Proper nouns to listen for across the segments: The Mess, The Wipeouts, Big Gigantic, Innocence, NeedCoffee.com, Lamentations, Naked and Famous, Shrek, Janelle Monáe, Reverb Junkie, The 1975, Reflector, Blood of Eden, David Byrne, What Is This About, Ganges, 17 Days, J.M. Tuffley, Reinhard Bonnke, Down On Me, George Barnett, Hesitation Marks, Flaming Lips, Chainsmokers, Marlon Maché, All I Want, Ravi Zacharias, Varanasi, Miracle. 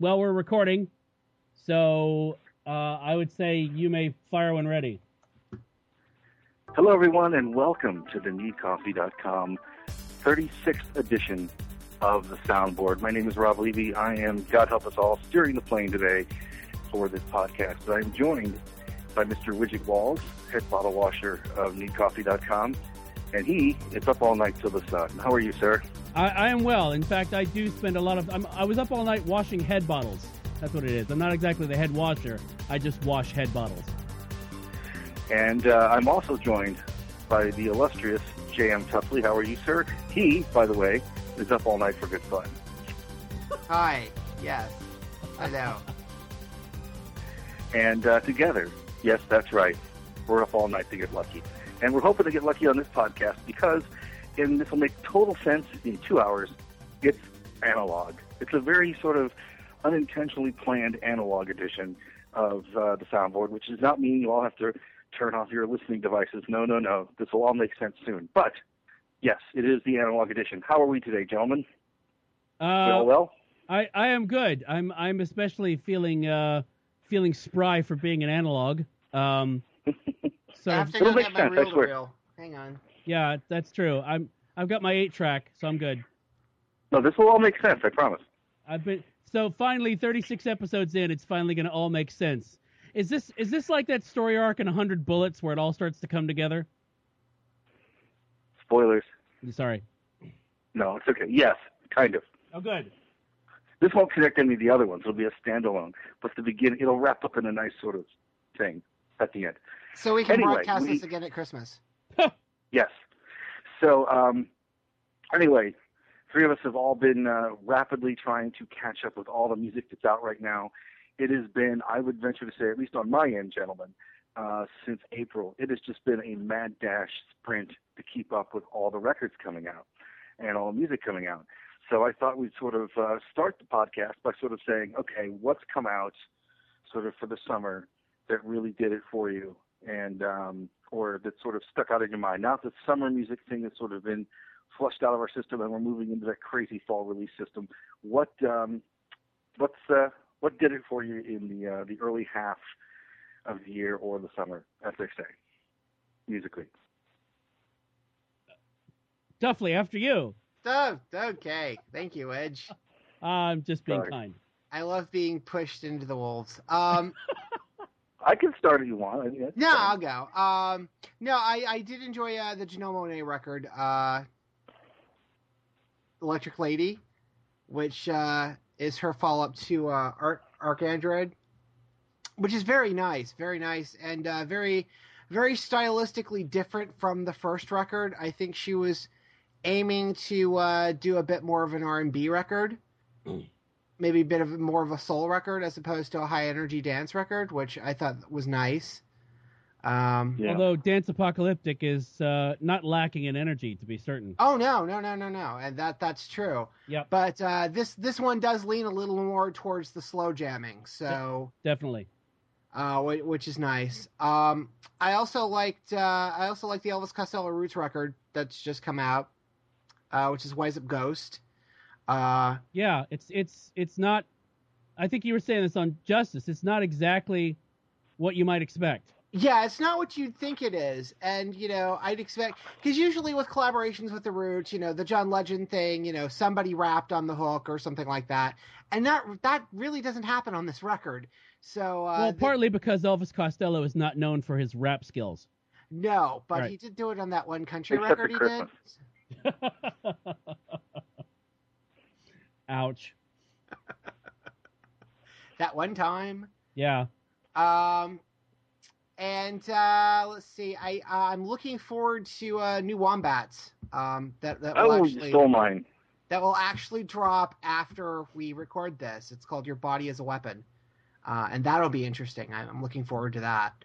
Well, we're recording, so I would say you may fire when ready. Hello, everyone, and welcome to the NeedCoffee.com 36th edition of the Soundboard. My name is Rob Levy. I am, God help us all, steering the plane today for this podcast. I am joined by Mr. Widget Walls, head bottle washer of NeedCoffee.com, and he is up all night till the sun. How are you, sir? I am well. In fact, I do spend a lot of... I was up all night washing head bottles. That's what it is. I'm not exactly the head washer. I just wash head bottles. And I'm also joined by the illustrious J.M. Tuffley. How are you, sir? He, by the way, is up all night for good fun. Hi. Yes. I know. And together, yes, that's right, we're up all night to get lucky. And we're hoping to get lucky on this podcast because... and this will make total sense in 2 hours. It's analog. It's a very sort of unintentionally planned analog edition of the Soundboard, which does not mean you all have to turn off your listening devices. No. This will all make sense soon. But, yes, it is the analog edition. How are we today, gentlemen? Well? I am good. I'm especially feeling spry for being an analog. So it'll make sense, I swear. Hang on. Yeah, that's true. I've got my 8-track, so I'm good. No, this will all make sense, I promise. So finally, 36 episodes in, it's finally going to all make sense. Is this like that story arc in 100 Bullets where it all starts to come together? Spoilers. Sorry. No, it's okay. Yes, kind of. Oh, good. This won't connect any of the other ones. It'll be a standalone. But to begin, it'll wrap up in a nice sort of thing at the end. So we can broadcast this again at Christmas. Yes. So, anyway, three of us have all been rapidly trying to catch up with all the music that's out right now. It has been, I would venture to say, at least on my end, gentlemen, since April, it has just been a mad dash sprint to keep up with all the records coming out and all the music coming out. So I thought we'd sort of start the podcast by sort of saying, okay, what's come out sort of for the summer that really did it for you? And or that sort of stuck out in your mind. Not the summer music thing that's sort of been flushed out of our system, and we're moving into that crazy fall release system. What did it for you in the early half of the year or the summer, as they say, musically? Duffley, after you. Oh, okay. Thank you, Edge. I'm just being kind. I love being pushed into the wolves. I can start if you want. I'll go. I did enjoy the Janelle Monáe record, Electric Lady, which is her follow-up to Archandroid, which is very nice, and very, very stylistically different from the first record. I think she was aiming to do a bit more of an R&B record. Maybe a bit of more of a soul record as opposed to a high-energy dance record, which I thought was nice. Although Dance Apocalyptic is not lacking in energy, to be certain. Oh, no, and that's true. Yep. But this one does lean a little more towards the slow jamming, so... Definitely. Which is nice. I also liked the Elvis Costello Roots record that's just come out, which is Wise Up Ghost. It's not, I think you were saying this on Justice, it's not exactly what you might expect. Yeah, it's not what you'd think it is. And, I'd expect, because usually with collaborations with the Roots, the John Legend thing, somebody rapped on the hook or something like that. And that really doesn't happen on this record. So, partly because Elvis Costello is not known for his rap skills. No, but He did do it on that one country record he did. Ouch. That one time. Yeah. Let's see. I'm looking forward to new Wombats. That will actually drop after we record this. It's called Your Body Is a Weapon, and that'll be interesting. I'm looking forward to that.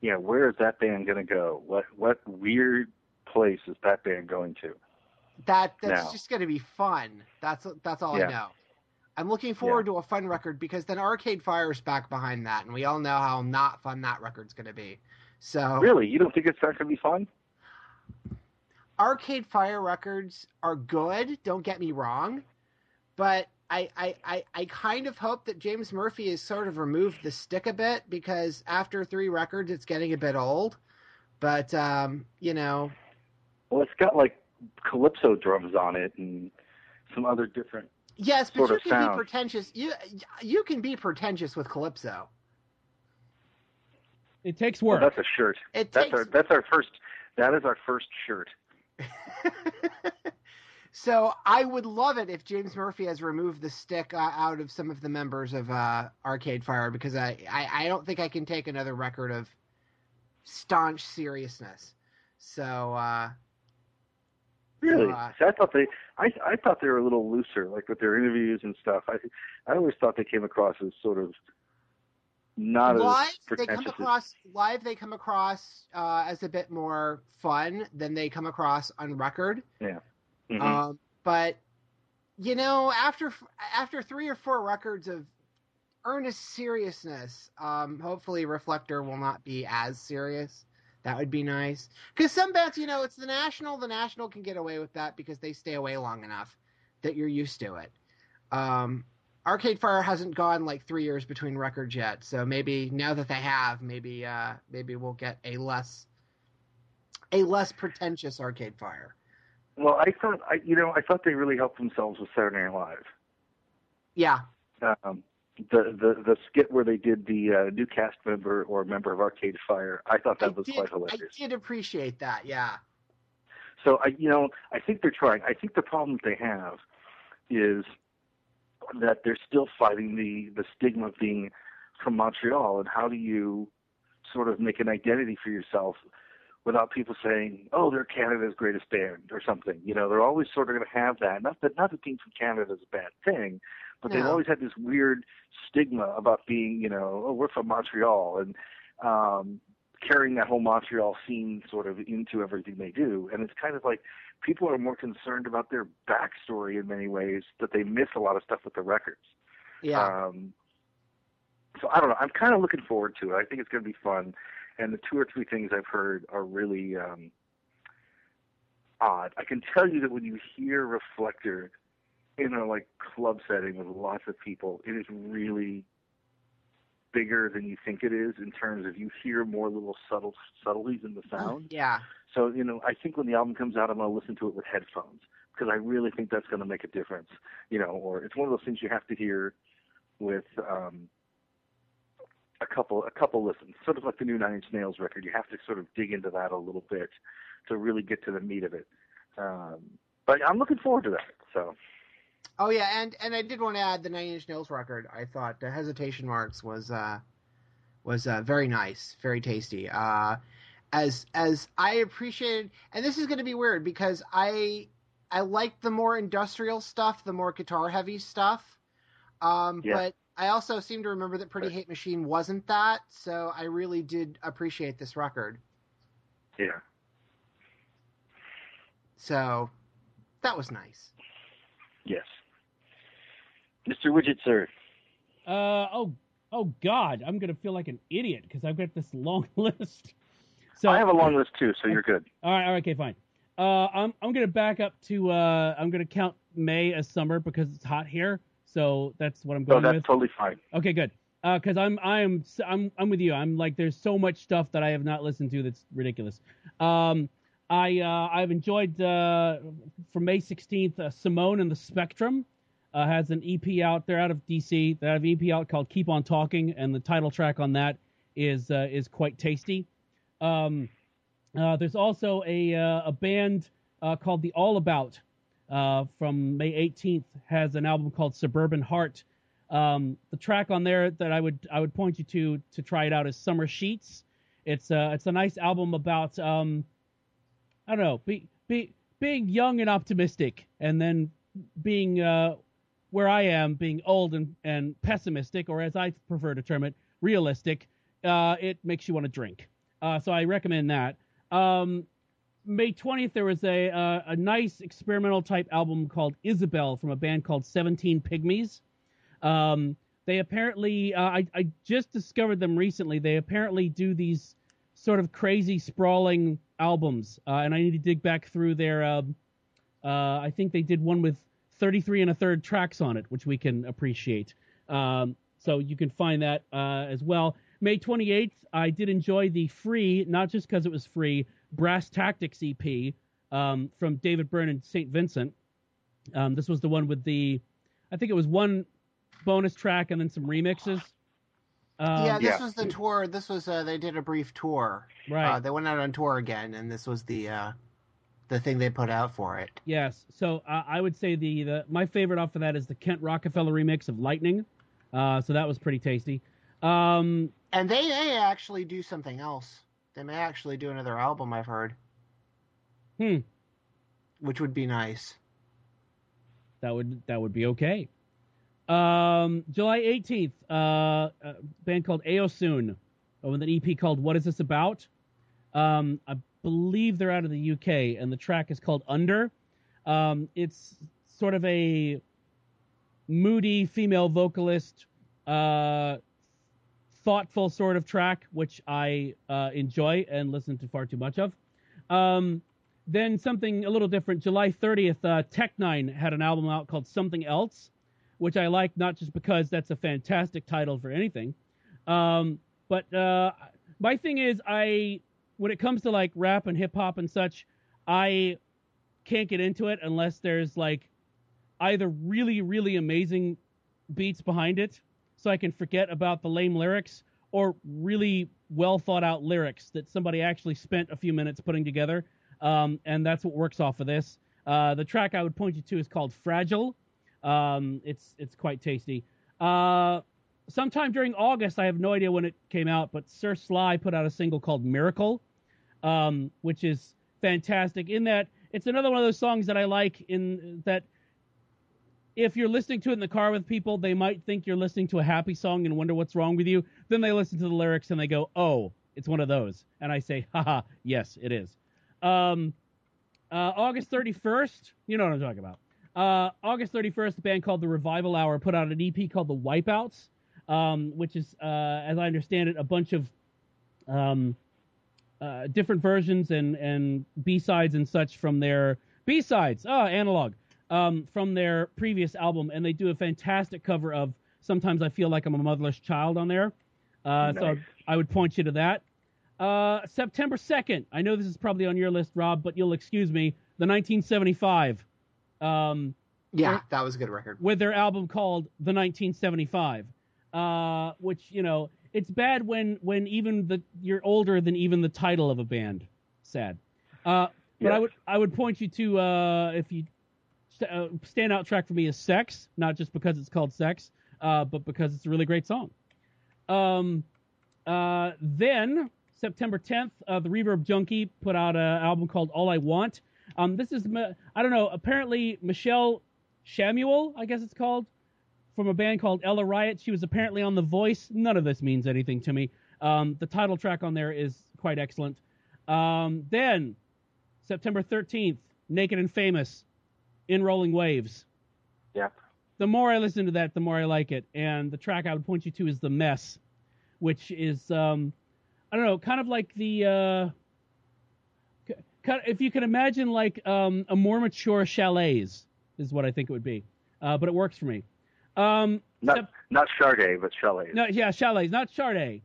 Yeah, where is that band going to go? What weird place is that band going to? That's just going to be fun. That's all I know. I'm looking forward to a fun record because then Arcade Fire is back behind that, and we all know how not fun that record's going to be. So really, you don't think it's not going to be fun? Arcade Fire records are good. Don't get me wrong, but I kind of hope that James Murphy has sort of removed the stick a bit, because after three records, it's getting a bit old. But, you know. Well, it's got, like, calypso drums on it and some other different sort of sounds. Yes, but you can be pretentious. You can be pretentious with calypso. It takes work. Well, that's a shirt. That is our first shirt. So I would love it if James Murphy has removed the stick out of some of the members of Arcade Fire, because I don't think I can take another record of staunch seriousness. So really, so I thought they were a little looser, like with their interviews and stuff. I always thought they came across as sort of not live, as pretentious. They come across as a bit more fun than they come across on record. Yeah. Mm-hmm. But, you know, after three or four records of earnest seriousness, hopefully Reflector will not be as serious. That would be nice. Because some bands, you know, it's the National. The National can get away with that because they stay away long enough that you're used to it. Arcade Fire hasn't gone like 3 years between records yet, so maybe now that they have, maybe we'll get a less pretentious Arcade Fire. Well, I thought they really helped themselves with Saturday Night Live. Yeah. The skit where they did the new cast member or member of Arcade Fire, I thought that was quite hilarious. I did appreciate that, yeah. So I think they're trying. I think the problem they have is that they're still fighting the stigma of being from Montreal, and how do you sort of make an identity for yourself without people saying, oh, they're Canada's greatest band or something. You know, they're always sort of going to have that. Not that being from Canada is a bad thing, but They've always had this weird stigma about being, you know, oh, we're from Montreal, and carrying that whole Montreal scene sort of into everything they do. And it's kind of like people are more concerned about their backstory in many ways that they miss a lot of stuff with the records. Yeah. So I don't know. I'm kind of looking forward to it. I think it's going to be fun. And the two or three things I've heard are really odd. I can tell you that when you hear Reflector in a like club setting with lots of people, it is really bigger than you think it is in terms of you hear more little subtleties in the sound. Yeah. So, you know, I think when the album comes out, I'm going to listen to it with headphones, because I really think that's going to make a difference. You know, or it's one of those things you have to hear with a couple listens, sort of like the new 9 Inch Nails record. You have to sort of dig into that a little bit to really get to the meat of it. But I'm looking forward to that. So. Oh yeah, and I did want to add the 9 Inch Nails record. I thought the Hesitation Marks was very nice, very tasty. As I appreciated, and this is going to be weird because I liked the more industrial stuff, the more guitar heavy stuff. But I also seem to remember that Pretty Hate Machine wasn't that, so I really did appreciate this record. Yeah. So, that was nice. Yes. Mr. Widget, sir. Oh God, I'm going to feel like an idiot, because I've got this long list. So I have a long list, too, so you're good. All right, okay, fine. I'm going to back up to, I'm going to count May as summer, because it's hot here. So that's what I'm going with. No, that's totally fine. Okay, good. Because I'm with you. I'm like, there's so much stuff that I have not listened to that's ridiculous. I've enjoyed from May 16th, Simone and the Spectrum has an EP out. They're out of DC. They have an EP out called Keep On Talking, and the title track on that is quite tasty. There's also a band called The All About. From May 18th has an album called Suburban Heart. The track on there that I would point you to try it out is Summer Sheets. It's a nice album about I don't know, being young and optimistic, and then being where I am, being old and pessimistic, or as I prefer to term it, realistic. It makes you want to drink. So I recommend that. May 20th, there was a nice experimental-type album called Isabel from a band called 17 Pygmies. They apparently... I just discovered them recently. They apparently do these sort of crazy, sprawling albums, and I need to dig back through their... I think they did one with 33 1/3 tracks on it, which we can appreciate. So you can find that as well. May 28th, I did enjoy the free, not just because it was free, Brass Tactics EP from David Byrne and St. Vincent. This was the one with the, I think it was one bonus track and then some remixes. This was the tour. This was they did a brief tour. Right. They went out on tour again, and this was the thing they put out for it. Yes. So I would say the my favorite off of that is the Kent Rockefeller remix of Lightning. So that was pretty tasty. And they may actually do something else. They may actually do another album, I've heard. Which would be nice. That would be okay. July 18th, a band called Aosoon with an EP called What Is This About? I believe they're out of the UK, and the track is called Under. It's sort of a moody female vocalist, thoughtful sort of track, which I enjoy and listen to far too much of. Then something a little different. July 30th, Tech9 had an album out called Something Else, which I like, not just because that's a fantastic title for anything. But my thing is, when it comes to like rap and hip hop and such, I can't get into it unless there's like either really, really amazing beats behind it, so I can forget about the lame lyrics, or really well thought out lyrics that somebody actually spent a few minutes putting together. And that's what works off of this. The track I would point you to is called Fragile. It's quite tasty. Sometime during August, I have no idea when it came out, but Sir Sly put out a single called Miracle, which is fantastic in that it's another one of those songs that I like in that if you're listening to it in the car with people, they might think you're listening to a happy song and wonder what's wrong with you. Then they listen to the lyrics and they go, oh, it's one of those. And I say, haha, yes, it is. August 31st, you know what I'm talking about. August 31st, a band called The Revival Hour put out an EP called The Wipeouts, which is, as I understand it, a bunch of different versions and B-sides and such from their... B-sides! Oh, analog! From their previous album, and they do a fantastic cover of Sometimes I Feel Like I'm a Motherless Child on there. Nice. So I would point you to that. September 2nd, I know this is probably on your list, Rob, but you'll excuse me, the 1975. That was a good record. With their album called The 1975, which, you know, it's bad when even you're older than even the title of a band. Sad. But I would point you to, if you... standout track for me is Sex, not just because it's called Sex, but because it's a really great song. Then September 10th, the Reverb Junkie put out an album called All I Want. This is, I don't know, apparently Michelle Shamuel, I guess it's called, from a band called Ella Riot. She was apparently on The Voice. None of this means anything to me. The title track on there is quite excellent. Then September 13th, Naked and Famous, In Rolling Waves. Yep. The more I listen to that, the more I like it. And the track I would point you to is The Mess, which is, I don't know, kind of like the, if you can imagine like a more mature Chalets is what I think it would be. But it works for me. Not Chardet, but Chalets. No, yeah, Chalets, not Chardet.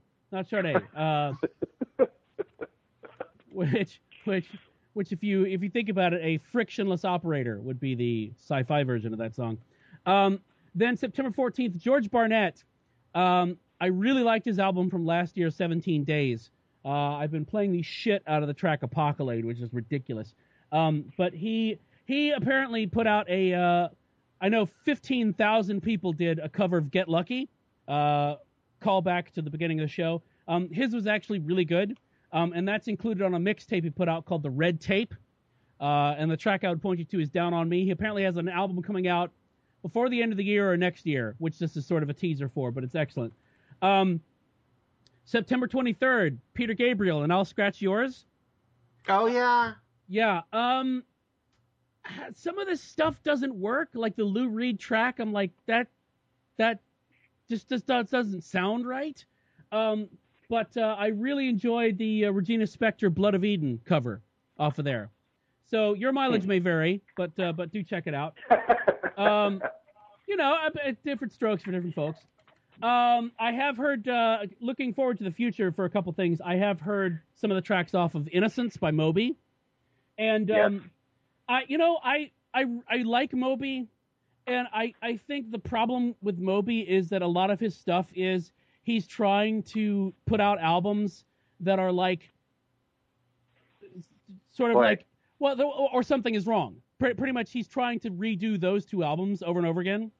Which if you think about it, a frictionless operator would be the sci-fi version of that song. Then September 14th, George Barnett. I really liked his album from last year, 17 Days. I've been playing the shit out of the track Apocalypse, which is ridiculous. But he apparently put out a, I know 15,000 people did a cover of Get Lucky, call back to the beginning of the show. His was actually really good. And that's included on a mixtape he put out called The Red Tape. And the track I would point you to is Down on Me. He apparently has an album coming out before the end of the year or next year, which this is sort of a teaser for, but it's excellent. September 23rd, Peter Gabriel, and I'll Scratch Yours. Oh, yeah. Yeah. Some of this stuff doesn't work. Like the Lou Reed track, I'm like, that just doesn't sound right. But I really enjoyed the Regina Spektor Blood of Eden cover off of there. So your mileage may vary, but do check it out. Different strokes for different folks. I have heard, looking forward to the future for a couple things, I have heard some of the tracks off of Innocence by Moby. And, I like Moby, and I think the problem with Moby is that a lot of his stuff is he's trying to put out albums that are like, sort of like, well, or Something Is Wrong. Pretty much he's trying to redo those two albums over and over again,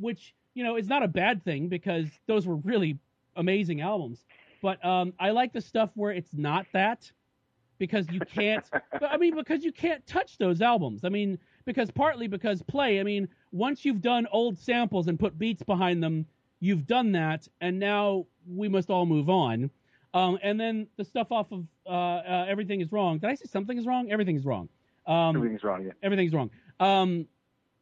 which... You know, it's not a bad thing because those were really amazing albums. But I like the stuff where it's not that, because you can't. Because you can't touch those albums. Once you've done old samples and put beats behind them, you've done that, and now we must all move on. And then the stuff off of Everything Is Wrong. Did I say Something Is Wrong? Everything Is Wrong. Everything's Wrong. Yeah. Everything's Wrong.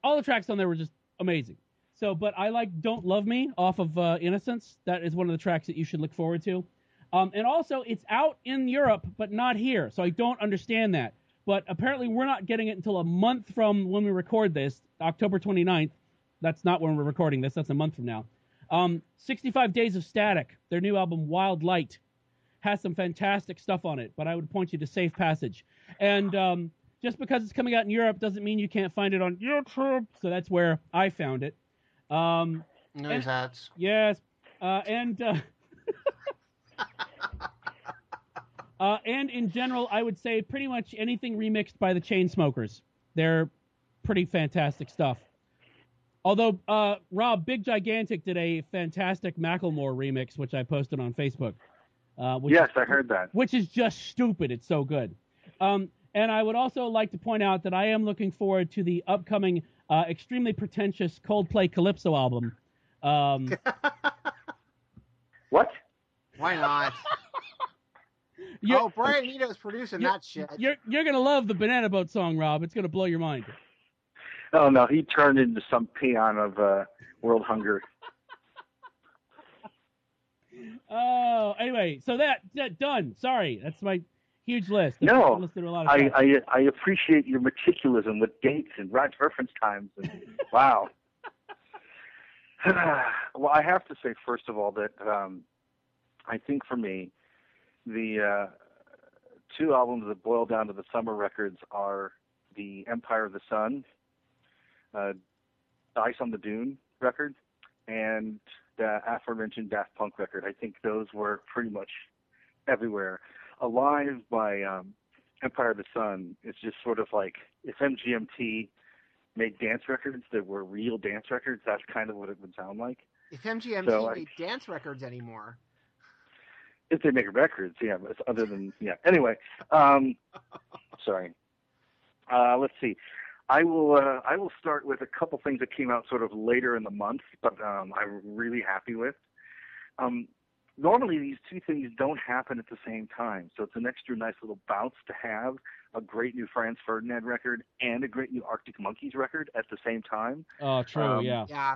All the tracks on there were just amazing. So, but I like Don't Love Me off of Innocence. That is one of the tracks that you should look forward to. And also, it's out in Europe, but not here. So I don't understand that. But apparently we're not getting it until a month from when we record this, October 29th. That's not when we're recording this. That's a month from now. 65 Days of Static, their new album Wild Light, has some fantastic stuff on it. But I would point you to Safe Passage. And just because it's coming out in Europe doesn't mean you can't find it on YouTube. So that's where I found it. News ads. Yes. And in general, I would say pretty much anything remixed by the Chainsmokers. They're pretty fantastic stuff. Although, Rob, Big Gigantic did a fantastic Macklemore remix, which I posted on Facebook. I heard that. Which is just stupid. It's so good. And I would also like to point out that I am looking forward to the upcoming... extremely pretentious Coldplay Calypso album. What? Why not? Brian Eno's producing that shit. You're going to love the Banana Boat song, Rob. It's going to blow your mind. Oh, no. He turned into some peon of world hunger. Oh, anyway. So that done. Sorry. That's my... huge list. No, I appreciate your meticulism with dates and reference times. And, wow. Well, I have to say, first of all, that I think for me, the two albums that boil down to the summer records are the Empire of the Sun, Ice on the Dune record, and the aforementioned Daft Punk record. I think those were pretty much everywhere. Alive by Empire of the Sun is just sort of like if MGMT made dance records that were real dance records, that's kind of what it would sound like. If MGMT made dance records anymore. If they make records, yeah. Other than, yeah. Anyway, sorry. Let's see. I will start with a couple things that came out sort of later in the month, but I'm really happy with. Normally, these two things don't happen at the same time, so it's an extra nice little bounce to have a great new Franz Ferdinand record and a great new Arctic Monkeys record at the same time. Oh, true, yeah.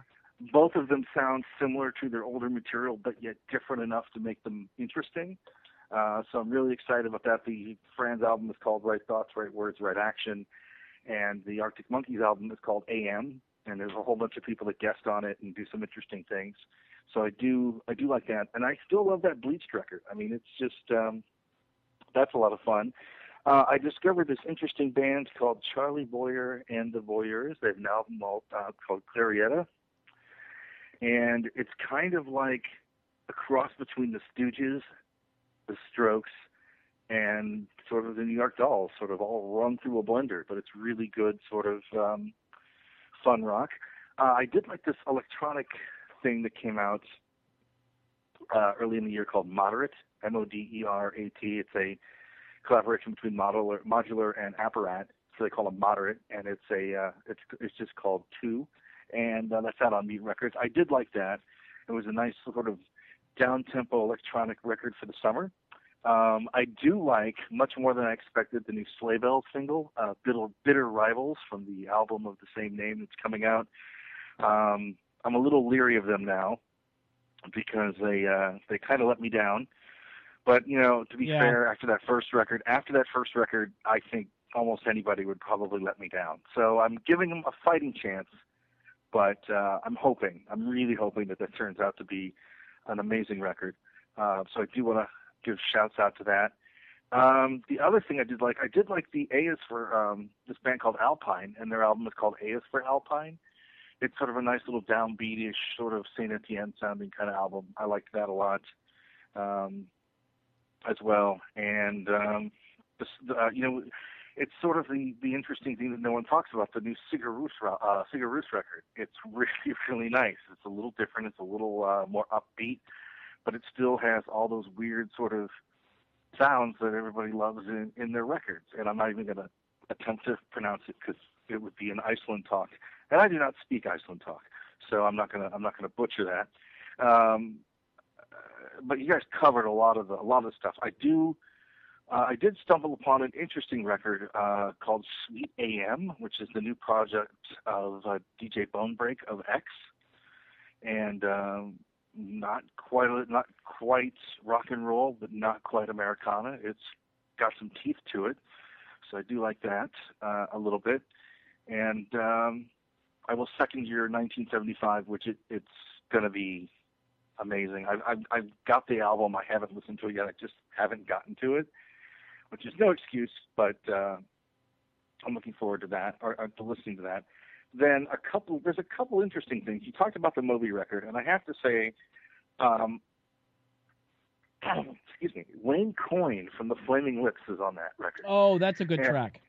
Both of them sound similar to their older material, but yet different enough to make them interesting. So I'm really excited about that. The Franz album is called Right Thoughts, Right Words, Right Action, and the Arctic Monkeys album is called AM, and there's a whole bunch of people that guest on it and do some interesting things. So I do like that, and I still love that Bleached record. I mean, it's just that's a lot of fun. I discovered this interesting band called Charlie Boyer and the Boyers. They have an album called Clarietta, and it's kind of like a cross between the Stooges, the Strokes, and sort of the New York Dolls, sort of all run through a blender. But it's really good, sort of fun rock. I did like this electronic thing that came out early in the year called Moderate, M-O-D-E-R-A-T. It's a collaboration between Modular and Apparat, so they call them Moderate, and it's it's just called Two, and that's out on Mute Records. I did like that. It was a nice sort of down-tempo electronic record for the summer. I do like, much more than I expected, the new Sleigh Bells single, Bitter Rivals, from the album of the same name that's coming out. I'm a little leery of them now because they kind of let me down. But, you know, to be fair, after that first record, I think almost anybody would probably let me down. So I'm giving them a fighting chance, but I'm really hoping that that turns out to be an amazing record. So I do want to give shouts out to that. The other thing I did like the A is for this band called Alpine, and their album is called A is for Alpine. It's sort of a nice little downbeatish sort of Saint Etienne sounding kind of album. I liked that a lot as well. And it's sort of the interesting thing that no one talks about, the new Cigarus record. It's really, really nice. It's a little different. It's a little more upbeat, but it still has all those weird sort of sounds that everybody loves in their records. And I'm not even going to attempt to pronounce it because it would be an Iceland talk, and I do not speak Iceland talk, so I'm not gonna butcher that. But you guys covered a lot of the stuff. I did stumble upon an interesting record called Sweet AM, which is the new project of DJ Bonebreak of X, and not quite rock and roll, but not quite Americana. It's got some teeth to it, so I do like that a little bit. And I will second your 1975, which it's going to be amazing. I've got the album. I haven't listened to it yet. I just haven't gotten to it, which is no excuse, but I'm looking forward to that, or to listening to that. Then there's a couple interesting things. You talked about the Moby record, and I have to say, excuse me, Wayne Coyne from the Flaming Lips is on that record. Oh, that's a good track.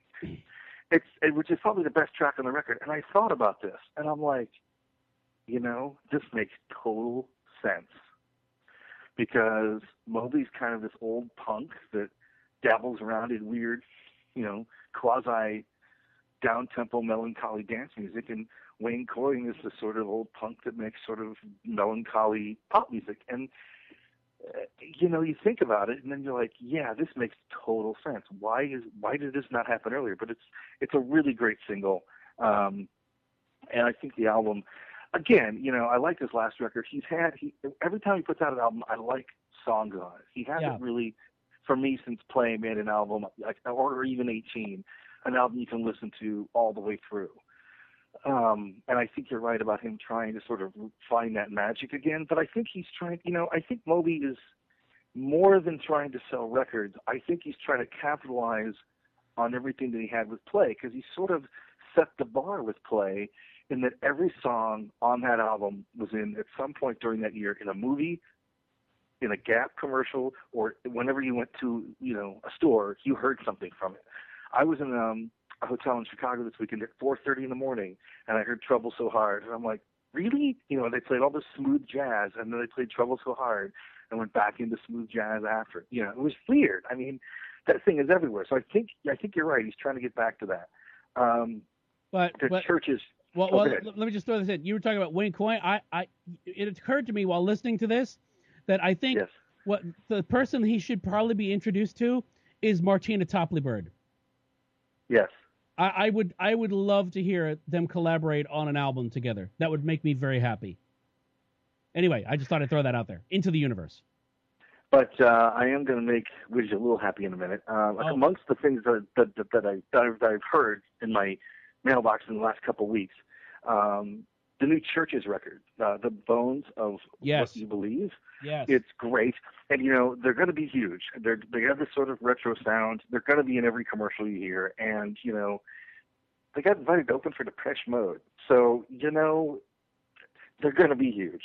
Which is probably the best track on the record. And I thought about this, and I'm like, this makes total sense, because Moby's kind of this old punk that dabbles around in weird, quasi down-tempo melancholy dance music, and Wayne Coyne is the sort of old punk that makes sort of melancholy pop music. And you think about it, and then you're like, yeah, this makes total sense. Why did this not happen earlier? But it's a really great single. And I think the album, again, I like his last record. Every time he puts out an album, I like songs on it. He hasn't really, for me, since Play, made an album, or even 18, an album you can listen to all the way through. And I think you're right about him trying to sort of find that magic again. But I think he's trying, I think Moby is more than trying to sell records. I think he's trying to capitalize on everything that he had with Play, because he sort of set the bar with Play in that every song on that album was in, at some point during that year, in a movie, in a Gap commercial, or whenever you went to, a store, you heard something from it. I was in a hotel in Chicago this weekend at 4:30 in the morning, and I heard Trouble So Hard, and I'm like, really? They played all this smooth jazz, and then they played Trouble So Hard and went back into smooth jazz after. It was weird. I mean, that thing is everywhere. So I think you're right. He's trying to get back to that. But churches. Well, let me just throw this in. You were talking about Wayne Coyne. It occurred to me while listening to this that I think what the person he should probably be introduced to is Martina Topley-Bird. Yes. I would love to hear them collaborate on an album together. That would make me very happy. Anyway, I just thought I'd throw that out there into the universe. But I am going to make Widget a little happy in a minute. Amongst the things that I've heard in my mailbox in the last couple of weeks, the new Churches record, The Bones of What You Believe. Yes. It's great. And, they're going to be huge. They have this sort of retro sound. They're going to be in every commercial you hear. And, they got invited to open for Depeche Mode. So, they're going to be huge.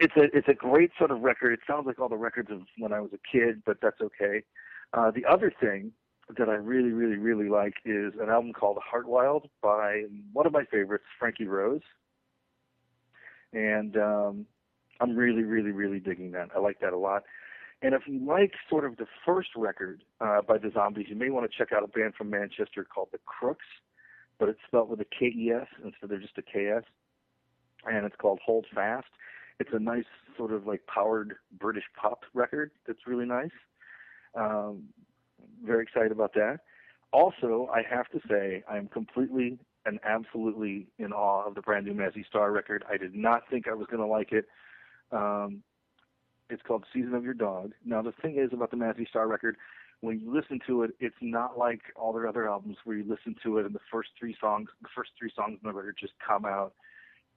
It's a great sort of record. It sounds like all the records of when I was a kid, but that's okay. The other thing that I really, really, really like is an album called Heartwild by one of my favorites, Frankie Rose. And I'm really, really, really digging that. I like that a lot. And if you like sort of the first record by the Zombies, you may want to check out a band from Manchester called The Crooks, but it's spelled with a K-E-S instead of just a K-S. And it's called Hold Fast. It's a nice sort of like powered British pop record that's really nice. Very excited about that. Also, I have to say, I'm completely and absolutely in awe of the brand new Mazzy Star record. I did not think I was going to like it. It's called Season of Your Dog. Now, the thing is about the Mazzy Star record, when you listen to it, it's not like all their other albums where you listen to it and the first three songs on the record just come out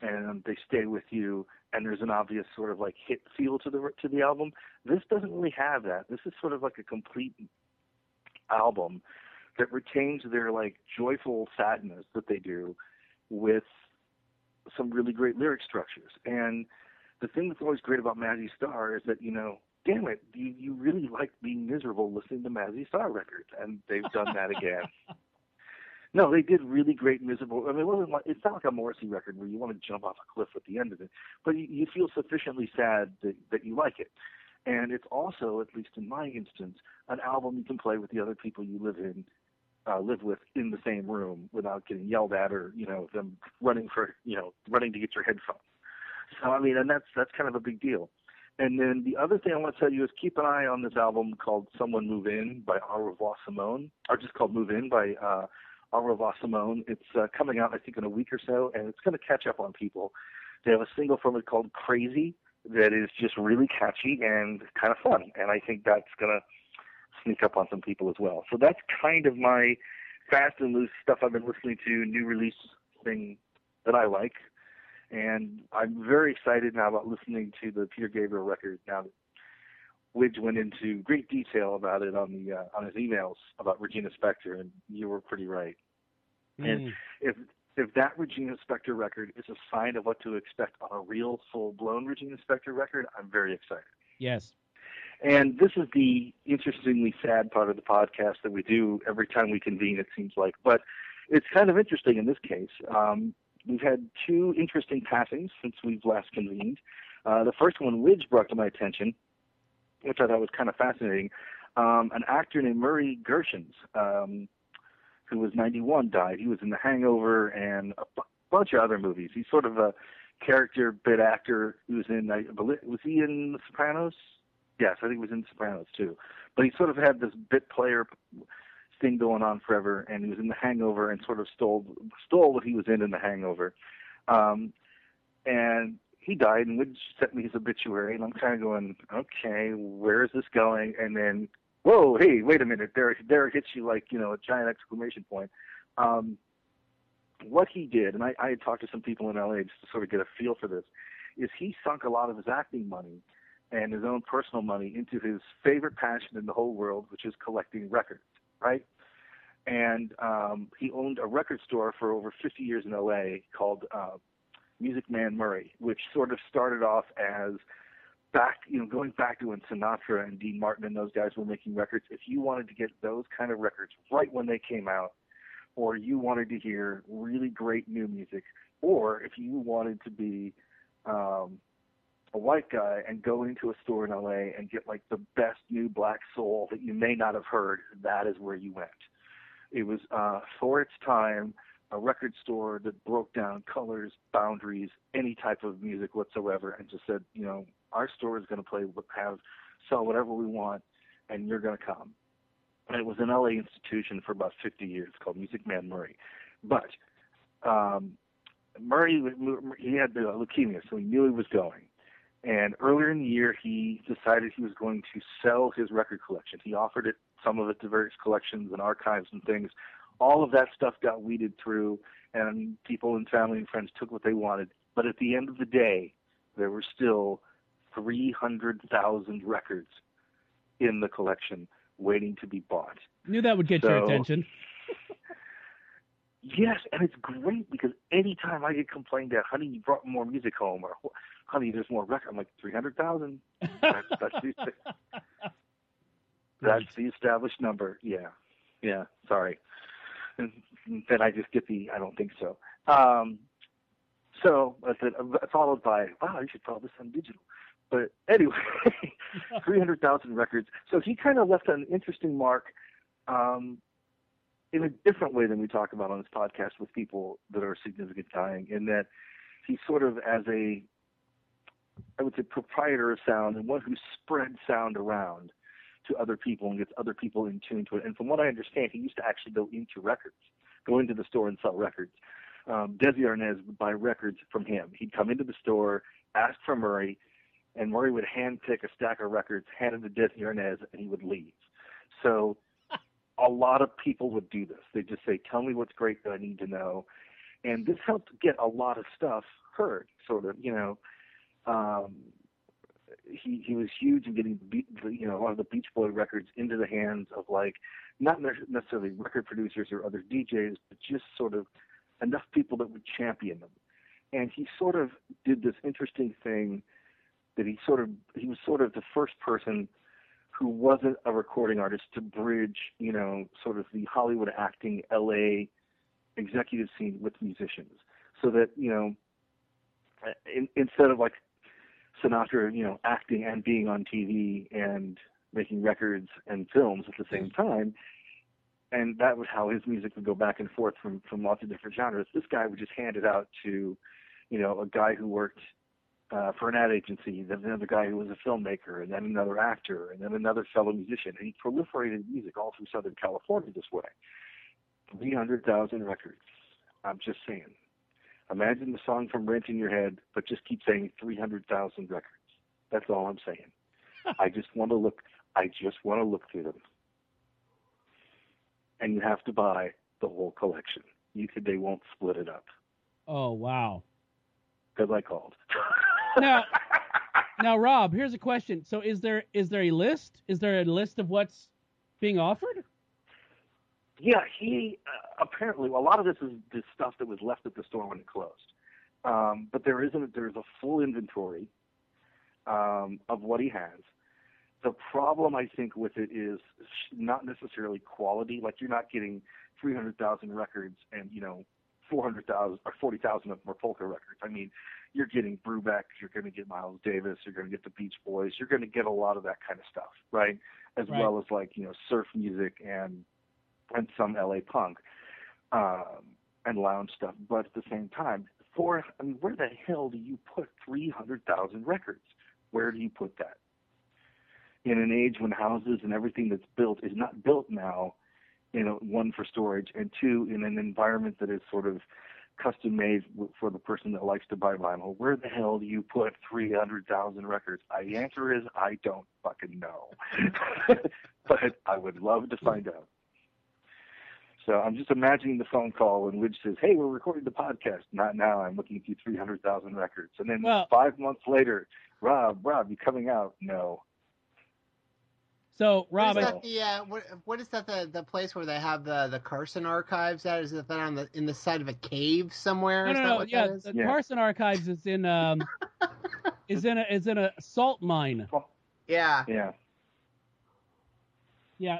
and they stay with you, and there's an obvious sort of like hit feel to the album. This doesn't really have that. This is sort of like a complete album that retains their like joyful sadness that they do with some really great lyric structures. And the thing that's always great about Mazzy Star is that, you know, damn it, you really like being miserable listening to Mazzy Star records, and they've done that again. No, they did really great miserable. I mean, it's not like a Morrissey record where you want to jump off a cliff at the end of it, but you feel sufficiently sad that you like it. And it's also, at least in my instance, an album you can play with the other people you live with in the same room without getting yelled at or, you know, them running to get your headphones. So, I mean, and that's kind of a big deal. And then the other thing I want to tell you is keep an eye on this album called Someone Move In by Au Revoir Simone, or just called Move In by Au Revoir Simone. It's coming out, I think, in a week or so, and it's going to catch up on people. They have a single from it called Crazy that is just really catchy and kind of fun, and I think that's going to sneak up on some people as well. So that's kind of my fast and loose stuff I've been listening to, new release thing that I like. And I'm very excited now about listening to the Peter Gabriel record now that Widge went into great detail about it on the on his emails about Regina Spektor, and you were pretty right. Mm. And if that Regina Spektor record is a sign of what to expect on a real full-blown Regina Spektor record, I'm very excited. Yes. And this is the interestingly sad part of the podcast that we do every time we convene, it seems like. But it's kind of interesting in this case. We've had two interesting passings since we've last convened. The first one Widge brought to my attention, which I thought was kind of fascinating. An actor named Murray Gershons, who was 91, died. He was in The Hangover and a bunch of other movies. He's sort of a character bit actor who was in, was he in The Sopranos? Yes, I think he was in The Sopranos too. But he sort of had this bit player thing going on forever, and he was in The Hangover and sort of stole what he was in The Hangover. And he died, and Widge sent me his obituary, and I'm kind of going, okay, where is this going? And then, whoa, hey, wait a minute, there it hits you like, you know, a giant exclamation point. What he did, and I had talked to some people in L.A. just to sort of get a feel for this, is he sunk a lot of his acting money and his own personal money into his favorite passion in the whole world, which is collecting records. Right? And he owned a record store for over 50 years in L.A. called Music Man Murray, which sort of started off as going back to when Sinatra and Dean Martin and those guys were making records. If you wanted to get those kind of records right when they came out, or you wanted to hear really great new music, or if you wanted to be a white guy and go into a store in LA and get like the best new black soul that you may not have heard, that is where you went. It was for its time a record store that broke down colors, boundaries, any type of music whatsoever, and just said, you know, our store is going to sell whatever we want, and you're going to come. And it was an LA institution for about 50 years called Music Man Murray. But Murray, he had the leukemia, so he knew he was going. And earlier in the year, he decided he was going to sell his record collection. He offered some of it to various collections and archives and things. All of that stuff got weeded through, and people and family and friends took what they wanted. But at the end of the day, there were still 300,000 records in the collection waiting to be bought. Knew that would get your attention. Yes, and it's great because anytime I get complained that, honey, you brought more music home, or honey, there's more record. I'm like, 300,000. That's the established number. Yeah. Sorry. And then I just get I don't think so. So I said, followed by, wow, you should call this on digital. But anyway, 300,000 records. So he kind of left an interesting mark. In a different way than we talk about on this podcast with people that are significant dying, in that he sort of as I would say proprietor of sound and one who spreads sound around to other people and gets other people in tune to it. And from what I understand, he used to actually go into the store and sell records. Desi Arnaz would buy records from him. He'd come into the store, ask for Murray, and Murray would handpick a stack of records, hand them to Desi Arnaz, and he would leave. So a lot of people would do this. They just say, tell me what's great that I need to know. And this helped get a lot of stuff heard, sort of, you know. He was huge in getting, a lot of the Beach Boy records into the hands of, like, not necessarily record producers or other DJs, but just sort of enough people that would champion them. And he sort of did this interesting thing that he was sort of the first person who wasn't a recording artist to bridge, you know, sort of the Hollywood acting LA executive scene with musicians. So that, you know, instead of like Sinatra, you know, acting and being on TV and making records and films at the same time, and that was how his music would go back and forth from lots of different genres. This guy would just hand it out to, you know, a guy who worked for an ad agency, then another guy who was a filmmaker, and then another actor, and then another fellow musician. And he proliferated music all through Southern California this way. 300,000 records. I'm just saying. Imagine the song from Rent in your head, but just keep saying 300,000 records. That's all I'm saying. I just want to look through them. And you have to buy the whole collection. They won't split it up. Oh, wow. Because I called. Now, Rob, here's a question. So is there a list? Is there a list of what's being offered? Yeah, he apparently, a lot of this is the stuff that was left at the store when it closed. But there's a full inventory of what he has. The problem, I think, with it is not necessarily quality. Like, you're not getting 300,000 records and, you know, 400,000 or 40,000 of them are polka records. I mean, you're getting Brubeck, you're going to get Miles Davis, you're going to get the Beach Boys, you're going to get a lot of that kind of stuff, right? As right. well as, like, you know, surf music and some LA punk and lounge stuff. But at the same time, where the hell do you put 300,000 records? Where do you put that? In an age when houses and everything that's built is not built now, you know, one, for storage, and two, in an environment that is sort of custom-made for the person that likes to buy vinyl, where the hell do you put 300,000 records? The answer is I don't fucking know. But I would love to find out. So I'm just imagining the phone call when Widge says, hey, we're recording the podcast. Not now. I'm looking through 300,000 records. And then 5 months later, Rob, you coming out? No. So, Rob, what is that? The place where they have the Carson archives? That is that on in the side of a cave somewhere? The Carson archives is in is in a salt mine. Yeah.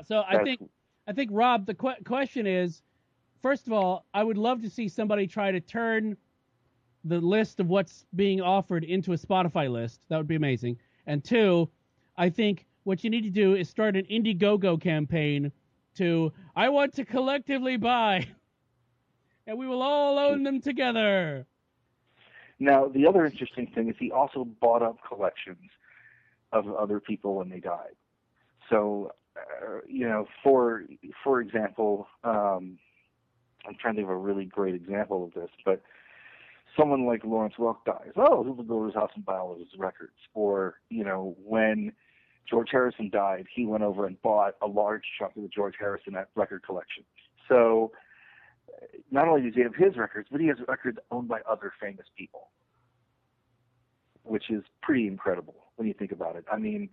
So I think Rob, the question is, first of all, I would love to see somebody try to turn the list of what's being offered into a Spotify list. That would be amazing. And two, I think what you need to do is start an Indiegogo campaign I want to collectively buy, and we will all own them together. Now, the other interesting thing is he also bought up collections of other people when they died. So, you know, for example, I'm trying to give a really great example of this, but someone like Lawrence Welk dies. Oh, he'll go to his house and buy all of his records. Or, you know, when George Harrison died, he went over and bought a large chunk of the George Harrison record collection. So not only does he have his records, but he has records owned by other famous people, which is pretty incredible when you think about it. I mean,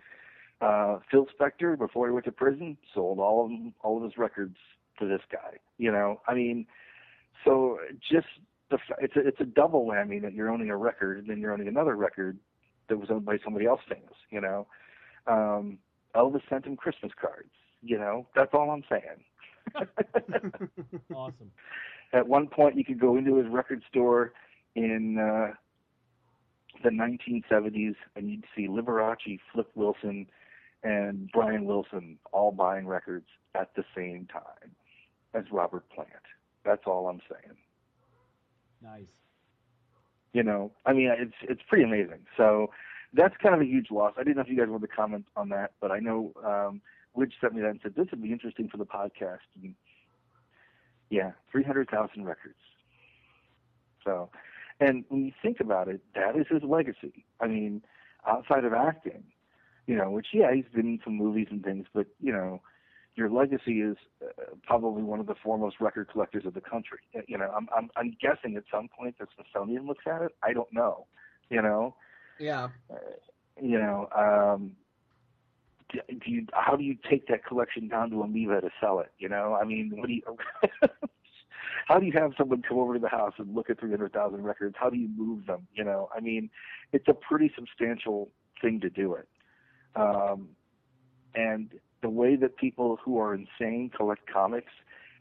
Phil Spector, before he went to prison, sold all of his records to this guy. You know, I mean, so just it's a double whammy that you're owning a record and then you're owning another record that was owned by somebody else famous, you know. Elvis sent him Christmas cards, you know, that's all I'm saying. Awesome. At one point you could go into his record store in, the 1970s and you'd see Liberace, Flip Wilson and Brian Wilson all buying records at the same time as Robert Plant. That's all I'm saying. Nice. You know, I mean, it's pretty amazing. So, that's kind of a huge loss. I didn't know if you guys wanted to comment on that, but I know Widge sent me that and said, this would be interesting for the podcast. And yeah, 300,000 records. So, and when you think about it, that is his legacy. I mean, outside of acting, you know, which, yeah, he's been in some movies and things, but, you know, your legacy is probably one of the foremost record collectors of the country. You know, I'm guessing at some point that Smithsonian looks at it. I don't know. You know. Yeah. You know. How do you take that collection down to Amoeba to sell it? You know. I mean, what do you? How do you have someone come over to the house and look at 300,000 records? How do you move them? You know. I mean, it's a pretty substantial thing to do it. And the way that people who are insane collect comics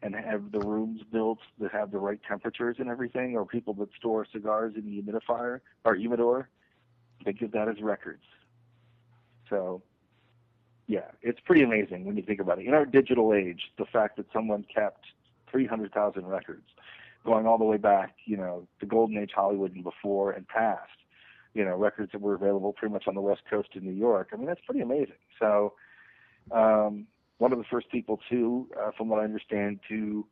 and have the rooms built that have the right temperatures and everything, or people that store cigars in the humidifier or humidor, think of that as records. So, yeah, it's pretty amazing when you think about it. In our digital age, the fact that someone kept 300,000 records going all the way back, you know, to Golden Age Hollywood and before and past, you know, records that were available pretty much on the West Coast in New York. I mean, that's pretty amazing. So one of the first people, too, from what I understand, to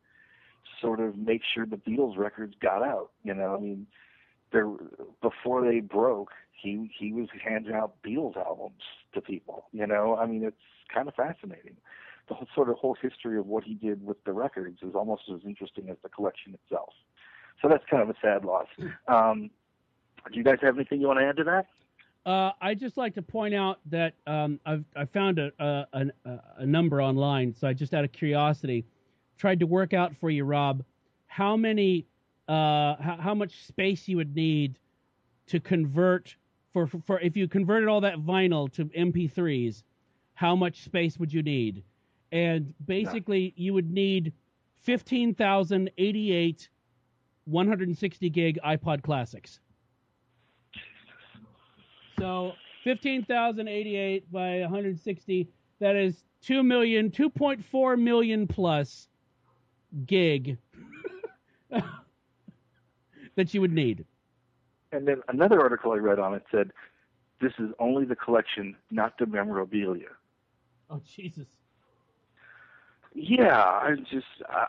sort of make sure the Beatles records got out. You know, I mean, before they broke, he was handing out Beatles albums to people. You know, I mean, it's kind of fascinating. The whole sort of history of what he did with the records is almost as interesting as the collection itself. So that's kind of a sad loss. Do you guys have anything you want to add to that? I'd just like to point out that I found a number online, so I just out of curiosity tried to work out for you, Rob, how much space you would need to convert for if you converted all that vinyl to MP3s, how much space would you need? And basically, you would need 15,088 160 gig iPod classics. So 15,088 by 160, that is 2.4 million plus gig that you would need. And then another article I read on it said, this is only the collection, not the memorabilia. Oh, Jesus. Yeah,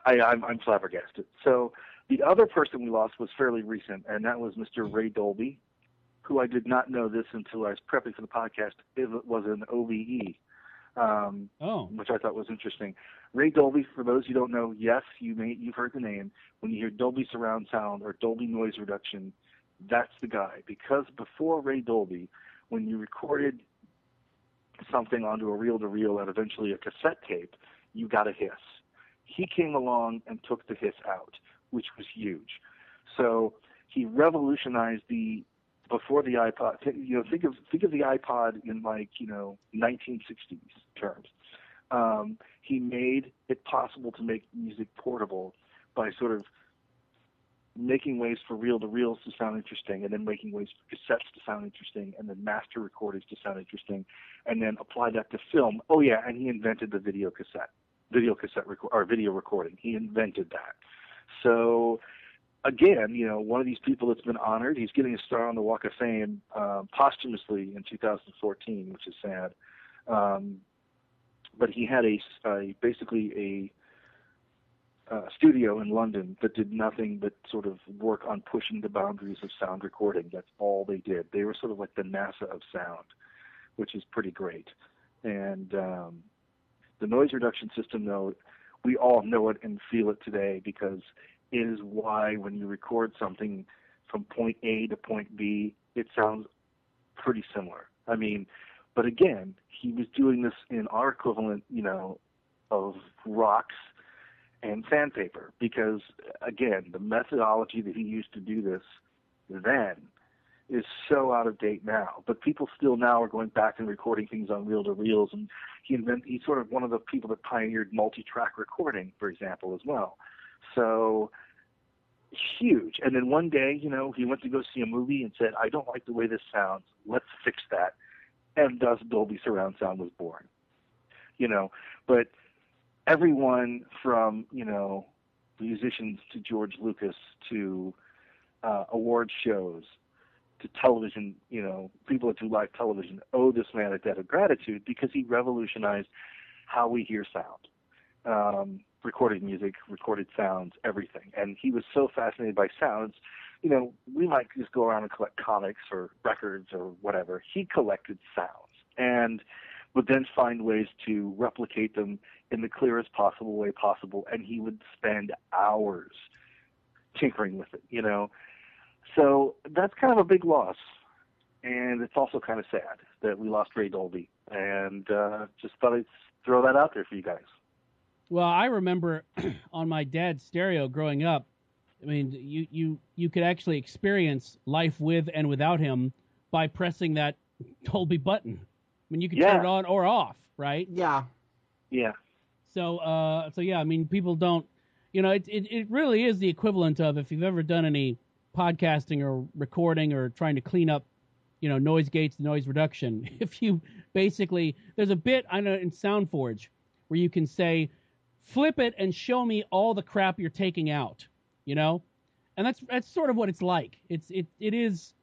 I'm flabbergasted. So the other person we lost was fairly recent, and that was Mr. Ray Dolby, who I did not know this until I was prepping for the podcast. It was an OBE, which I thought was interesting. Ray Dolby, for those who don't know, yes, you've heard the name. When you hear Dolby surround sound or Dolby noise reduction, that's the guy. Because before Ray Dolby, when you recorded something onto a reel-to-reel and eventually a cassette tape, you got a hiss. He came along and took the hiss out, which was huge. So he revolutionized before the iPod, you know, think of the iPod in, like, you know, 1960s terms. He made it possible to make music portable by sort of making ways for reel-to-reels to sound interesting, and then making ways for cassettes to sound interesting, and then master recordings to sound interesting, and then apply that to film. Oh yeah, and he invented the video recording. He invented that. So, again, you know, one of these people that's been honored, he's getting a star on the Walk of Fame posthumously in 2014, which is sad. But he had basically a studio in London that did nothing but sort of work on pushing the boundaries of sound recording. That's all they did. They were sort of like the NASA of sound, which is pretty great. And the noise reduction system, though, we all know it and feel it today, because is why when you record something from point A to point B, it sounds pretty similar. I mean, but again, he was doing this in our equivalent, you know, of rocks and sandpaper, because, again, the methodology that he used to do this then is so out of date now. But people still now are going back and recording things on reel-to-reels, and he's sort of one of the people that pioneered multi-track recording, for example, as well. So huge. And then one day, you know, he went to go see a movie and said, I don't like the way this sounds. Let's fix that. And thus Dolby surround sound was born, you know. But everyone from, you know, musicians to George Lucas to award shows to television, you know, people that do live television owe this man a debt of gratitude, because he revolutionized how we hear sound. Recorded music, recorded sounds, everything. And he was so fascinated by sounds. You know, we might just go around and collect comics or records or whatever. He collected sounds. And would then find ways to replicate them in the clearest possible way possible, and he would spend hours tinkering with it, you know. So that's kind of a big loss, and it's also kind of sad that we lost Ray Dolby, and just thought I'd throw that out there for you guys. Well, I remember on my dad's stereo growing up, I mean, you could actually experience life with and without him by pressing that Dolby button. I mean, you could turn it on or off, right? Yeah. Yeah. So, yeah, I mean, people don't, you know, it really is the equivalent of, if you've ever done any podcasting or recording or trying to clean up, you know, noise gates, noise reduction. If you basically, there's a bit, I know, in SoundForge where you can say, flip it and show me all the crap you're taking out, you know? And that's sort of what it's like. It is...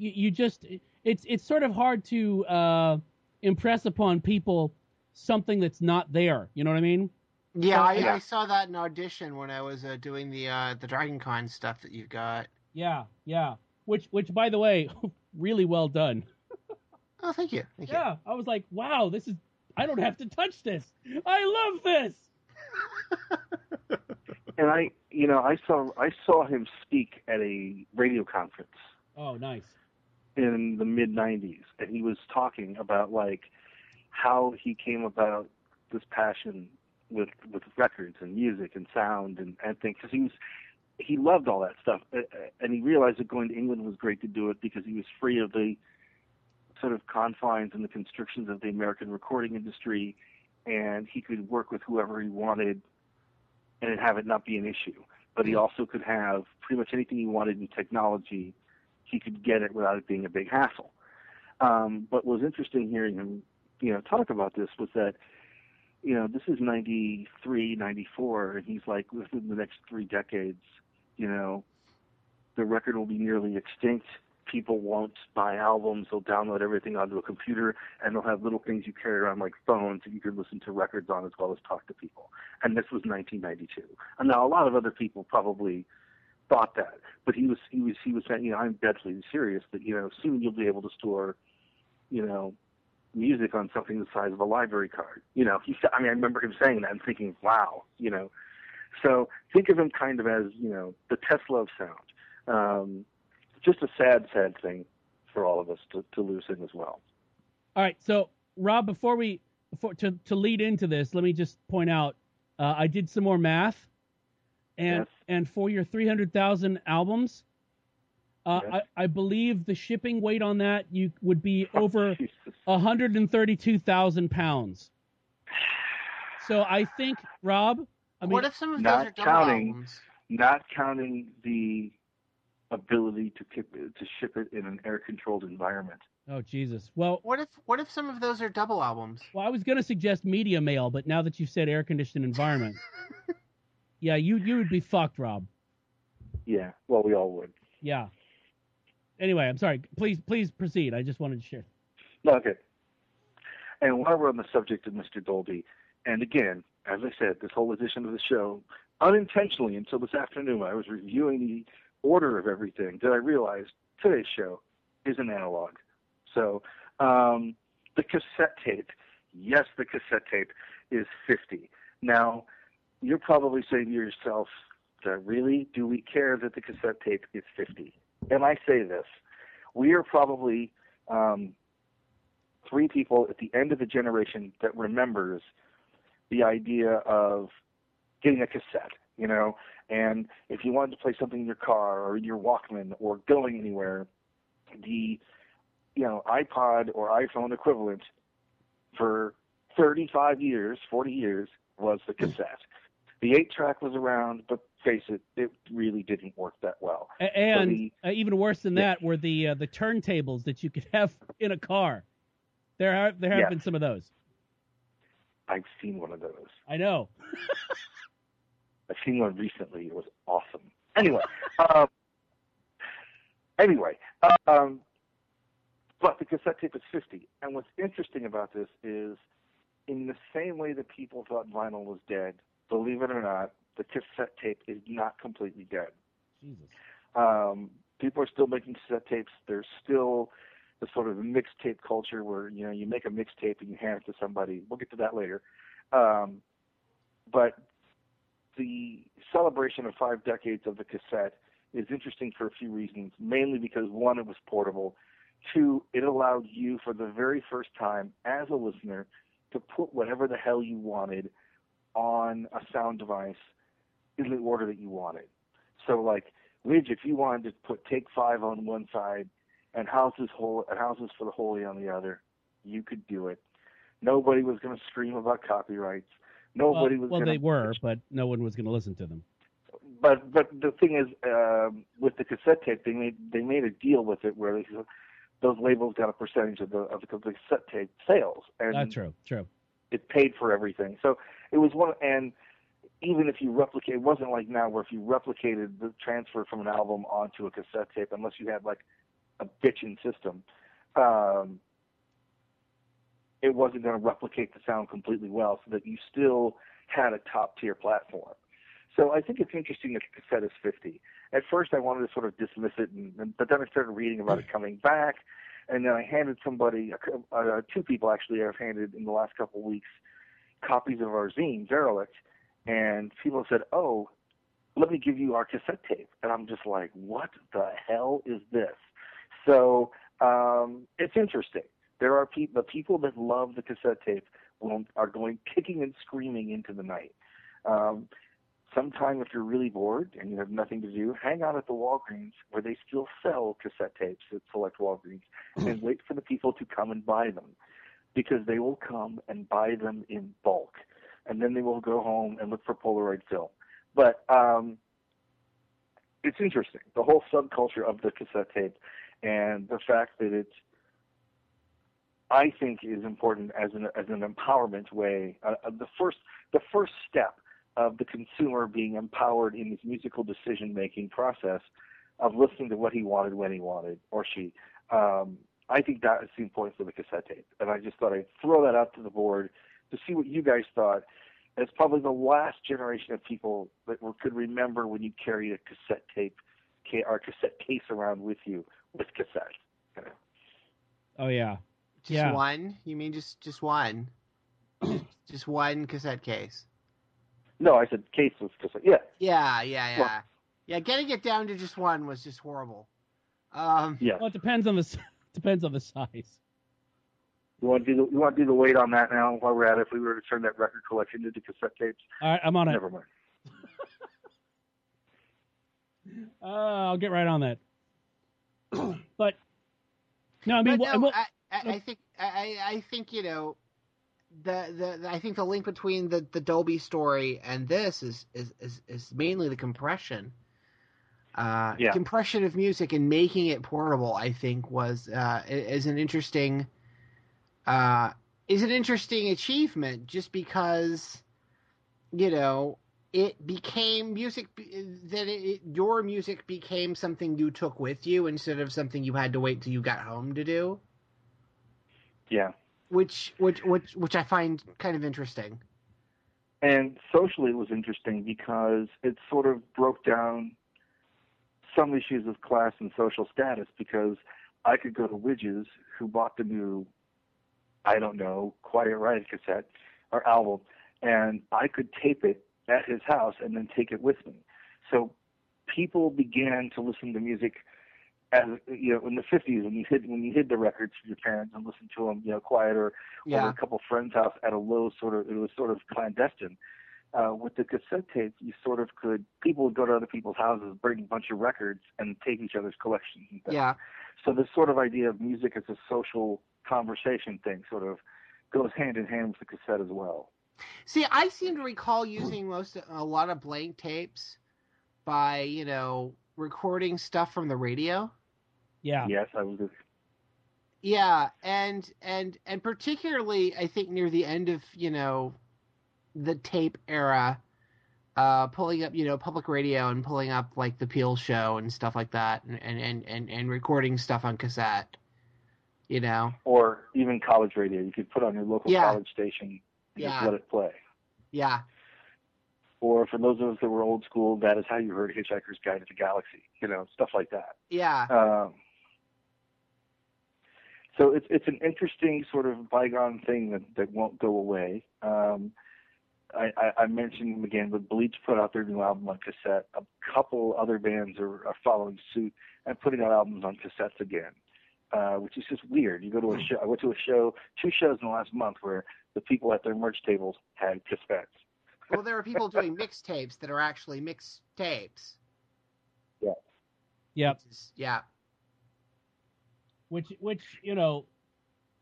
It's sort of hard to impress upon people something that's not there. You know what I mean? Yeah, I saw that in audition when I was doing the Dragon Con stuff that you've got. Yeah. Which by the way, really well done. Oh, thank you. Yeah, I was like, wow, this is. I don't have to touch this. I love this. And I saw him speak at a radio conference. Oh, nice. In the mid-'90s, and he was talking about like how he came about this passion with records and music and sound and things, because he loved all that stuff, and he realized that going to England was great to do it because he was free of the sort of confines and the constrictions of the American recording industry, and he could work with whoever he wanted and have it not be an issue. But he also could have pretty much anything he wanted in technology. He could get it without it being a big hassle. But what was interesting hearing him, you know, talk about this was that, you know, this is 93, 94, and he's like, within the next 3 decades, you know, the record will be nearly extinct. People won't buy albums. They'll download everything onto a computer, and they'll have little things you carry around like phones that you can listen to records on as well as talk to people. And this was 1992. And now a lot of other people probably thought that, but he was saying, you know, I'm deadly serious that, you know, soon you'll be able to store, you know, music on something the size of a library card. You know, I remember him saying that and thinking, wow, you know. So think of him kind of as, you know, the Tesla of sound. Just a sad thing for all of us to lose him as well. All right, so Rob, before to lead into this, let me just point out I did some more math. And yes. And for your 300,000 albums, yes. I believe the shipping weight on that you would be over 132,000 pounds. So I think, Rob, what if some of those are double albums? Not counting the ability to ship it in an air-controlled environment. Oh Jesus! Well, what if some of those are double albums? Well, I was going to suggest media mail, but now that you've said air-conditioned environment. Yeah, you would be fucked, Rob. Yeah, well, we all would. Yeah. Anyway, I'm sorry. Please proceed. I just wanted to share. Okay. And while we're on the subject of Mr. Dolby, and again, as I said, this whole edition of the show, unintentionally until this afternoon, I was reviewing the order of everything that I realized today's show is an analog. So the cassette tape, yes, the cassette tape is 50. Now, you're probably saying to yourself, really, do we care that the cassette tape is 50? And I say this, we are probably 3 people at the end of the generation that remembers the idea of getting a cassette, you know, and if you wanted to play something in your car or in your Walkman or going anywhere, the, you know, iPod or iPhone equivalent for 35 years, 40 years was the cassette. The 8-track was around, but face it, it really didn't work that well. And even worse than that were the turntables that you could have in a car. There have been some of those. I've seen one of those. I know. I've seen one recently. It was awesome. Anyway, but the cassette tape is 50. And what's interesting about this is, in the same way that people thought vinyl was dead, believe it or not, the cassette tape is not completely dead. Jesus. People are still making cassette tapes. There's still the sort of mixtape culture where, you know, you make a mixtape and you hand it to somebody. We'll get to that later. But the celebration of 5 decades of the cassette is interesting for a few reasons, mainly because, one, it was portable. Two, it allowed you for the very first time as a listener to put whatever the hell you wanted on a sound device in the order that you wanted. So, like, Widge, if you wanted to put Take 5 on one side and Houses for the Holy on the other, you could do it. Nobody was going to scream about copyrights. Nobody was. Well, they were, but no one was going to listen to them. But the thing is, with the cassette tape, they made a deal with it where those labels got a percentage of the cassette tape sales. And true. It paid for everything. So it was one, and even if you replicate, it wasn't like now where if you replicated the transfer from an album onto a cassette tape, unless you had like a bitchin' system, it wasn't going to replicate the sound completely well, so that you still had a top tier platform. So I think it's interesting that the cassette is 50. At first, I wanted to sort of dismiss it, but then I started reading about it coming back, and then I handed somebody, two people actually I've handed in the last couple of weeks, copies of our zine, Derelict, and people said, oh, let me give you our cassette tape. And I'm just like, what the hell is this? So it's interesting. There are the people that love the cassette tape are going kicking and screaming into the night. Sometime if you're really bored and you have nothing to do, hang out at the Walgreens where they still sell cassette tapes at select Walgreens and wait for the people to come and buy them, because they will come and buy them in bulk, and then they will go home and look for Polaroid film. But it's interesting, the whole subculture of the cassette tape, and the fact that it's, I think, is important as an empowerment way. The first step of the consumer being empowered in his musical decision-making process of listening to what he wanted when he wanted, or she. I think that is the importance of the cassette tape. And I just thought I'd throw that out to the board to see what you guys thought, as probably the last generation of people that could remember when you carried a cassette tape or cassette case around with you with cassettes. You know? Oh, yeah. Just one? You mean just one? Just one cassette case? No, I said case was cassette. Yeah. Yeah. Well, yeah, getting it down to just one was just horrible. Yeah. Well, it depends on the size. You want to do the weight on that now? While we're at it, if we were to turn that record collection into cassette tapes. All right, I'm on it. Never mind. I'll get right on that. But no, I mean, I think you know. I think the link between the Dolby story and this is mainly the compression. Compression of music and making it portable, I think, is an interesting achievement, just because, you know, it became music your music became something you took with you instead of something you had to wait till you got home to do. Yeah. Which I find kind of interesting. And socially it was interesting because it sort of broke down some issues of class and social status, because I could go to Widges, who bought the new, I don't know, Quiet Riot cassette or album, and I could tape it at his house and then take it with me. So people began to listen to music. As you know, in the 50s, when you hid the records from your parents and listened to them, you know, quieter, or a couple friends' house at a low sort of, it was sort of clandestine. With the cassette tape, you sort of could. People would go to other people's houses, bring a bunch of records, and take each other's collections. And things. Yeah. So this sort of idea of music as a social conversation thing sort of goes hand in hand with the cassette as well. See, I seem to recall using a lot of blank tapes by, you know, recording stuff from the radio. Yeah. Yes, I was. Yeah, and particularly, I think near the end of, you know, the tape era, pulling up, you know, public radio and pulling up like the Peel Show and stuff like that, and recording stuff on cassette, you know, or even college radio. You could put on your local college station and just let it play. Yeah. Or for those of us that were old school, that is how you heard Hitchhiker's Guide to the Galaxy, you know, stuff like that. Yeah. So it's an interesting sort of bygone thing that won't go away. I mentioned them again, but Bleach put out their new album on cassette. A couple other bands are following suit and putting out albums on cassettes again, which is just weird. You go to a show. I went to a show, 2 shows in the last month, where the people at their merch tables had cassettes. Well, there are people doing mixtapes that are actually mixtapes. Yeah. Yep. Yeah. Which you know,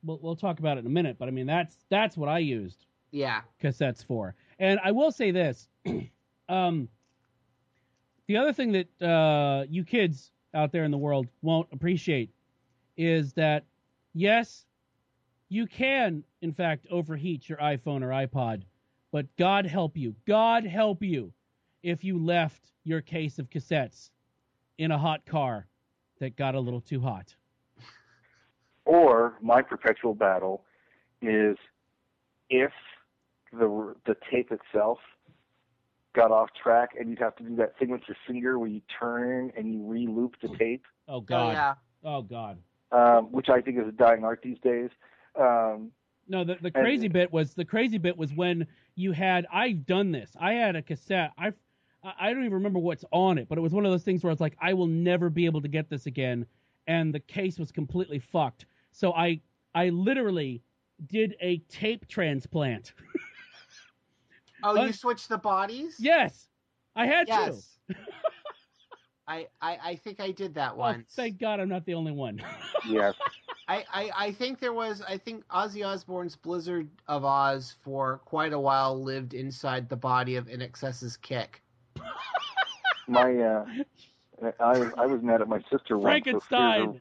we'll talk about it in a minute. But I mean, that's what I used. Yeah. Cassettes for. And I will say this. The other thing that you kids out there in the world won't appreciate is that, yes, you can, in fact, overheat your iPhone or iPod, but God help you if you left your case of cassettes in a hot car that got a little too hot. Or my perpetual battle is if the tape itself got off track and you'd have to do that thing with your finger where you turn and you re-loop the tape. Oh, God. Oh, yeah. Oh, God. Which I think is a dying art these days. No, the crazy bit was when you had, I've done this. I had a cassette. I don't even remember what's on it, but it was one of those things where it's like, I will never be able to get this again. And the case was completely fucked. So I literally did a tape transplant. Oh, you switched the bodies? Yes. I had to. I think I did that once. Oh, thank God I'm not the only one. Yes. I think there was, Ozzy Osbourne's Blizzard of Oz for quite a while lived inside the body of INXS's Kick. My, I was mad at my sister once. Frankenstein!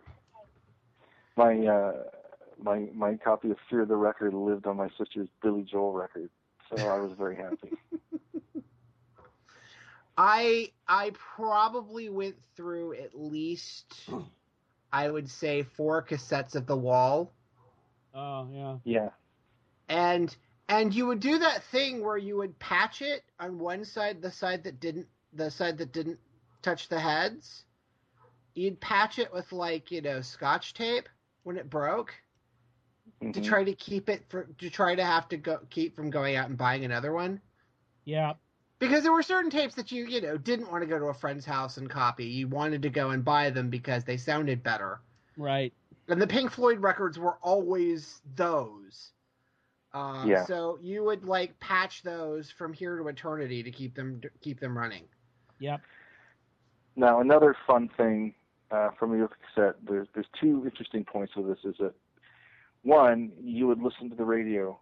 My copy of Fear the Record lived on my sister's Billy Joel record, so I was very happy. I probably went through at least, I would say, 4 cassettes of The Wall. Oh, yeah. Yeah. And you would do that thing where you would patch it on one side, the side that didn't touch the heads. You'd patch it with, like, you know, Scotch tape when it broke. Mm-hmm. To try to keep it keep from going out and buying another one. Yeah. Because there were certain tapes that you know, didn't want to go to a friend's house and copy. You wanted to go and buy them because they sounded better. Right. And the Pink Floyd records were always those. Yeah. So you would like patch those from here to eternity to keep them running. Yep. Now another fun thing from the cassette. There's 2 interesting points of this. Is that one, you would listen to the radio.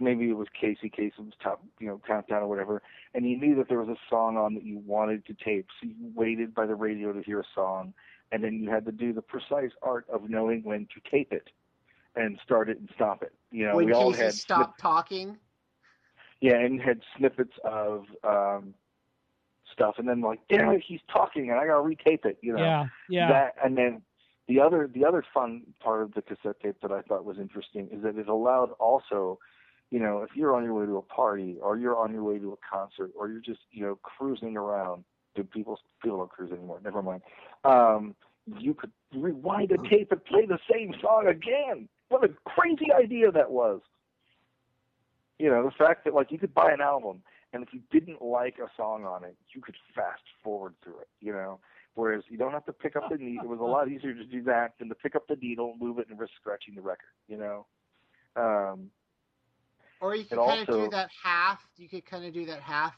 Maybe it was Casey Kasem's top, you know, countdown or whatever, and you knew that there was a song on that you wanted to tape, so you waited by the radio to hear a song, and then you had to do the precise art of knowing when to tape it, and start it and stop it. You know, when we Casey all had stopped talking. Yeah, and had snippets of stuff, and then like, damn it, he's talking, and I gotta retape it. You know, yeah. That, and then. The other fun part of the cassette tape that I thought was interesting is that it allowed also, you know, if you're on your way to a party or you're on your way to a concert or you're just, you know, cruising around. People don't cruise anymore. Never mind. You could rewind a tape and play the same song again. What a crazy idea that was. You know, the fact that, like, you could buy an album and if you didn't like a song on it, you could fast forward through it, you know. Whereas you don't have to pick up the needle. It was a lot easier to do that than to pick up the needle, move it, and risk scratching the record, you know. Or you could kind of do that half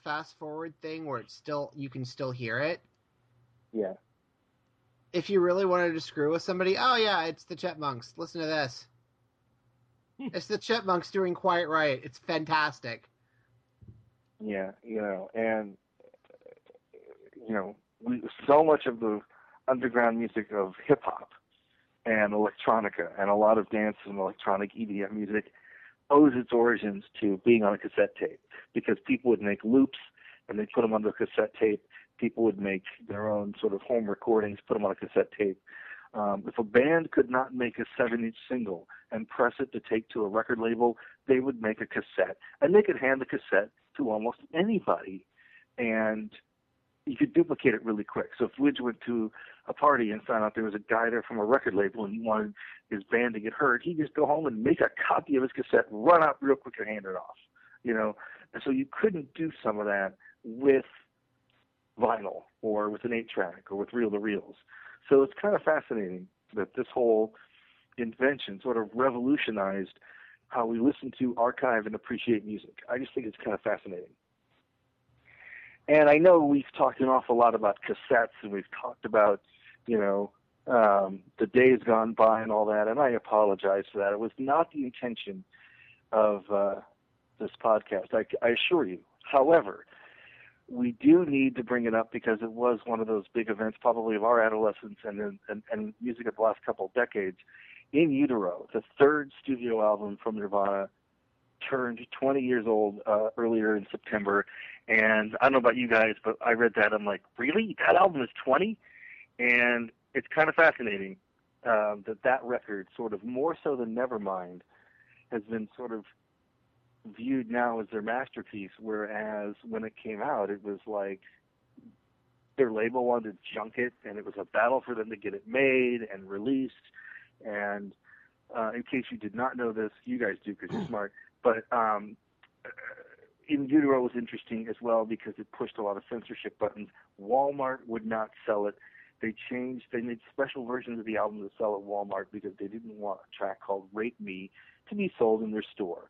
fast forward thing where it's still you can still hear it. Yeah. If you really wanted to screw with somebody, oh yeah, it's the Chipmunks. Listen to this. It's the Chipmunks doing Quiet Riot. It's fantastic. Yeah, you know, and you know. So much of the underground music of hip-hop and electronica and a lot of dance and electronic EDM music owes its origins to being on a cassette tape because people would make loops and they put them on the cassette tape. People would make their own sort of home recordings, put them on a cassette tape. If a band could not make a 7-inch single and press it to take to a record label, they would make a cassette. And they could hand the cassette to almost anybody. And you could duplicate it really quick. So if Widget went to a party and found out there was a guy there from a record label and he wanted his band to get heard, he'd just go home and make a copy of his cassette, run out real quick and hand it off, you know. And so you couldn't do some of that with vinyl or with an 8-track or with reel-to-reels. So it's kind of fascinating that this whole invention sort of revolutionized how we listen to, archive, and appreciate music. I just think it's kind of fascinating. And I know we've talked an awful lot about cassettes, and we've talked about, you know, the days gone by and all that, and I apologize for that. It was not the intention of this podcast, I assure you. However, we do need to bring it up because it was one of those big events probably of our adolescence and music of the last couple of decades. In Utero, the third studio album from Nirvana, turned 20 years old earlier in September. And I don't know about you guys, but I read that. I'm like, really? That album is 20? And it's kind of fascinating that record sort of more so than Nevermind has been sort of viewed now as their masterpiece, whereas when it came out, it was like their label wanted to junk it, and it was a battle for them to get it made and released. And in case you did not know this, you guys do because you're smart, but In Utero was interesting as well because it pushed a lot of censorship buttons. Walmart would not sell it. They made special versions of the album to sell at Walmart because they didn't want a track called Rape Me to be sold in their store.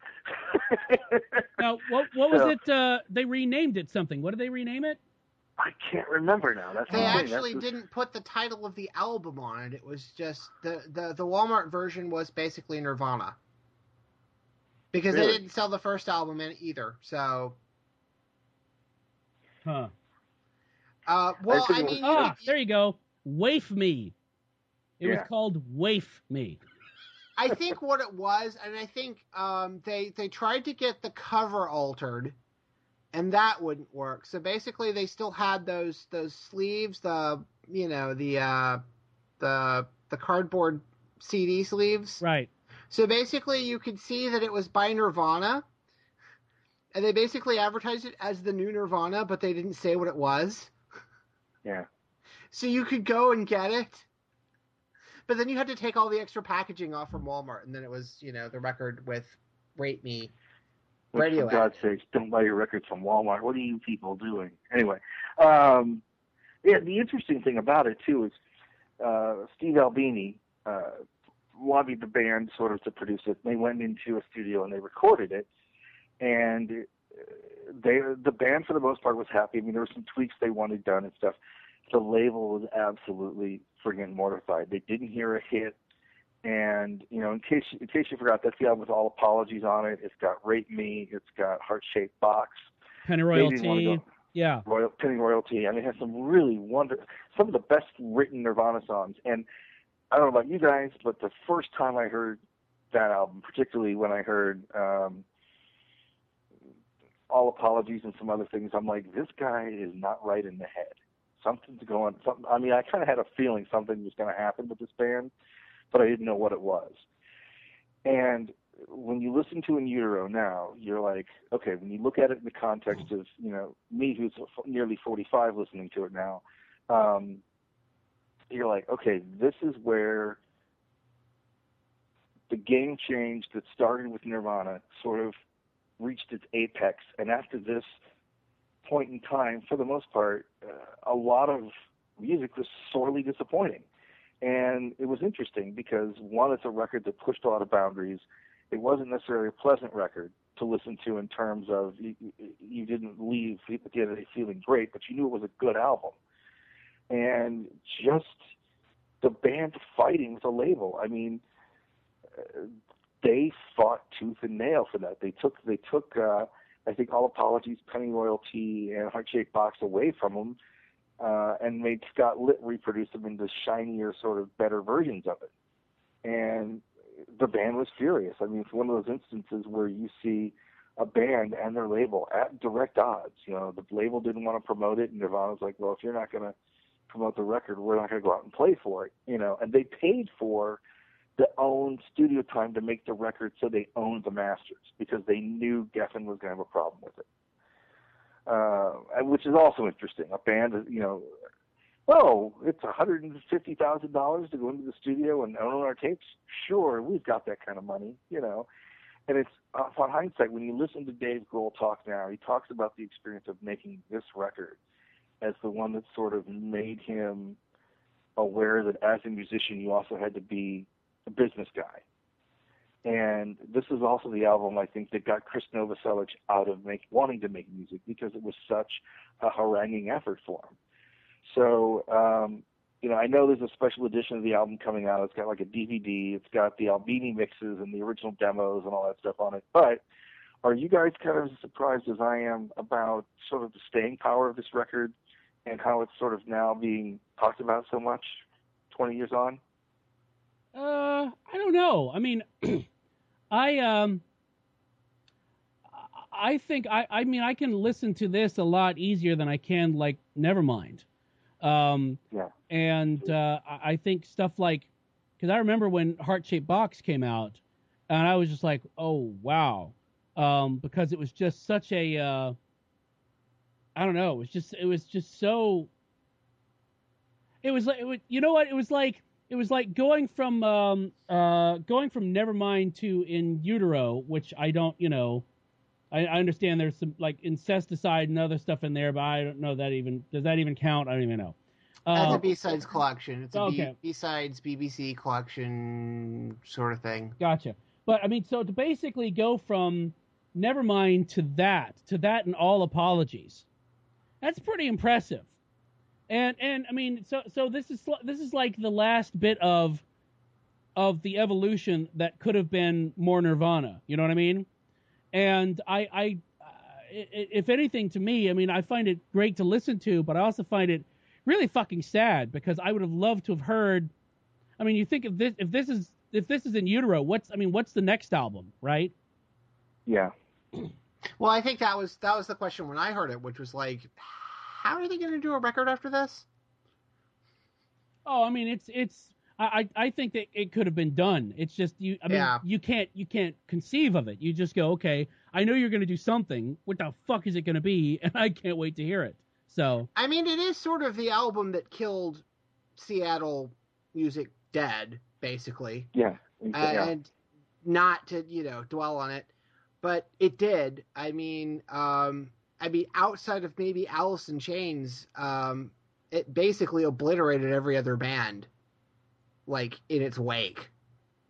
Now, what was it? They renamed it something. What did they rename it? I can't remember now. They actually didn't put the title of the album on it. It was just the Walmart version was basically Nirvana. Because really? They didn't sell the first album in either, so. Huh. Well, I mean. Ah, there you go. Waif Me. It was called Waif Me. I think what it was, and I think they tried to get the cover altered. And that wouldn't work. So basically, they still had those sleeves, the cardboard CD sleeves. Right. So basically, you could see that it was by Nirvana, and they basically advertised it as the new Nirvana, but they didn't say what it was. Yeah. So you could go and get it, but then you had to take all the extra packaging off from Walmart, and then it was the record with "Rape Me." Which, for God's sakes, don't buy your records from Walmart. What are you people doing? Anyway, the interesting thing about it, too, is Steve Albini lobbied the band sort of to produce it. They went into a studio and they recorded it. And the band, for the most part, was happy. I mean, there were some tweaks they wanted done and stuff. The label was absolutely friggin' mortified. They didn't hear a hit. And, in case you forgot, that's the album with all apologies on it. It's got Rape Me. It's got Heart-Shaped Box. Penny Royalty. Yeah. Penny Royalty. I mean, it has some of the best written Nirvana songs. And I don't know about you guys, but the first time I heard that album, particularly when I heard All Apologies and some other things, I'm like, this guy is not right in the head. Something's going on. I mean, I kind of had a feeling something was going to happen with this band, but I didn't know what it was. And when you listen to In Utero now, you're like, okay, when you look at it in the context of, me who's nearly 45 listening to it now, you're like, okay, this is where the game change that started with Nirvana sort of reached its apex. And after this point in time, for the most part, a lot of music was sorely disappointing. And it was interesting because, one, it's a record that pushed a lot of boundaries. It wasn't necessarily a pleasant record to listen to in terms of you didn't leave at the end of the day feeling great, but you knew it was a good album. And just the band fighting with the label, I mean, they fought tooth and nail for that. They took I think, All Apologies, Penny Royalty, and Heart-Shaped Box away from them. And made Scott Litt reproduce them into shinier, sort of better versions of it. And the band was furious. I mean, it's one of those instances where you see a band and their label at direct odds. The label didn't want to promote it, and Nirvana's like, well, if you're not going to promote the record, we're not going to go out and play for it. And they paid for their own studio time to make the record so they owned the masters because they knew Geffen was going to have a problem with it. which is also interesting. A band, you know, oh, it's $150,000 to go into the studio and own our tapes? Sure, we've got that kind of money, you know. And it's, on hindsight, when you listen to Dave Grohl talk now, he talks about the experience of making this record as the one that sort of made him aware that as a musician you also had to be a business guy. And this is also the album, I think, that got Chris Novoselic out of wanting to make music, because it was such a haranguing effort for him. So, you know, I know there's a special edition of the album coming out. It's got like a DVD. It's got the Albini mixes and the original demos and all that stuff on it. But are you guys kind of as surprised as I am about sort of the staying power of this record and how it's sort of now being talked about so much 20 years on? I don't know. I mean, I think I mean, I can listen to this a lot easier than I can like Nevermind. Yeah. And I think stuff like, because I remember when Heart Shaped Box came out, and I was just like, oh wow, because it was just such a I don't know, it was just so. It was, you know what, it was like going from Nevermind to In Utero, which I don't, you know, I understand there's some like incesticide and other stuff in there, but I don't know that even does that even count? I don't even know. That's a B-sides collection. It's a B-sides BBC collection sort of thing. Gotcha. But I mean, so to basically go from Nevermind to that, and All Apologies, that's pretty impressive. And I mean, so this is like the last bit of the evolution that could have been more Nirvana. You know what I mean? And I if anything, to me, I mean, I find it great to listen to, but I also find it really fucking sad, because I would have loved to have heard. I mean, you think of this, if this is In Utero, what's the next album, right? Yeah. Well, I think that was the question when I heard it, which was like, how are they going to do a record after this? Oh, I mean, it's. I think that it could have been done. It's just you can't conceive of it. You just go, okay, I know you're going to do something. What the fuck is it going to be? And I can't wait to hear it. So I mean, it is sort of the album that killed Seattle music dead, basically. Yeah, and not to dwell on it, but it did. I mean, outside of maybe Alice in Chains, it basically obliterated every other band, like, in its wake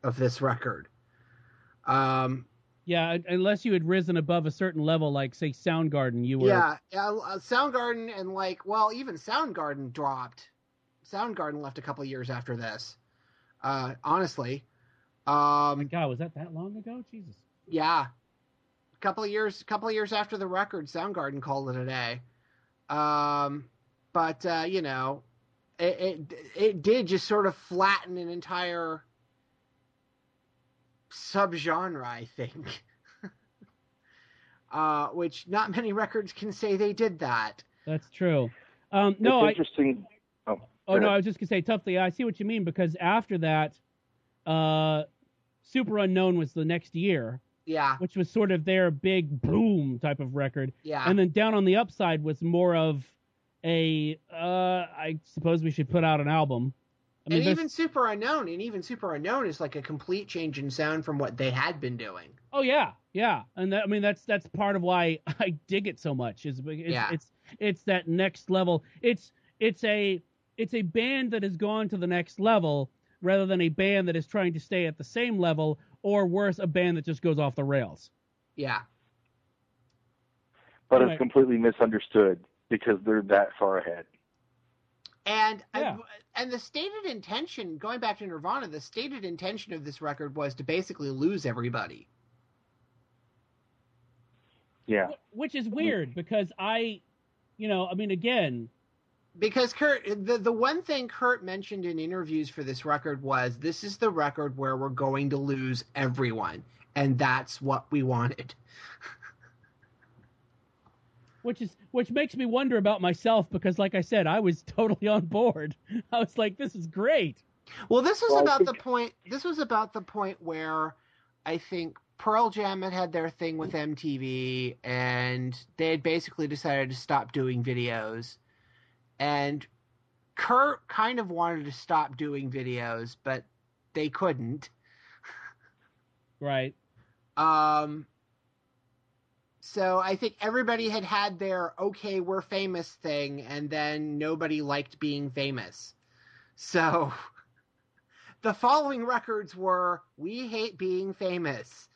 of this record. Yeah, unless you had risen above a certain level, like, say, Soundgarden, you were... Yeah, Soundgarden and, like, well, even Soundgarden dropped. Soundgarden left a couple of years after this, honestly. Oh my God, was that long ago? Jesus. Yeah. A couple of years after the record, Soundgarden called it a day. It did just sort of flatten an entire subgenre, I think, which not many records can say they did that. That's true. No, it's interesting. I was just gonna say, Tuffley, I see what you mean, because after that, Super Unknown was the next year. Yeah, which was sort of their big boom type of record. Yeah, and then Down on the Upside was more of I suppose we should put out an album. I mean, even Super Unknown is like a complete change in sound from what they had been doing. Oh yeah, yeah, and that, I mean, that's part of why I dig it so much. It's that next level. It's a band that has gone to the next level, rather than a band that is trying to stay at the same level, or worse, a band that just goes off the rails. Yeah, but anyway, it's completely misunderstood, because they're that far ahead. And yeah. And the stated intention, going back to Nirvana, the stated intention of this record was to basically lose everybody. Yeah. Which is weird, because because Kurt, the one thing Kurt mentioned in interviews for this record was, this is the record where we're going to lose everyone, and that's what we wanted. Which makes me wonder about myself, because, like I said, I was totally on board. I was like, "This is great." Well, this was about the point where I think Pearl Jam had had their thing with MTV, and they had basically decided to stop doing videos. And Kurt kind of wanted to stop doing videos, but they couldn't. Right. So I think everybody had had their, okay, we're famous thing, and then nobody liked being famous. So the following records were, We Hate Being Famous.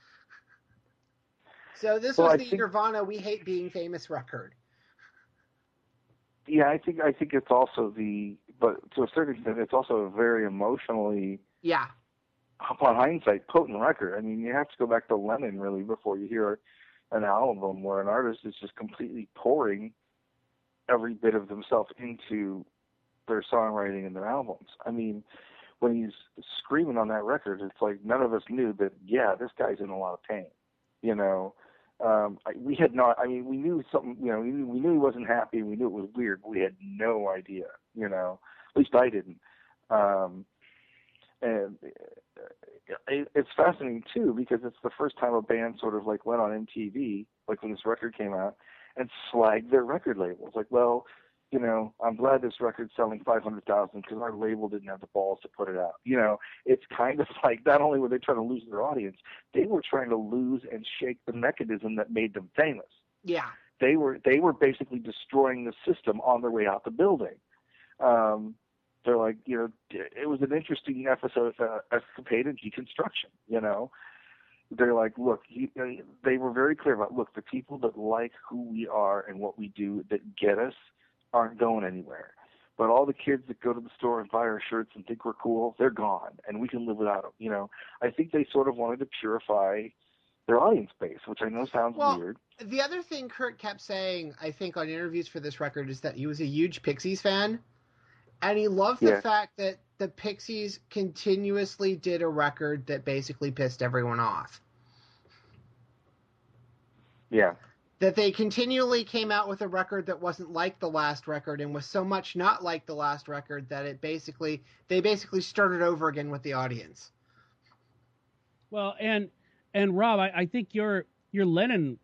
So this was the Nirvana We Hate Being Famous record. Yeah, I think it's also but to a certain extent, it's also a very emotionally, upon hindsight, potent record. I mean, you have to go back to Lennon, really, before you hear an album where an artist is just completely pouring every bit of themselves into their songwriting and their albums. I mean, when he's screaming on that record, it's like none of us knew that, this guy's in a lot of pain, you know. We knew something, you know, we knew he wasn't happy. We knew it was weird. But we had no idea, you know, at least I didn't. And it's fascinating too, because it's the first time a band sort of like went on MTV, like when this record came out, and slagged their record labels. Like, well, you know, I'm glad this record's selling 500,000 because our label didn't have the balls to put it out. You know, it's kind of like not only were they trying to lose their audience, they were trying to lose and shake the mechanism that made them famous. Yeah, they were basically destroying the system on their way out the building. They're like, you know, it was an interesting episode of escapade and deconstruction. You know, they're like, look, they were very clear about, look, the people that like who we are and what we do that get us aren't going anywhere. But all the kids that go to the store and buy our shirts and think we're cool, they're gone, and we can live without them. You know, I think they sort of wanted to purify their audience base, which I know sounds weird. The other thing Kurt kept saying, I think, on interviews for this record is that he was a huge Pixies fan. And he loved the fact that the Pixies continuously did a record that basically pissed everyone off. Yeah. That they continually came out with a record that wasn't like the last record and was so much not like the last record that it basically started over again with the audience. Well, and Rob, I think your Lennon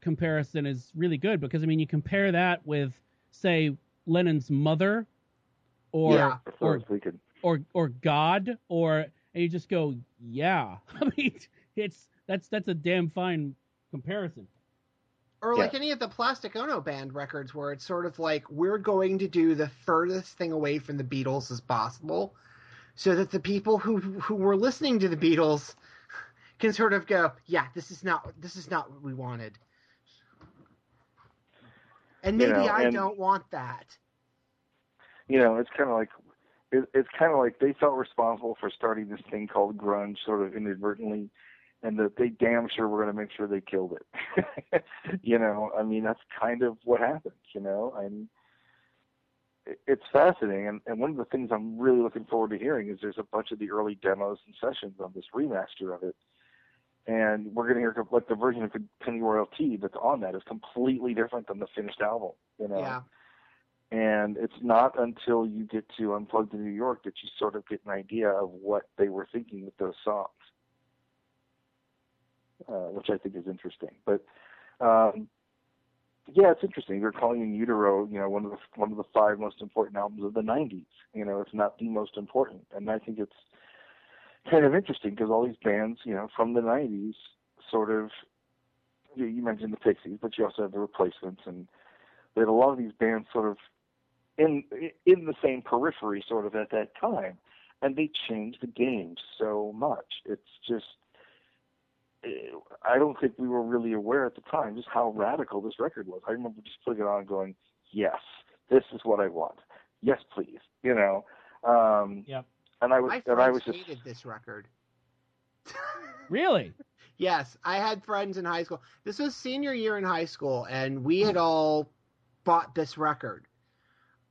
comparison is really good, because I mean you compare that with, say, Lennon's Mother or God, or and you just go, I mean, that's a damn fine comparison. Or like any of the Plastic Ono Band records, where it's sort of like, we're going to do the furthest thing away from the Beatles as possible, so that the people who were listening to the Beatles can sort of go, this is not what we wanted, and maybe I don't want that. You know, it's kind of like they felt responsible for starting this thing called grunge, sort of inadvertently. And that they damn sure were going to make sure they killed it. You know, I mean, that's kind of what happens, you know. And it's fascinating. And one of the things I'm really looking forward to hearing is there's a bunch of the early demos and sessions on this remaster of it. And we're going to hear, like, the version of Pennyroyal Tea that's on that is completely different than the finished album, you know. Yeah. And it's not until you get to Unplugged in New York that you sort of get an idea of what they were thinking with those songs. Which I think is interesting, but it's interesting. They're calling In Utero, you know, one of the five most important albums of the '90s. You know, it's not the most important, and I think it's kind of interesting because all these bands, you know, from the '90s, sort of. You mentioned the Pixies, but you also have the Replacements, and they had a lot of these bands sort of in the same periphery, sort of at that time, and they changed the game so much. It's just. I don't think we were really aware at the time just how radical this record was. I remember just putting it on and going, yes, this is what I want. Yes, please. You know? And I was just hated this record. Really? Yes. I had friends in high school. This was senior year in high school, and we had all bought this record.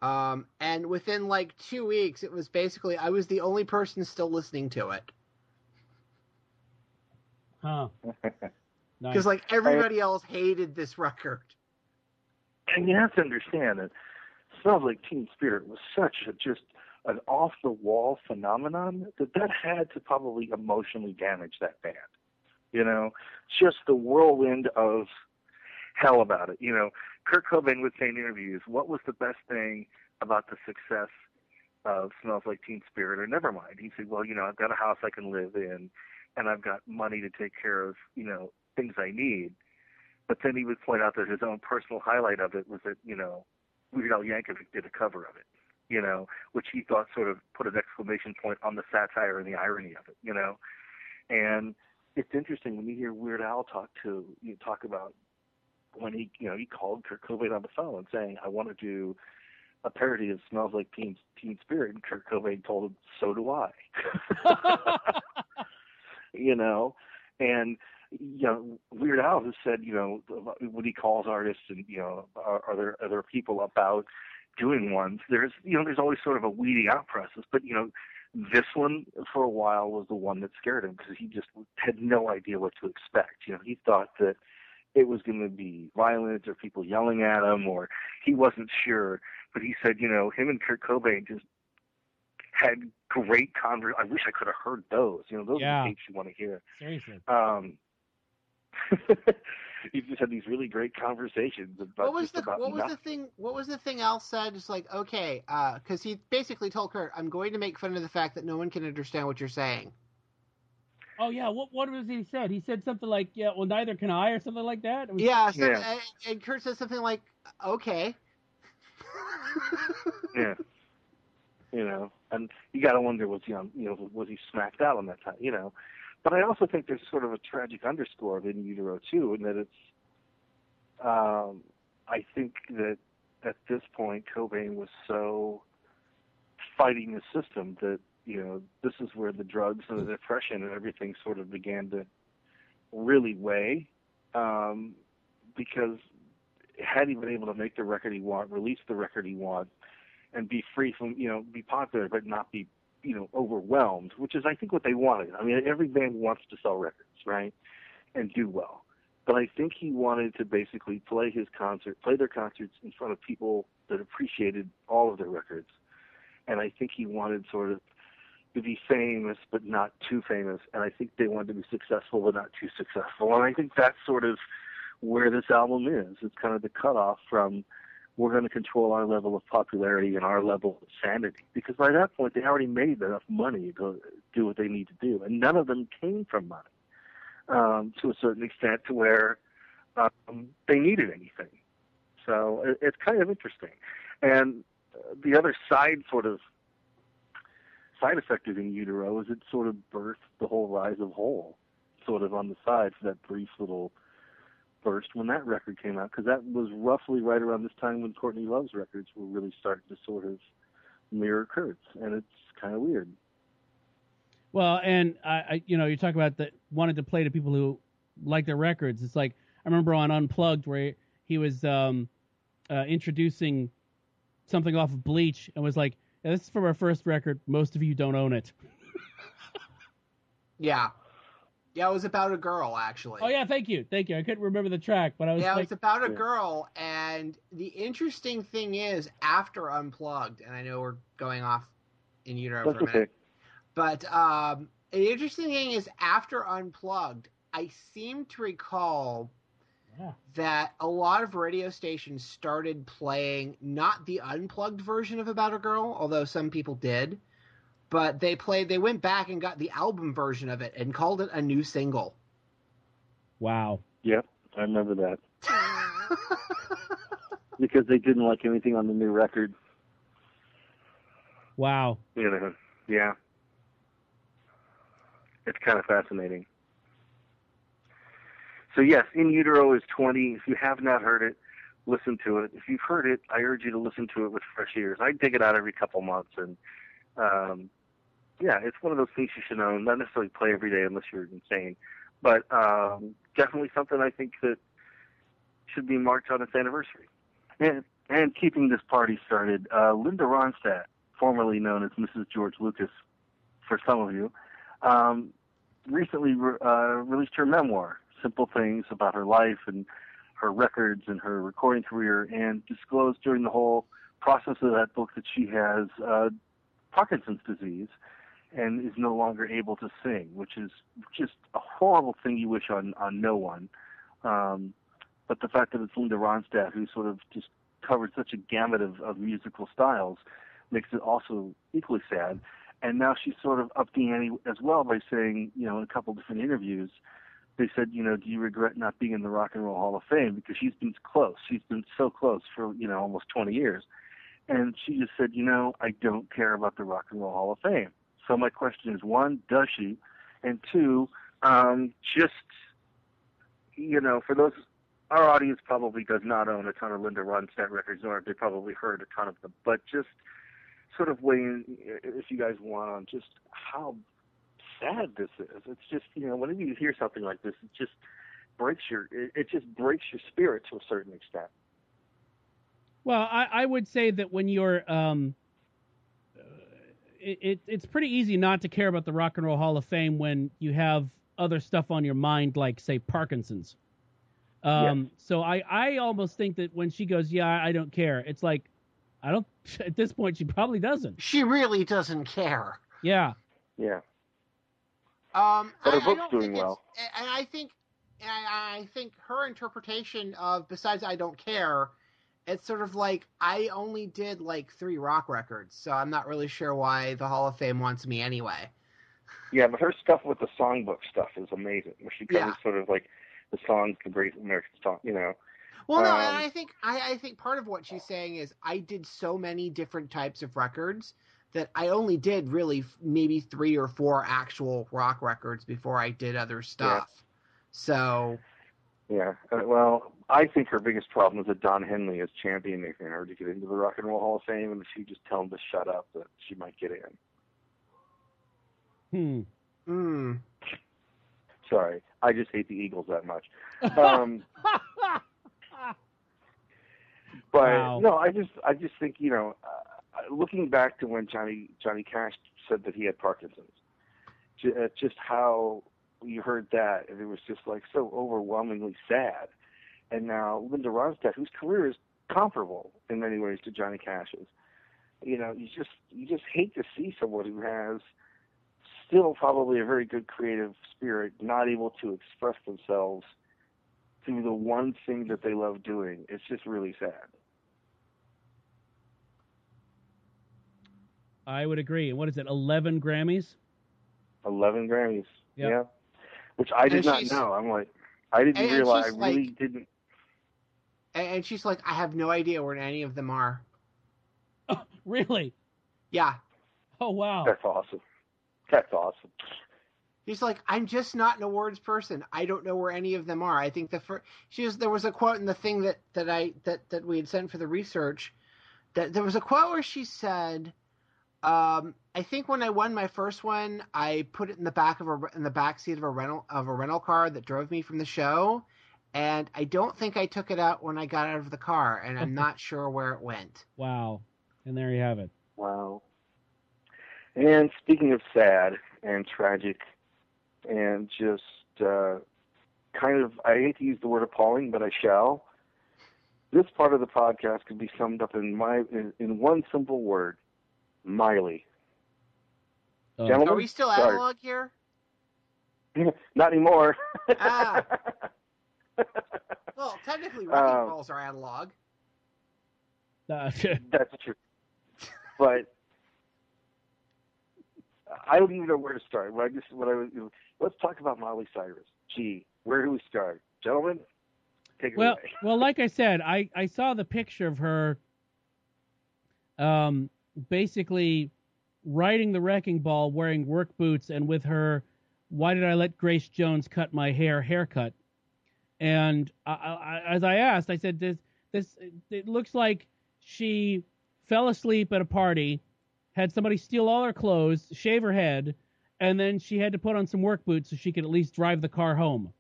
And within like 2 weeks, it was basically, I was the only person still listening to it. Huh. Because nice. Like everybody else hated this record, and you have to understand that Sounds Like Teen Spirit was such an off the wall phenomenon that had to probably emotionally damage that band you know, just the whirlwind of hell about it. You know, Kurt Cobain would say in interviews, what was the best thing about the success of Smells Like Teen Spirit or Nevermind? He'd say, well, you know, I've got a house I can live in, and I've got money to take care of, you know, things I need. But then he would point out that his own personal highlight of it was that, you know, Weird Al Yankovic did a cover of it, you know, which he thought sort of put an exclamation point on the satire and the irony of it, you know. And it's interesting when you hear Weird Al talk about when he, you know, he called Kurt Cobain on the phone saying, I want to do a parody of Smells Like Teen Spirit, and Kurt Cobain told him, so do I. You know, and, you know, Weird Al has said, you know, when he calls artists and, you know, are there other people about doing ones, there's, you know, there's always sort of a weeding out process. But, you know, this one for a while was the one that scared him because he just had no idea what to expect. You know, he thought that it was going to be violence or people yelling at him, or he wasn't sure. But he said, you know, him and Kurt Cobain just had great conversations. I wish I could have heard those. You know, those are the tapes you want to hear. Seriously. He just had these really great conversations about what was the thing Al said? Just like, okay, because he basically told Kurt, I'm going to make fun of the fact that no one can understand what you're saying. Oh yeah, what was he said? He said something like, yeah, well, neither can I, or something like that. And Kurt said something like, okay. Yeah. You know, and you got to wonder, was he smacked out on that time, you know? But I also think there's sort of a tragic underscore of In Utero, too, in that it's, I think that at this point, Cobain was so fighting the system that, you know, this is where the drugs and the depression and everything sort of began to really weigh, because had he been able to make the record he wanted, release the record he wanted, and be free from, you know, be popular but not be, you know, overwhelmed, which is, I think, what they wanted. I mean, every band wants to sell records, right, and do well. But I think he wanted to basically play their concerts in front of people that appreciated all of their records. And I think he wanted sort of to be famous but not too famous. And I think they wanted to be successful but not too successful. And I think that's sort of where this album is. It's kind of the cutoff from, we're going to control our level of popularity and our level of sanity. Because by that point, they already made enough money to do what they need to do. And none of them came from money to a certain extent to where they needed anything. So it's kind of interesting. And the other side effect of In Utero is it sort of birthed the whole Rise of Hole sort of on the side for that brief little burst when that record came out, because that was roughly right around this time when Courtney Love's records were really starting to sort of mirror Kurt's, and it's kind of weird. Well, and I, you know, you talk about that wanted to play to people who like their records. It's like I remember on Unplugged where he was introducing something off of Bleach and was like, yeah, "This is from our first record. Most of you don't own it." Yeah. Yeah, it was about a girl, actually. Oh, yeah, thank you. I couldn't remember the track, but I was it was about a girl, and the interesting thing is, after Unplugged, and I know we're going off In Utero for a minute, but the interesting thing is, after Unplugged, I seem to recall that a lot of radio stations started playing not the Unplugged version of About a Girl, although some people did. But they went back and got the album version of it and called it a new single. Wow. Yep, I remember that. Because they didn't like anything on the new record. Wow. You know, yeah. It's kind of fascinating. So yes, In Utero is 20. If you have not heard it, listen to it. If you've heard it, I urge you to listen to it with fresh ears. I dig it out every couple months, and yeah, it's one of those things you should own, not necessarily play every day unless you're insane, but definitely something I think that should be marked on its anniversary. And keeping this party started, Linda Ronstadt, formerly known as Mrs. George Lucas for some of you, recently released her memoir, Simple Things, about her life and her records and her recording career, and disclosed during the whole process of that book that she has Parkinson's disease, and is no longer able to sing, which is just a horrible thing you wish on no one. But the fact that it's Linda Ronstadt, who sort of just covered such a gamut of musical styles, makes it also equally sad. And now she's sort of upped the ante as well by saying, you know, in a couple different interviews, they said, you know, do you regret not being in the Rock and Roll Hall of Fame? Because she's been close. She's been so close for, you know, almost 20 years. And she just said, you know, I don't care about the Rock and Roll Hall of Fame. So my question is, one, does she? And two, just, you know, for those, our audience probably does not own a ton of Linda Ronstadt records, or they probably heard a ton of them, but just sort of weigh in, if you guys want, on just how sad this is. It's just, you know, whenever you hear something like this, it just breaks your, it just breaks your spirit to a certain extent. Well, I would say that when you're, it's pretty easy not to care about the Rock and Roll Hall of Fame when you have other stuff on your mind, like, say, Parkinson's. Yes. So I almost think that when she goes, yeah, I don't care, it's like, I don't, at this point, she probably doesn't. She really doesn't care. Yeah. Yeah. But her book's doing well. And I think her interpretation of, besides I don't care, it's sort of like, I only did like 3 rock records, so I'm not really sure why the Hall of Fame wants me anyway. Yeah, but her stuff with the songbook stuff is amazing, where she covers sort of like the songs, the great American song, you know. Well, no, and I think part of what she's saying is, I did so many different types of records that I only did really maybe 3 or 4 actual rock records before I did other stuff. Yeah. So. Yeah, well, I think her biggest problem is that Don Henley is championing her to get into the Rock and Roll Hall of Fame, and if you just tell him to shut up, that she might get in. Sorry, I just hate the Eagles that much. But wow. No, I just think, you know, looking back to when Johnny Cash said that he had Parkinson's, just how you heard that, and it was just like so overwhelmingly sad. And now Linda Ronstadt, whose career is comparable in many ways to Johnny Cash's, you know, you just hate to see someone who has still probably a very good creative spirit not able to express themselves through the one thing that they love doing. It's just really sad. I would agree. What is it? 11 Grammys? 11 Grammys. Yep. Yeah. Which I did not know. I'm like, I didn't realize. I really didn't. And she's like, I have no idea where any of them are. Oh, really? Yeah. Oh, wow. That's awesome. She's like, I'm just not an awards person. I don't know where any of them are. I think there was a quote in the thing that we had sent for the research. That there was a quote where she said, I think when I won my first one, I put it in the back of in the backseat of a rental car that drove me from the show, and I don't think I took it out when I got out of the car, and I'm not sure where it went. Wow. And there you have it. Wow. And speaking of sad and tragic and just kind of, I hate to use the word appalling, but I shall, this part of the podcast could be summed up in one simple word: Miley. Are we still analog here? Not anymore. Well, technically, rock and rolls are analog. That's true. But I don't even know where to start. Let's talk about Miley Cyrus. Gee, where do we start, gentlemen? Take it away. Well, like I said, I saw the picture of her. Basically riding the wrecking ball, wearing work boots, and with her "Why did I let Grace Jones cut my hair" haircut. And I, as I asked, I said, this it looks like she fell asleep at a party, had somebody steal all her clothes, shave her head, and then she had to put on some work boots so she could at least drive the car home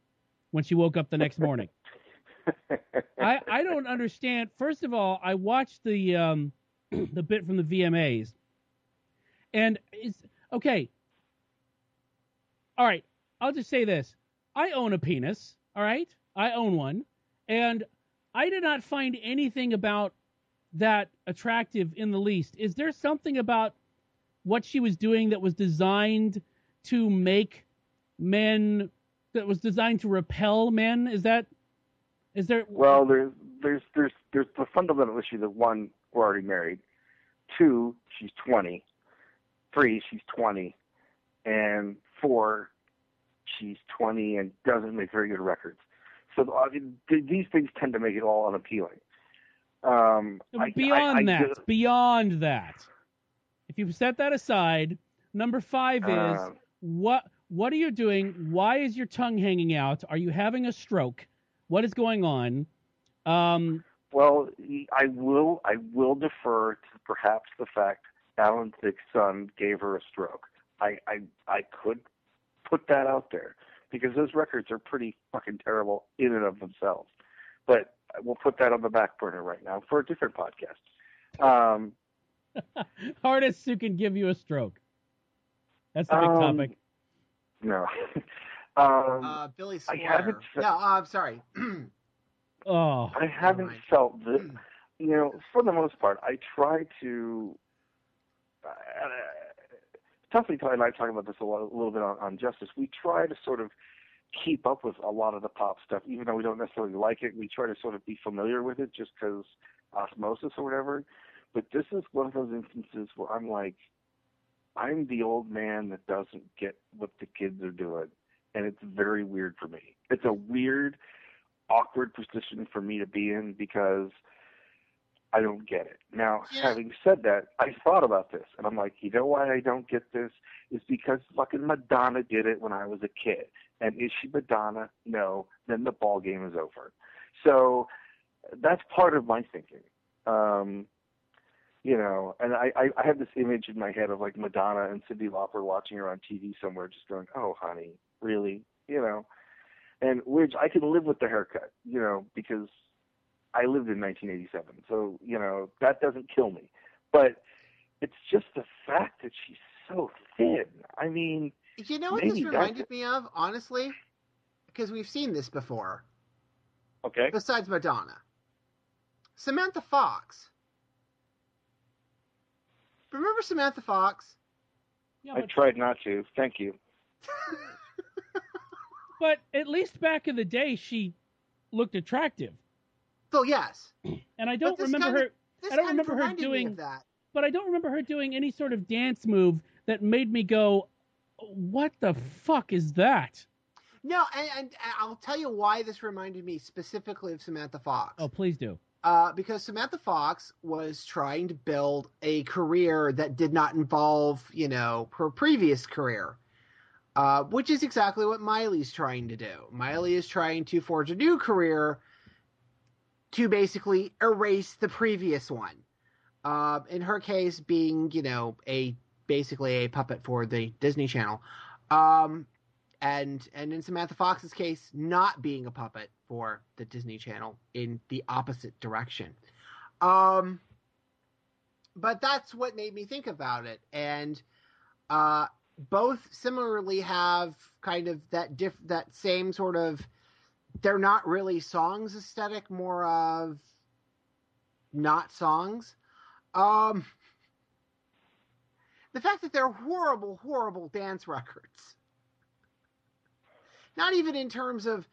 when she woke up the next morning. I don't understand. First of all, I watched the bit from the VMAs, and it's okay. All right. I'll just say this. I own a penis. All right. I own one. And I did not find anything about that attractive in the least. Is there something about what she was doing that was designed to make men, that was designed to repel men? Is there? Well, there's the fundamental issue that, one, we're already married. Two, she's 20. Three, she's 20. And four, she's 20 and doesn't make very good records. So these things tend to make it all unappealing. Beyond that, if you set that aside, number five is what are you doing? Why is your tongue hanging out? Are you having a stroke? What is going on? Well, I will defer to perhaps the fact Alan Thicke's son gave her a stroke. I could put that out there because those records are pretty fucking terrible in and of themselves. But we'll put that on the back burner right now for a different podcast. Artists who can give you a stroke. That's a big topic. No. Billy Squire. I'm sorry. I haven't felt this. You know, for the most part, I try to... Tuffley and I talk about this a little bit on Justice. We try to sort of keep up with a lot of the pop stuff, even though we don't necessarily like it. We try to sort of be familiar with it just because osmosis or whatever. But this is one of those instances where I'm like, I'm the old man that doesn't get what the kids are doing. And it's very weird for me. It's a weird, awkward position for me to be in because I don't get it. Now, having said that, I thought about this, and I'm like, you know why I don't get this? It's because fucking Madonna did it when I was a kid. And is she Madonna? No. Then the ball game is over. So that's part of my thinking. You know, and I have this image in my head of like Madonna and Cyndi Lauper watching her on TV somewhere just going, oh, honey, really? You know, and which I could live with the haircut, you know, because I lived in 1987. So, you know, that doesn't kill me. But it's just the fact that she's so thin. I mean, you know what this reminded me of, honestly? Because we've seen this before. Okay. Besides Madonna. Samantha Fox. Remember Samantha Fox? Yeah, I tried not to. Thank you. But at least back in the day, she looked attractive. Oh, yes. And I don't remember her doing any sort of dance move that made me go, what the fuck is that? No, and I'll tell you why this reminded me specifically of Samantha Fox. Oh, please do. Because Samantha Fox was trying to build a career that did not involve, you know, her previous career, which is exactly what Miley's trying to do. Miley is trying to forge a new career to basically erase the previous one. In her case, being, you know, basically a puppet for the Disney Channel. And in Samantha Fox's case, not being a puppet for the Disney Channel in the opposite direction. But that's what made me think about it. And both similarly have kind of that same sort of, they're not really songs aesthetic, more of not songs. The fact that they're horrible, horrible dance records. Not even in terms of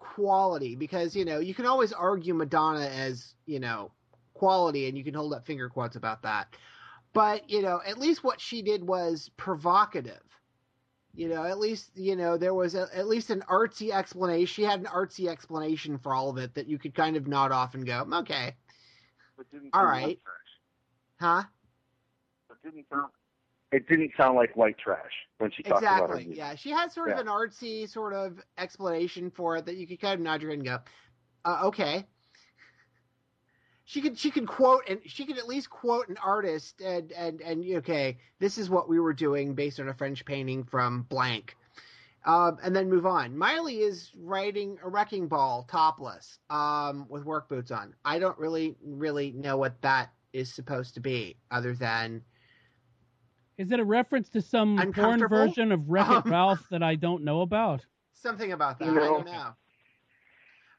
quality, because, you know, you can always argue Madonna as, you know, quality, and you can hold up finger quotes about that. But, you know, at least what she did was provocative. You know, at least, you know, there was at least an artsy explanation. She had an artsy explanation for all of it that you could kind of nod off and go, okay. But didn't all right. Huh? But didn't sound... It didn't sound like white trash when she talked about it. Exactly, yeah. She had sort of an artsy sort of explanation for it that you could kind of nod your head and go, okay. She could at least quote an artist and okay, this is what we were doing based on a French painting from blank, and then move on. Miley is riding a wrecking ball topless, with work boots on. I don't really know what that is supposed to be, other than. Is it a reference to some porn version of Wreck-It Ralph that I don't know about? Something about that. You know, I don't know.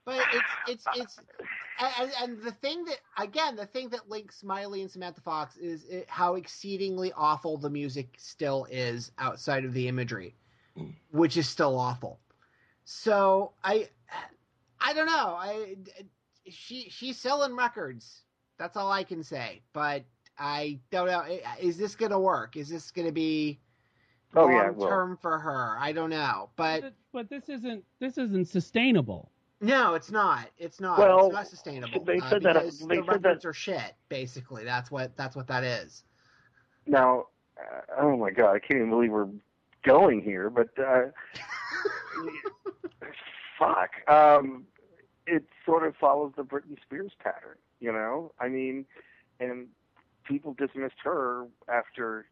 But it's the thing that, again, the thing that links Miley and Samantha Fox is how exceedingly awful the music still is outside of the imagery, which is still awful. So I don't know. She's selling records. That's all I can say. But I don't know. Is this going to work? Is this going to be long term for her? I don't know. But this isn't sustainable. No, it's not. It's not. Well, it's not sustainable. They said that the records are shit. Basically, that's what that is. Now, oh my God, I can't even believe we're going here. But fuck, it sort of follows the Britney Spears pattern, you know. I mean, and people dismissed her after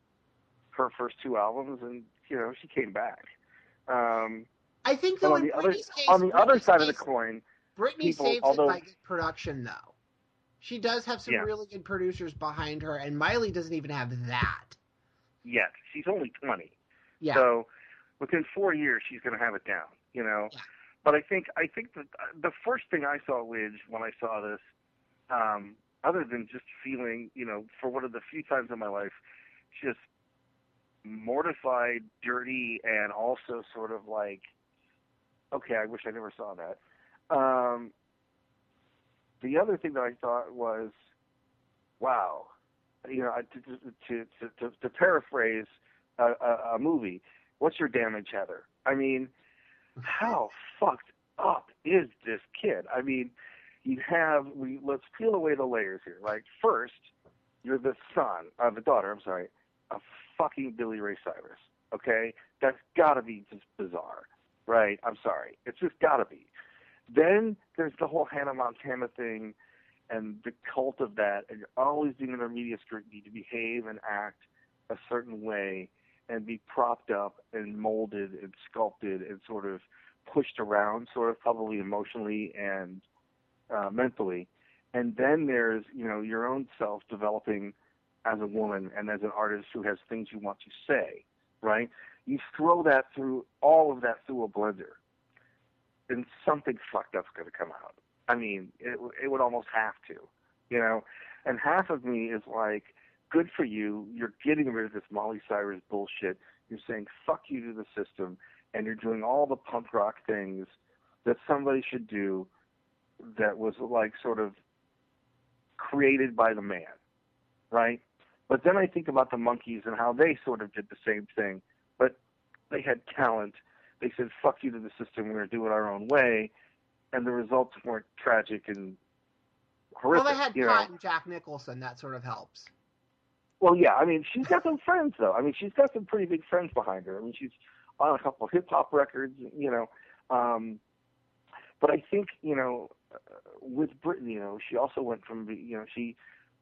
her first two albums, and you know she came back. I think that on the other side of the coin, Britney saves it by good production, though. She does have some really good producers behind her, and Miley doesn't even have that. Yet. She's only 20. Yeah. So within 4 years, she's going to have it down, you know? Yeah. But I think that the first thing I saw, Widge, when I saw this, other than just feeling, you know, for one of the few times in my life, just mortified, dirty, and also sort of like, okay, I wish I never saw that. The other thing that I thought was, wow, you know, to paraphrase a movie, what's your damage, Heather? I mean, how fucked up is this kid? I mean, let's peel away the layers here. Like, first, you're the daughter of fucking Billy Ray Cyrus. Okay, that's got to be just bizarre. Right, I'm sorry. It's just got to be. Then there's the whole Hannah Montana thing and the cult of that, and you're always doing their media scrutiny to behave and act a certain way and be propped up and molded and sculpted and sort of pushed around, sort of probably emotionally and mentally. And then there's, you know, your own self developing as a woman and as an artist who has things you want to say, right? You throw that through, all of that through a blender, and something fucked up's going to come out. I mean, it would almost have to, you know? And half of me is like, good for you. You're getting rid of this Molly Cyrus bullshit. You're saying, fuck you to the system, and you're doing all the punk rock things that somebody should do that was like sort of created by the man, right? But then I think about the Monkees and how they sort of did the same thing. They had talent. They said, fuck you to the system. We're going to do it our own way. And the results weren't tragic and horrific. Well, they had Cotton, and Jack Nicholson. That sort of helps. Well, yeah. I mean, she's got some friends, though. I mean, she's got some pretty big friends behind her. I mean, she's on a couple of hip-hop records, you know. But I think, you know, with Britney, you know, she also went from, you know,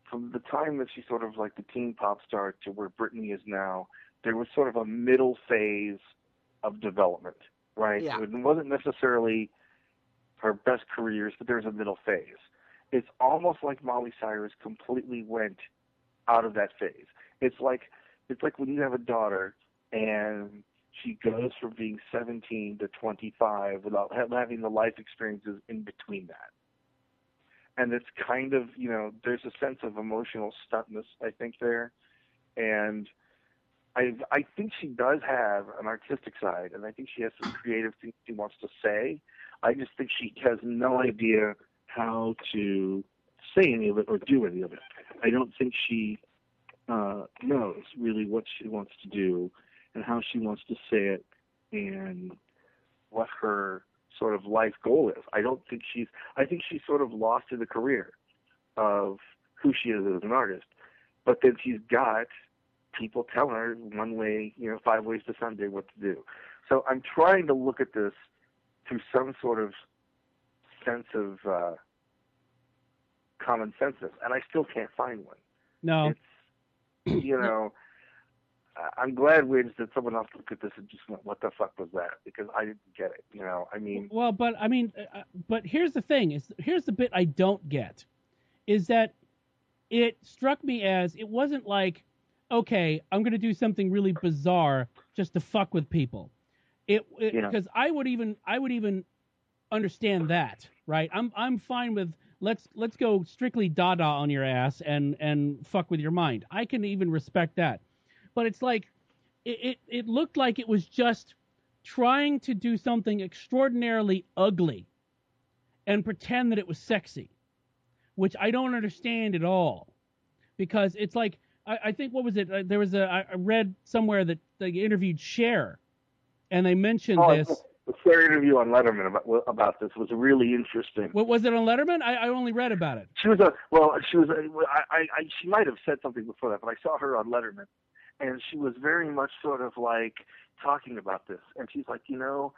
from the time that she sort of like the teen pop star to where Britney is now, there was sort of a middle phase of development, right? Yeah. It wasn't necessarily her best careers, but there was a middle phase. It's almost like Molly Cyrus completely went out of that phase. It's like when you have a daughter and she goes from being 17 to 25 without having the life experiences in between that. And it's kind of, you know, there's a sense of emotional stuntness, I think, there. And I think she does have an artistic side, and I think she has some creative things she wants to say. I just think she has no idea how to say any of it or do any of it. I don't think she knows really what she wants to do and how she wants to say it and what her sort of life goal is. I think she's sort of lost in the career of who she is as an artist. But then she's got people tell her one way, you know, 5 ways to Sunday what to do. So I'm trying to look at this through some sort of sense of common sense, and I still can't find one. No. It's, you know, I'm glad, Widge, that someone else looked at this and just went, what the fuck was that? Because I didn't get it, you know, I mean. Well, but I mean, but here's the thing. Here's the bit I don't get, is that it struck me as it wasn't like, okay, I'm going to do something really bizarre just to fuck with people. Because I would even understand that, right? I'm fine with let's go strictly Dada on your ass and fuck with your mind. I can even respect that. But it's like it looked like it was just trying to do something extraordinarily ugly and pretend that it was sexy, which I don't understand at all, because it's like I think what was it? There was I read somewhere that they interviewed Cher, and they mentioned this. The Cher interview on Letterman about this was really interesting. What was it on Letterman? I only read about it. She might have said something before that, but I saw her on Letterman, and she was very much sort of like talking about this, and she's like, you know,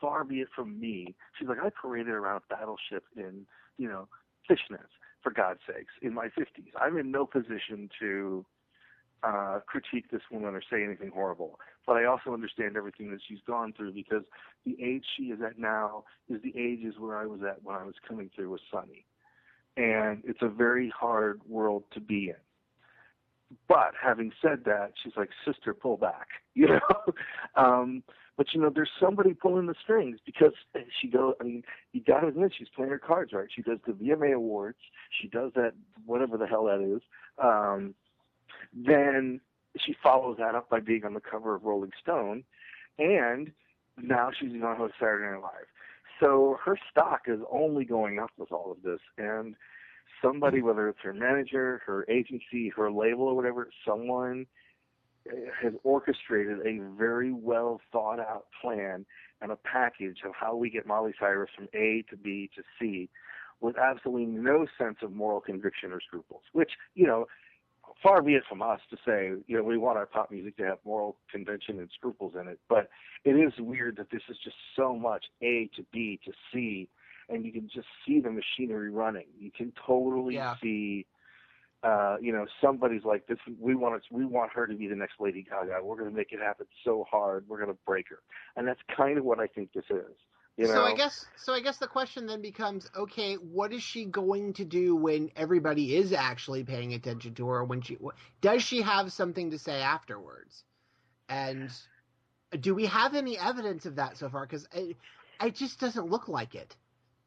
far be it from me. She's like, I paraded around a battleship in, you know, fishnets, for God's sakes, in my 50s. I'm in no position to critique this woman or say anything horrible. But I also understand everything that she's gone through, because the age she is at now is the ages where I was at when I was coming through with Sonny. And it's a very hard world to be in. But having said that, she's like, sister, pull back, you know? But, you know, there's somebody pulling the strings, because you got to admit, she's playing her cards right. She does the VMA Awards. She does that, whatever the hell that is. Then she follows that up by being on the cover of Rolling Stone. And now she's going to host Saturday Night Live. So her stock is only going up with all of this. And somebody, whether it's her manager, her agency, her label, or whatever, someone has orchestrated a very well thought out plan and a package of how we get Molly Cyrus from A to B to C with absolutely no sense of moral conviction or scruples, which, you know, far be it from us to say, you know, we want our pop music to have moral convention and scruples in it, but it is weird that this is just so much A to B to C, and you can just see the machinery running. You can totally see, you know, somebody's like, this. We want her to be the next Lady Gaga. We're going to make it happen so hard. We're going to break her. And that's kind of what I think this is. You know? So I guess the question then becomes, okay, what is she going to do when everybody is actually paying attention to her? When does she have something to say afterwards? And do we have any evidence of that so far? Because it just doesn't look like it.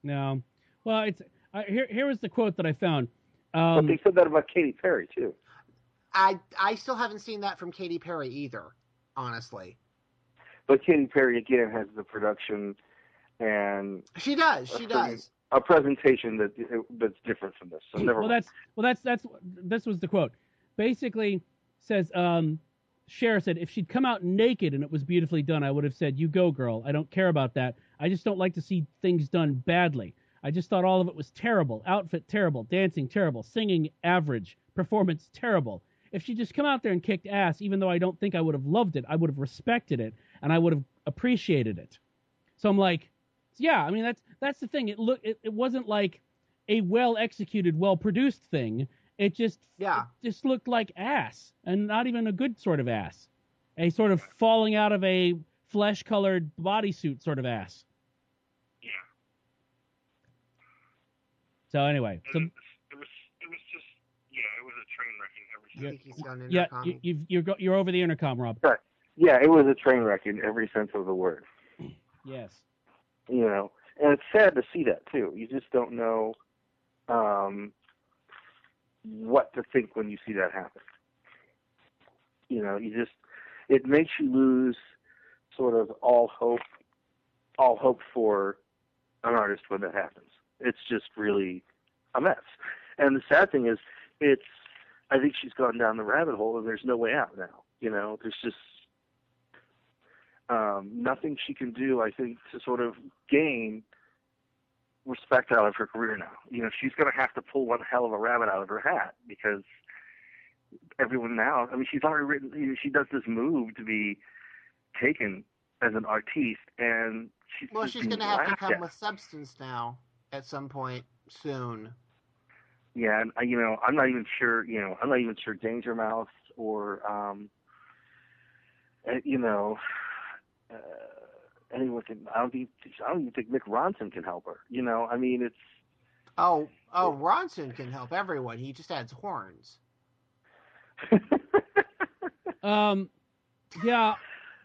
No. Well, it's here was the quote that I found. But they said that about Katy Perry too. I still haven't seen that from Katy Perry either, honestly. But Katy Perry again has the production. And she does a presentation that's different from this. So never mind. This was the quote. Basically says, Cher said, if she'd come out naked and it was beautifully done, I would have said, you go, girl. I don't care about that. I just don't like to see things done badly. I just thought all of it was terrible. Outfit terrible, dancing terrible, singing average, performance terrible. If she'd just come out there and kicked ass, even though I don't think I would have loved it, I would have respected it and I would have appreciated it. So I'm like, yeah, I mean, that's the thing. It wasn't like a well-executed, well-produced thing. It just looked like ass, and not even a good sort of ass. A sort of falling out of a flesh-colored bodysuit sort of ass. Yeah. So anyway. It was just, yeah, it was a train wreck in every sense. You're over the intercom, Rob. Right. Yeah, it was a train wreck in every sense of the word. Yes. You know, and it's sad to see that too. You just don't know what to think when you see that happen. You know, it makes you lose sort of all hope for an artist when that happens. It's just really a mess. And the sad thing is, I think she's gone down the rabbit hole and there's no way out now. You know, there's just nothing she can do, I think, to sort of gain respect out of her career now. You know, she's going to have to pull one hell of a rabbit out of her hat, because everyone now, I mean, she's already written, you know, she does this move to be taken as an artiste, and she's going to have to come with substance now at some point soon. Yeah, and, you know, I'm not even sure Danger Mouse or, you know, anyone can. I don't even think Mick Ronson can help her. You know, I mean, it's. Oh, Ronson can help everyone. He just adds horns. Yeah,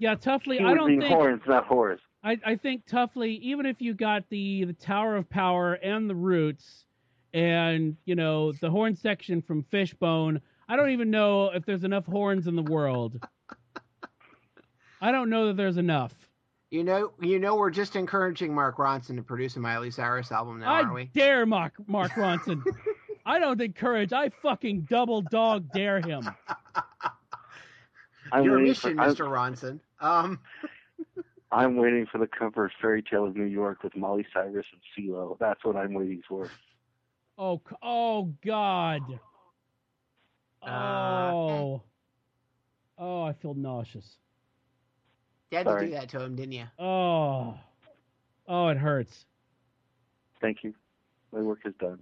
Tuffley. I don't think horns, not whores. I think Tuffley, even if you got the Tower of Power and the Roots and, you know, the horn section from Fishbone, I don't even know if there's enough horns in the world. I don't know that there's enough. You know, we're just encouraging Mark Ronson to produce a Miley Cyrus album now, aren't we? I dare Mark Ronson. I don't encourage. I fucking double dog dare him. Your mission, Mr. Ronson. I'm waiting for the cover of Fairy Tale of New York with Molly Cyrus and CeeLo. That's what I'm waiting for. Oh God. Oh, I feel nauseous. You had to do that to him, didn't you? Oh, it hurts. Thank you. My work is done.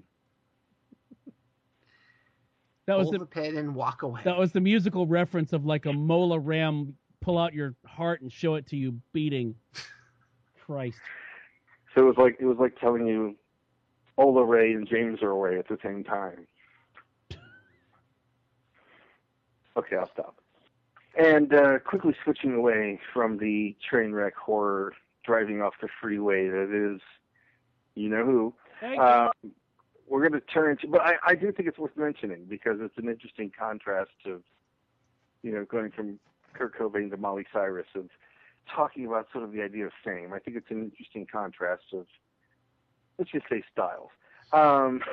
That was the pit and walk away. That was the musical reference of like a mola ram. Pull out your heart and show it to you beating. Christ. So it was like telling you Ola Ray and James are away at the same time. Okay, I'll stop. And quickly switching away from the train wreck horror driving off the freeway that is you know who. We're going to turn to, but I do think it's worth mentioning because it's an interesting contrast of, you know, going from Kurt Cobain to Molly Cyrus, of talking about sort of the idea of fame. I think it's an interesting contrast of, let's just say, styles. But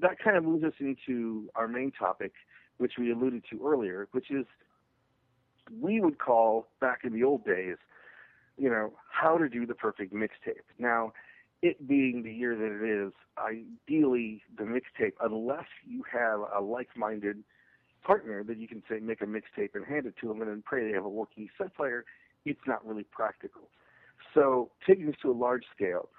that kind of moves us into our main topic, which we alluded to earlier, which is we would call back in the old days, you know, how to do the perfect mixtape. Now, it being the year that it is, ideally the mixtape, unless you have a like-minded partner that you can say make a mixtape and hand it to them and then pray they have a working set player, it's not really practical. So taking this to a large scale,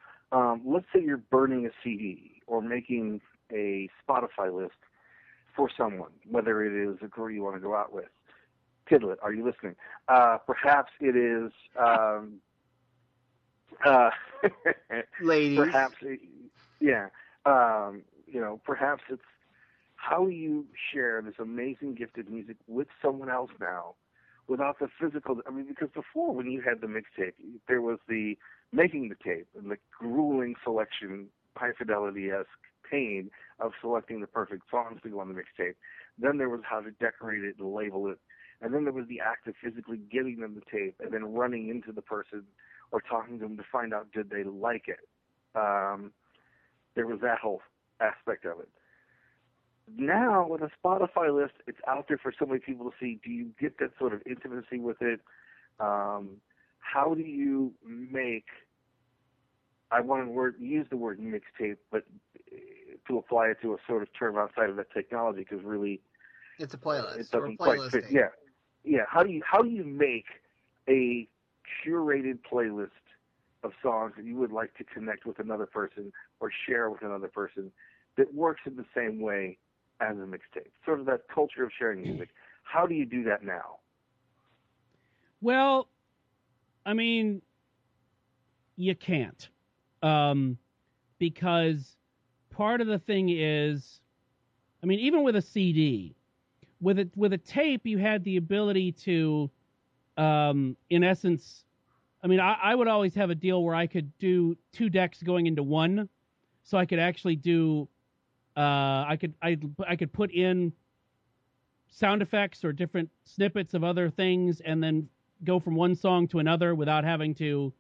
let's say you're burning a CD or making a Spotify list for someone, whether it is a girl you want to go out with. Kidlet, are you listening? Perhaps it is... ladies. Perhaps, yeah. You know, perhaps it's how you share this amazing gift of music with someone else now without the physical. I mean, because before when you had the mixtape, there was the making the tape and the grueling selection, high fidelity-esque pain of selecting the perfect songs to go on the mixtape. Then there was how to decorate it and label it. And then there was the act of physically giving them the tape and then running into the person or talking to them to find out did they like it. There was that whole aspect of it. Now, with a Spotify list, it's out there for so many people to see. Do you get that sort of intimacy with it? How do you make – I want to use the word mixtape, but to apply it to a sort of term outside of that technology because really – it's a playlist. It doesn't quite fit. Yeah. Yeah. How do you make a curated playlist of songs that you would like to connect with another person or share with another person that works in the same way as a mixtape, sort of that culture of sharing music? How do you do that now? Well, I mean, you can't, because part of the thing is, I mean, even with a CD, with a tape, you had the ability to, in essence, I mean, I would always have a deal where I could do two decks going into one, so I could actually do. I could put in sound effects or different snippets of other things and then go from one song to another without having to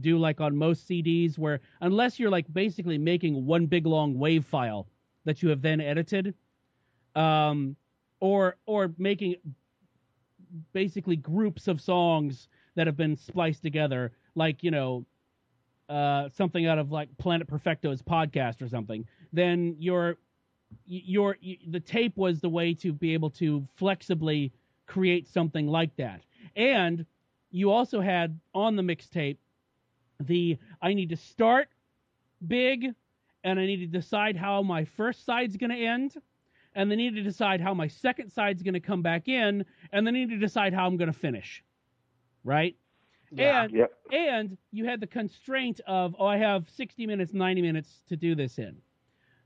do like on most CDs where unless you're like basically making one big long wave file that you have then edited, or making basically groups of songs that have been spliced together, like, you know, something out of like Planet Perfecto's podcast or something. Then the tape was the way to be able to flexibly create something like that. And you also had on the mixtape the I need to start big and I need to decide how my first side's going to end and then I need to decide how my second side's going to come back in and then I need to decide how I'm going to finish. Right? Yeah, and you had the constraint of, I have 60 minutes, 90 minutes to do this in.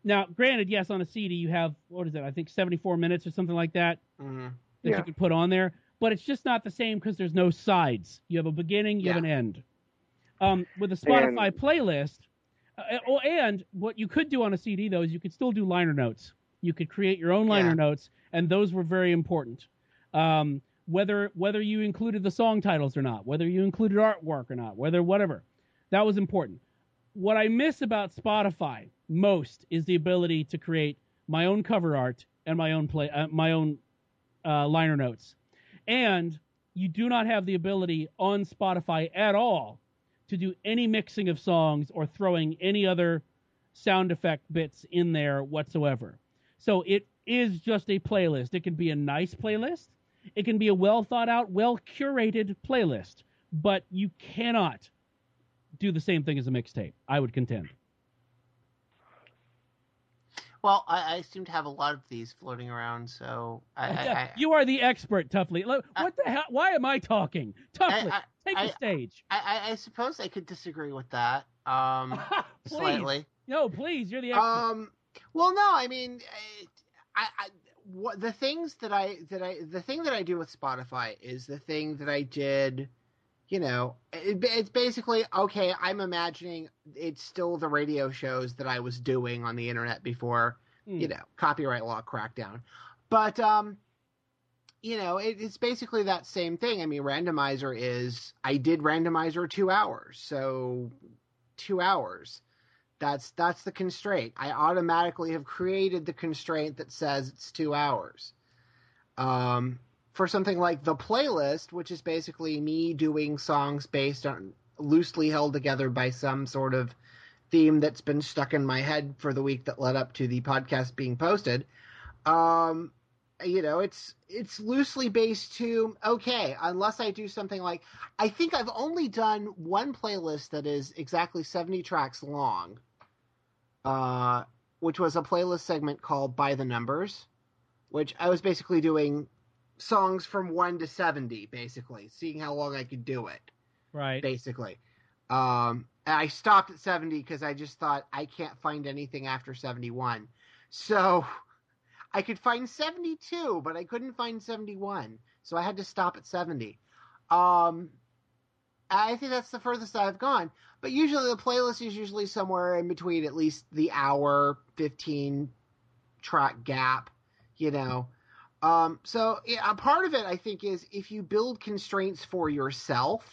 Now, granted, yes, on a CD you have, I think 74 minutes or something like that you can put on there. but it's just not the same because there's no sides. You have a beginning, you have an end. With a Spotify playlist, and what you could do on a CD, though, is you could still do liner notes. You could create your own liner notes, and those were very important. Whether you included the song titles or not, whether you included artwork or not, whatever. That was important. What I miss about Spotify most is the ability to create my own cover art and my own liner notes. And you do not have the ability on Spotify at all to do any mixing of songs or throwing any other sound effect bits in there whatsoever. So it is just a playlist. It can be a nice playlist. It can be a well-thought-out, well-curated playlist. But you cannot do the same thing as a mixtape, I would contend. Well, I seem to have a lot of these floating around, so you are the expert, Tuffley. The hell? Why am I talking? Tuffley, take the stage. I suppose I could disagree with that slightly. No, please, you're the expert. Well, no, I mean, the thing that I do with Spotify is the thing that I did. You know, it's basically, okay, I'm imagining it's still the radio shows that I was doing on the internet before, you know, copyright law crackdown. But, you know, it's basically that same thing. I mean, randomizer is, I did randomizer 2 hours. So 2 hours, that's the constraint. I automatically have created the constraint that says it's 2 hours. For something like the playlist, which is basically me doing songs based on loosely held together by some sort of theme that's been stuck in my head for the week that led up to the podcast being posted. You know, it's loosely based to, okay, unless I do something like, I think I've only done one playlist that is exactly 70 tracks long, which was a playlist segment called By the Numbers, which I was basically doing songs from 1 to 70, basically, seeing how long I could do it. Right. Basically. And I stopped at 70 because I just thought I can't find anything after 71. So I could find 72, but I couldn't find 71. So I had to stop at 70. I think that's the furthest I've gone. But usually the playlist is usually somewhere in between at least the hour, 15 track gap, you know. So a part of it, I think, is if you build constraints for yourself,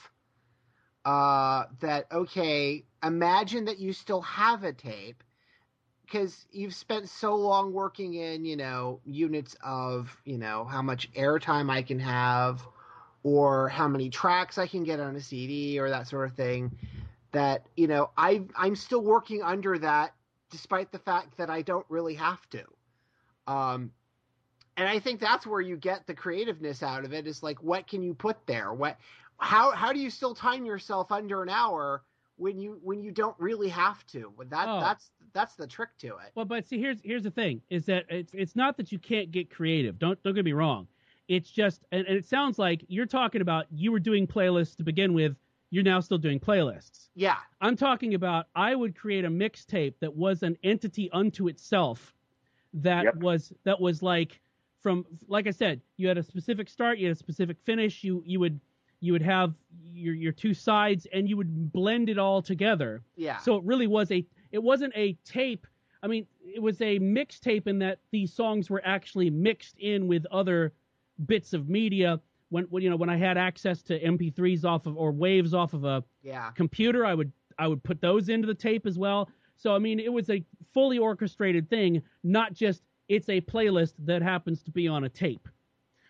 that, okay, imagine that you still have a tape because you've spent so long working in, you know, units of, you know, how much airtime I can have or how many tracks I can get on a CD or that sort of thing that, you know, I'm still working under that despite the fact that I don't really have to. And I think that's where you get the creativeness out of it. It's like, what can you put there? How do you still time yourself under an hour when you don't really have to? That's the trick to it. Well, but see, here's the thing: is that it's not that you can't get creative. Don't get me wrong. It's just, and it sounds like you're talking about you were doing playlists to begin with. You're now still doing playlists. Yeah. I'm talking about I would create a mixtape that was an entity unto itself. That was like. From, like I said, you had a specific start, you had a specific finish. You would have your two sides, and you would blend it all together. Yeah. So it really was it wasn't a tape. I mean, it was a mixtape in that these songs were actually mixed in with other bits of media. When I had access to MP3s off of or waves off of a computer, I would put those into the tape as well. So I mean, it was a fully orchestrated thing, not just. It's a playlist that happens to be on a tape.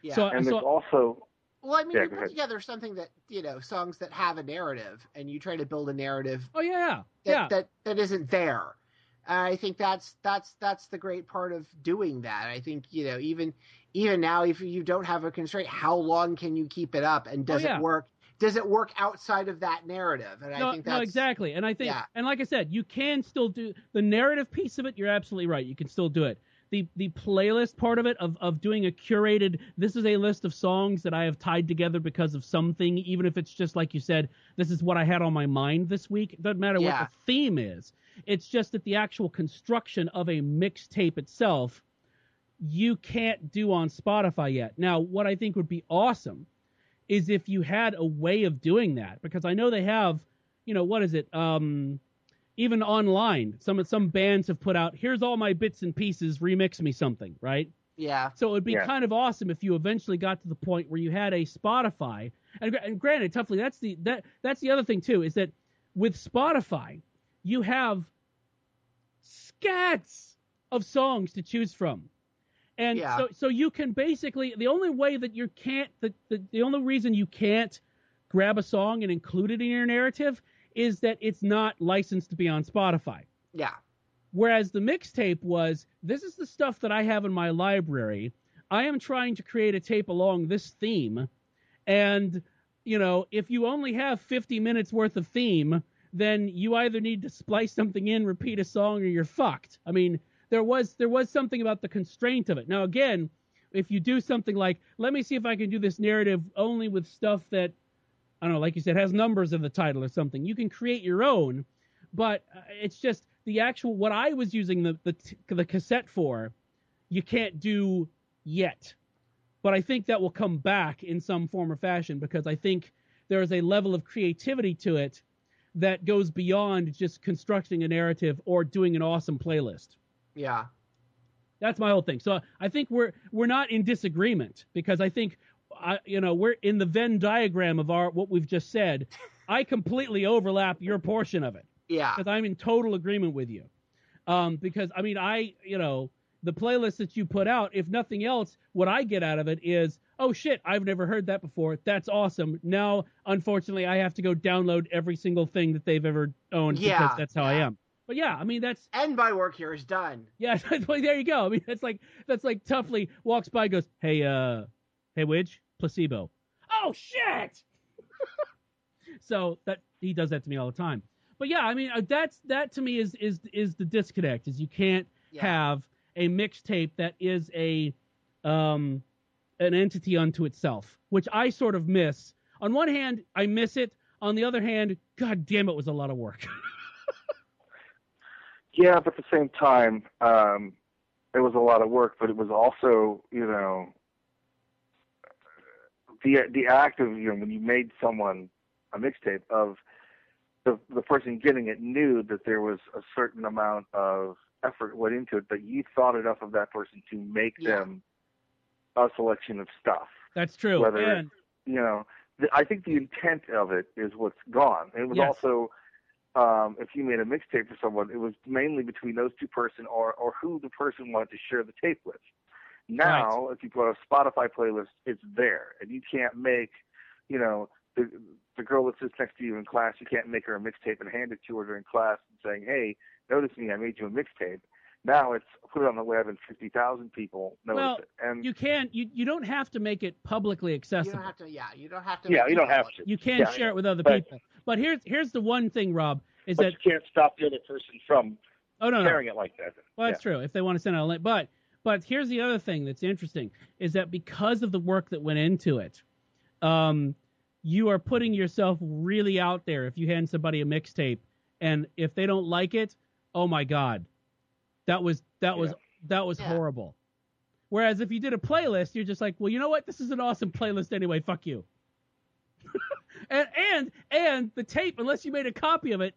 Yeah. So, and there's also... Well, I mean, you put together something that, you know, songs that have a narrative, and you try to build a narrative that isn't there. I think that's the great part of doing that. I think, you know, even now, if you don't have a constraint, how long can you keep it up, and does it work? Does it work outside of that narrative? And I think that's... No, exactly. And I think... Yeah. And like I said, you can still do... The narrative piece of it, you're absolutely right. You can still do it. The playlist part of it, of doing a curated, this is a list of songs that I have tied together because of something, even if it's just like you said, this is what I had on my mind this week. It doesn't matter what the theme is. It's just that the actual construction of a mixtape itself you can't do on Spotify yet. Now, what I think would be awesome is if you had a way of doing that, because I know they have, you know, what is it? Even online, some bands have put out, here's all my bits and pieces, remix me something, right? Yeah. So it would be kind of awesome if you eventually got to the point where you had a Spotify. And granted, Tuffley, that's the other thing too, is that with Spotify, you have scats of songs to choose from. And so you can basically, the only way that you can't, the only reason you can't grab a song and include it in your narrative is that it's not licensed to be on Spotify. Yeah. Whereas the mixtape was, this is the stuff that I have in my library. I am trying to create a tape along this theme. And, you know, if you only have 50 minutes worth of theme, then you either need to splice something in, repeat a song, or you're fucked. I mean, there was something about the constraint of it. Now, again, if you do something like, let me see if I can do this narrative only with stuff that, I don't know, like you said, has numbers in the title or something, you can create your own. But it's just the actual, what I was using the cassette for, you can't do yet. But I think that will come back in some form or fashion, because I think there is a level of creativity to it that goes beyond just constructing a narrative or doing an awesome playlist. Yeah. That's my whole thing. So I think we're not in disagreement, because I think, you know, we're in the Venn diagram of what we've just said. I completely overlap your portion of it. Yeah. Because I'm in total agreement with you. Because, I mean, you know, the playlist that you put out, if nothing else, what I get out of it is, oh, shit, I've never heard that before. That's awesome. Now, unfortunately, I have to go download every single thing that they've ever owned because that's how I am. But yeah, I mean, that's... And my work here is done. Yeah, well, there you go. I mean, that's like Tuffley walks by and goes, hey, Widge, placebo. Oh, shit! So that he does that to me all the time. But yeah, I mean, that to me is the disconnect, is you can't have a mixtape that is an entity unto itself, which I sort of miss. On one hand, I miss it. On the other hand, god damn, it was a lot of work. Yeah, but at the same time, it was a lot of work, but it was also, you know, the act of, you know, when you made someone a mixtape, of the person getting it knew that there was a certain amount of effort went into it, that you thought enough of that person to make them a selection of stuff. That's true. Whether, you know, I think the intent of it is what's gone. It was also... if you made a mixtape for someone, it was mainly between those two person or who the person wanted to share the tape with. Now, if you put a Spotify playlist, it's there, and you can't make, you know, the girl that sits next to you in class, you can't make her a mixtape and hand it to her during class and saying, hey, notice me, I made you a mixtape. Now it's put it on the web and 50,000 people notice it. And you can you don't have to make it publicly accessible. You don't have to. Yeah, you don't have to. Yeah, you don't have to. You can share it with other people. But here's the one thing, Rob, is that you can't stop the other person from sharing it like that. Well, that's true if they want to send out a link. But here's the other thing that's interesting, is that because of the work that went into it, you are putting yourself really out there if you hand somebody a mixtape, and if they don't like it, oh my god, that was horrible. Whereas if you did a playlist, you're just like, well, you know what? This is an awesome playlist anyway. Fuck you. And the tape, unless you made a copy of it,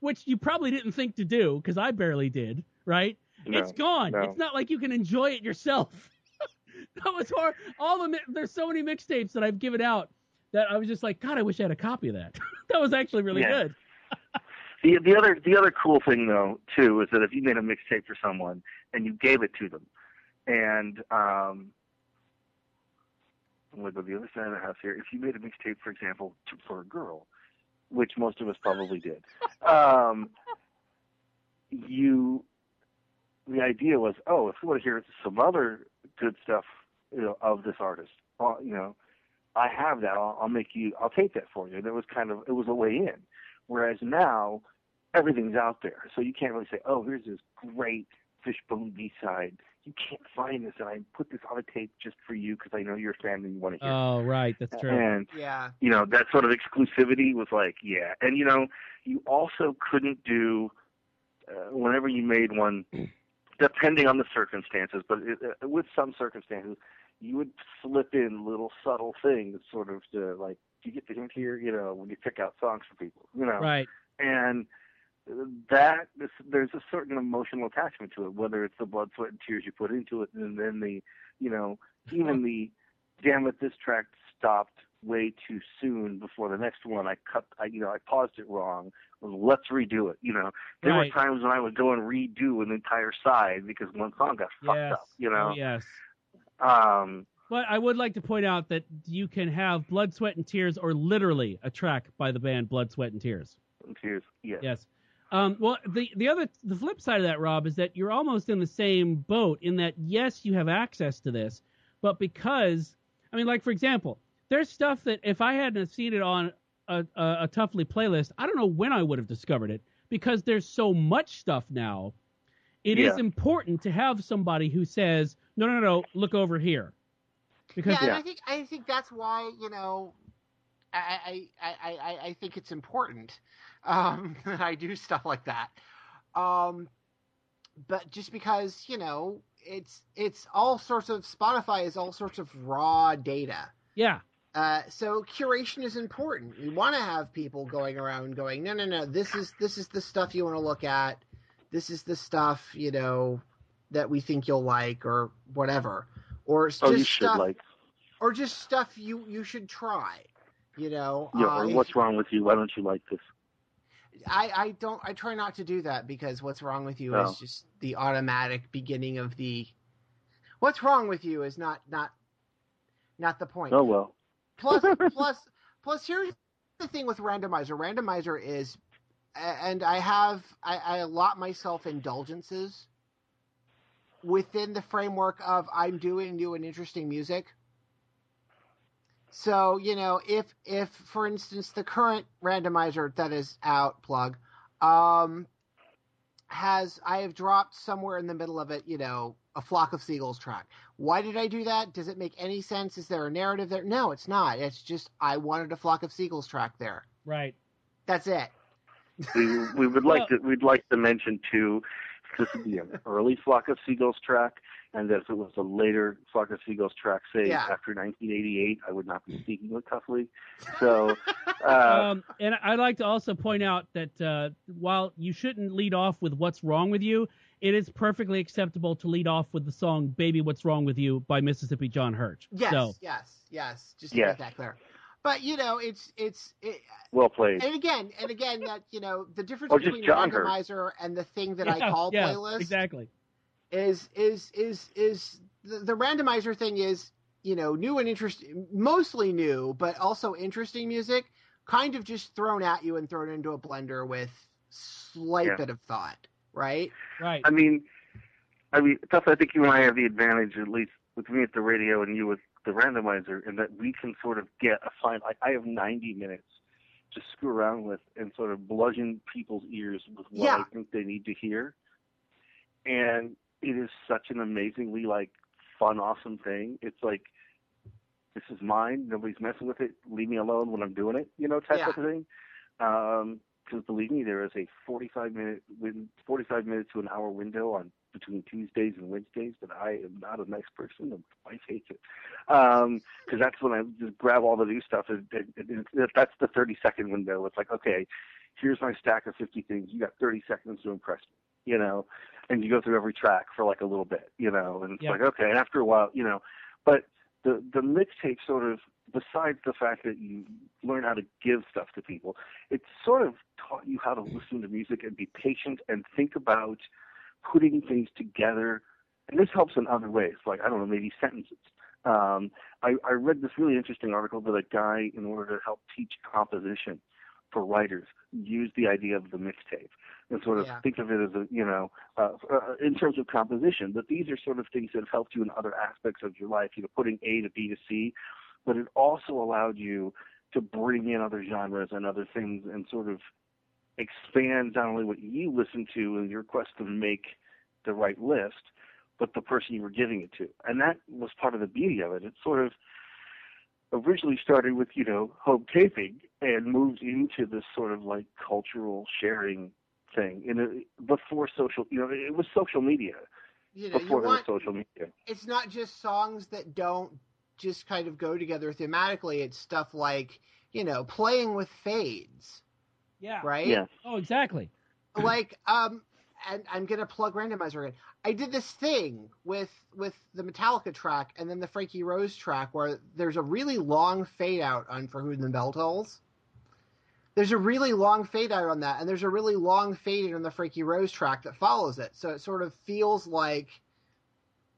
which you probably didn't think to do, because I barely did, right? No, it's gone. No. It's not like you can enjoy it yourself. That was hard. There's so many mixtapes that I've given out that I was just like, God, I wish I had a copy of that. That was actually really good. The other cool thing, though, too, is that if you made a mixtape for someone and you gave it to them, and I'm going to go to the other side of the house here. If you made a mixtape, for example, for a girl, which most of us probably did, the idea was, oh, if we want to hear some other good stuff, you know, of this artist, you know, I have that. I'll take that for you. And it was a way in. Whereas now, everything's out there, so you can't really say, oh, here's this great Fishbone B-side. You can't find this, and I put this on a tape just for you because I know you're a fan and you want to hear it. Oh, right. That's true. And, you know, that sort of exclusivity was like, And, you know, you also couldn't do, whenever you made one depending on the circumstances, but with some circumstances, you would slip in little subtle things, sort of to, like, do you get the hint here? You know, when you pick out songs for people, you know, right? And that there's a certain emotional attachment to it, whether it's the blood, sweat, and tears you put into it, and then the, you know, even the damn it, this track stopped way too soon before the next one. I paused it wrong. Let's redo it. You know, there right. were times when I would go and redo an entire side because one song got fucked up. You know, but I would like to point out that you can have Blood, Sweat, and Tears, or literally a track by the band Blood, Sweat, and Tears. Yes. Well, the flip side of that, Rob, is that you're almost in the same boat in that yes, you have access to this, but because I mean, like for example, there's stuff that if I hadn't seen it on a Tuffley playlist, I don't know when I would have discovered it because there's so much stuff now. It is important to have somebody who says, no, look over here. Because and I think that's why, you know, I think it's important that I do stuff like that. But just because, you know, it's all sorts of Spotify is all sorts of raw data. Yeah. So curation is important. You want to have people going around going, no, this is the stuff you want to look at. This is the stuff, you know, that we think you'll like or whatever. Or just you should stuff, like. Or just stuff you should try, you know. Yeah, or what's wrong with you? Why don't you like this? I try not to do that because what's wrong with you is just the automatic beginning of the what's wrong with you is not the point. Oh, well. Plus, here's the thing with Randomizer. Randomizer is, and I allot myself indulgences within the framework of I'm doing new and interesting music. So, you know, if for instance, the current Randomizer that is out, plug, I have dropped somewhere in the middle of it, you know, a Flock of Seagulls track. Why did I do that? Does it make any sense? Is there a narrative there? No, it's not. It's just I wanted a Flock of Seagulls track there. Right. That's it. We would like to. We'd like to mention too. This would be an early Flock of Seagulls track, and if it was a later Flock of Seagulls track, say after 1988, I would not be speaking with Tuffley. So, and I'd like to also point out that while you shouldn't lead off with "What's Wrong with You," it is perfectly acceptable to lead off with the song "Baby, What's Wrong with You" by Mississippi John Hurt. Yes. Just to make that clear. But you know, it's well played. And again, that you know the difference between Randomizer and the thing that I call playlist exactly is the Randomizer thing is you know new and interesting, mostly new, but also interesting music, kind of just thrown at you and thrown into a blender with slight bit of thought, right? Right. I mean, Tuff, I think you and I have the advantage, at least with me at the radio and you with the Randomizer, and that we can sort of get a fine. I have 90 minutes to screw around with and sort of bludgeon people's ears with what I think they need to hear. And it is such an amazingly like fun, awesome thing. It's like, this is mine. Nobody's messing with it. Leave me alone when I'm doing it, you know, type of thing. Because believe me, there is a 45 minute to an hour window on between Tuesdays and Wednesdays, but I am not a nice person. My wife hates it. Because that's when I just grab all the new stuff. And that's the 30-second window. It's like, okay, here's my stack of 50 things. You got 30 seconds to impress me, you know, and you go through every track for like a little bit, you know, and it's like, okay, and after a while, you know, but the mixtape sort of, besides the fact that you learn how to give stuff to people, it sort of taught you how to listen to music and be patient and think about putting things together. And this helps in other ways, like, I don't know, maybe sentences. I read this really interesting article that a guy, in order to help teach composition for writers, used the idea of the mixtape and sort of think of it as a, you know, in terms of composition, that these are sort of things that have helped you in other aspects of your life, you know, putting A to B to C, but it also allowed you to bring in other genres and other things and sort of expand not only what you listen to and your quest to make the right list, but the person you were giving it to. And that was part of the beauty of it. It sort of originally started with, you know, home taping and moved into this sort of like cultural sharing thing. And before social, you know, it was social media. you know, before you want, there was social media. It's not just songs that don't just kind of go together thematically. It's stuff like, you know, playing with fades. Yeah. Right? Yeah. Oh, exactly. Like, and I'm going to plug Randomizer again. I did this thing with the Metallica track and then the Frankie Rose track where there's a really long fade out on For Whom the Bell Tolls. There's a really long fade out on that, and there's a really long fade out on the Frankie Rose track that follows it. So it sort of feels like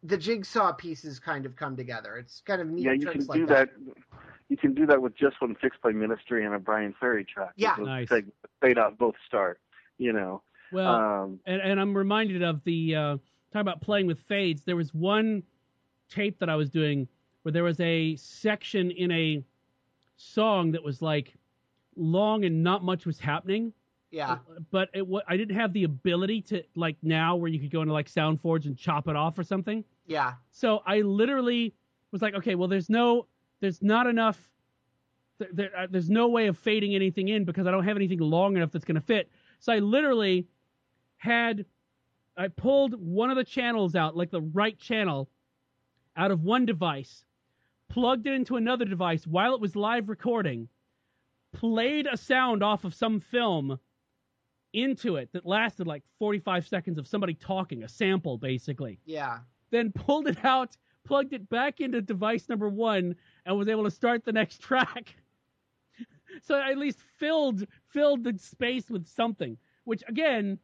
the jigsaw pieces kind of come together. It's kind of neat. Yeah, you can do that. You can do that with just one Fixed by Ministry and a Brian Ferry track. Yeah, nice. Fade out, both start. You know. Well, and I'm reminded of the talking about playing with fades. There was one tape that I was doing where there was a section in a song that was like long and not much was happening. Yeah. But I didn't have the ability to, like now where you could go into like SoundForge and chop it off or something. Yeah. So I literally was like, okay, well, there's no way of fading anything in because I don't have anything long enough that's going to fit. So I literally I pulled one of the channels out, like the right channel, out of one device, plugged it into another device while it was live recording, played a sound off of some film into it that lasted like 45 seconds of somebody talking, a sample basically. Yeah. Then pulled it out, plugged it back into device number one, and was able to start the next track. So I at least filled the space with something, which again,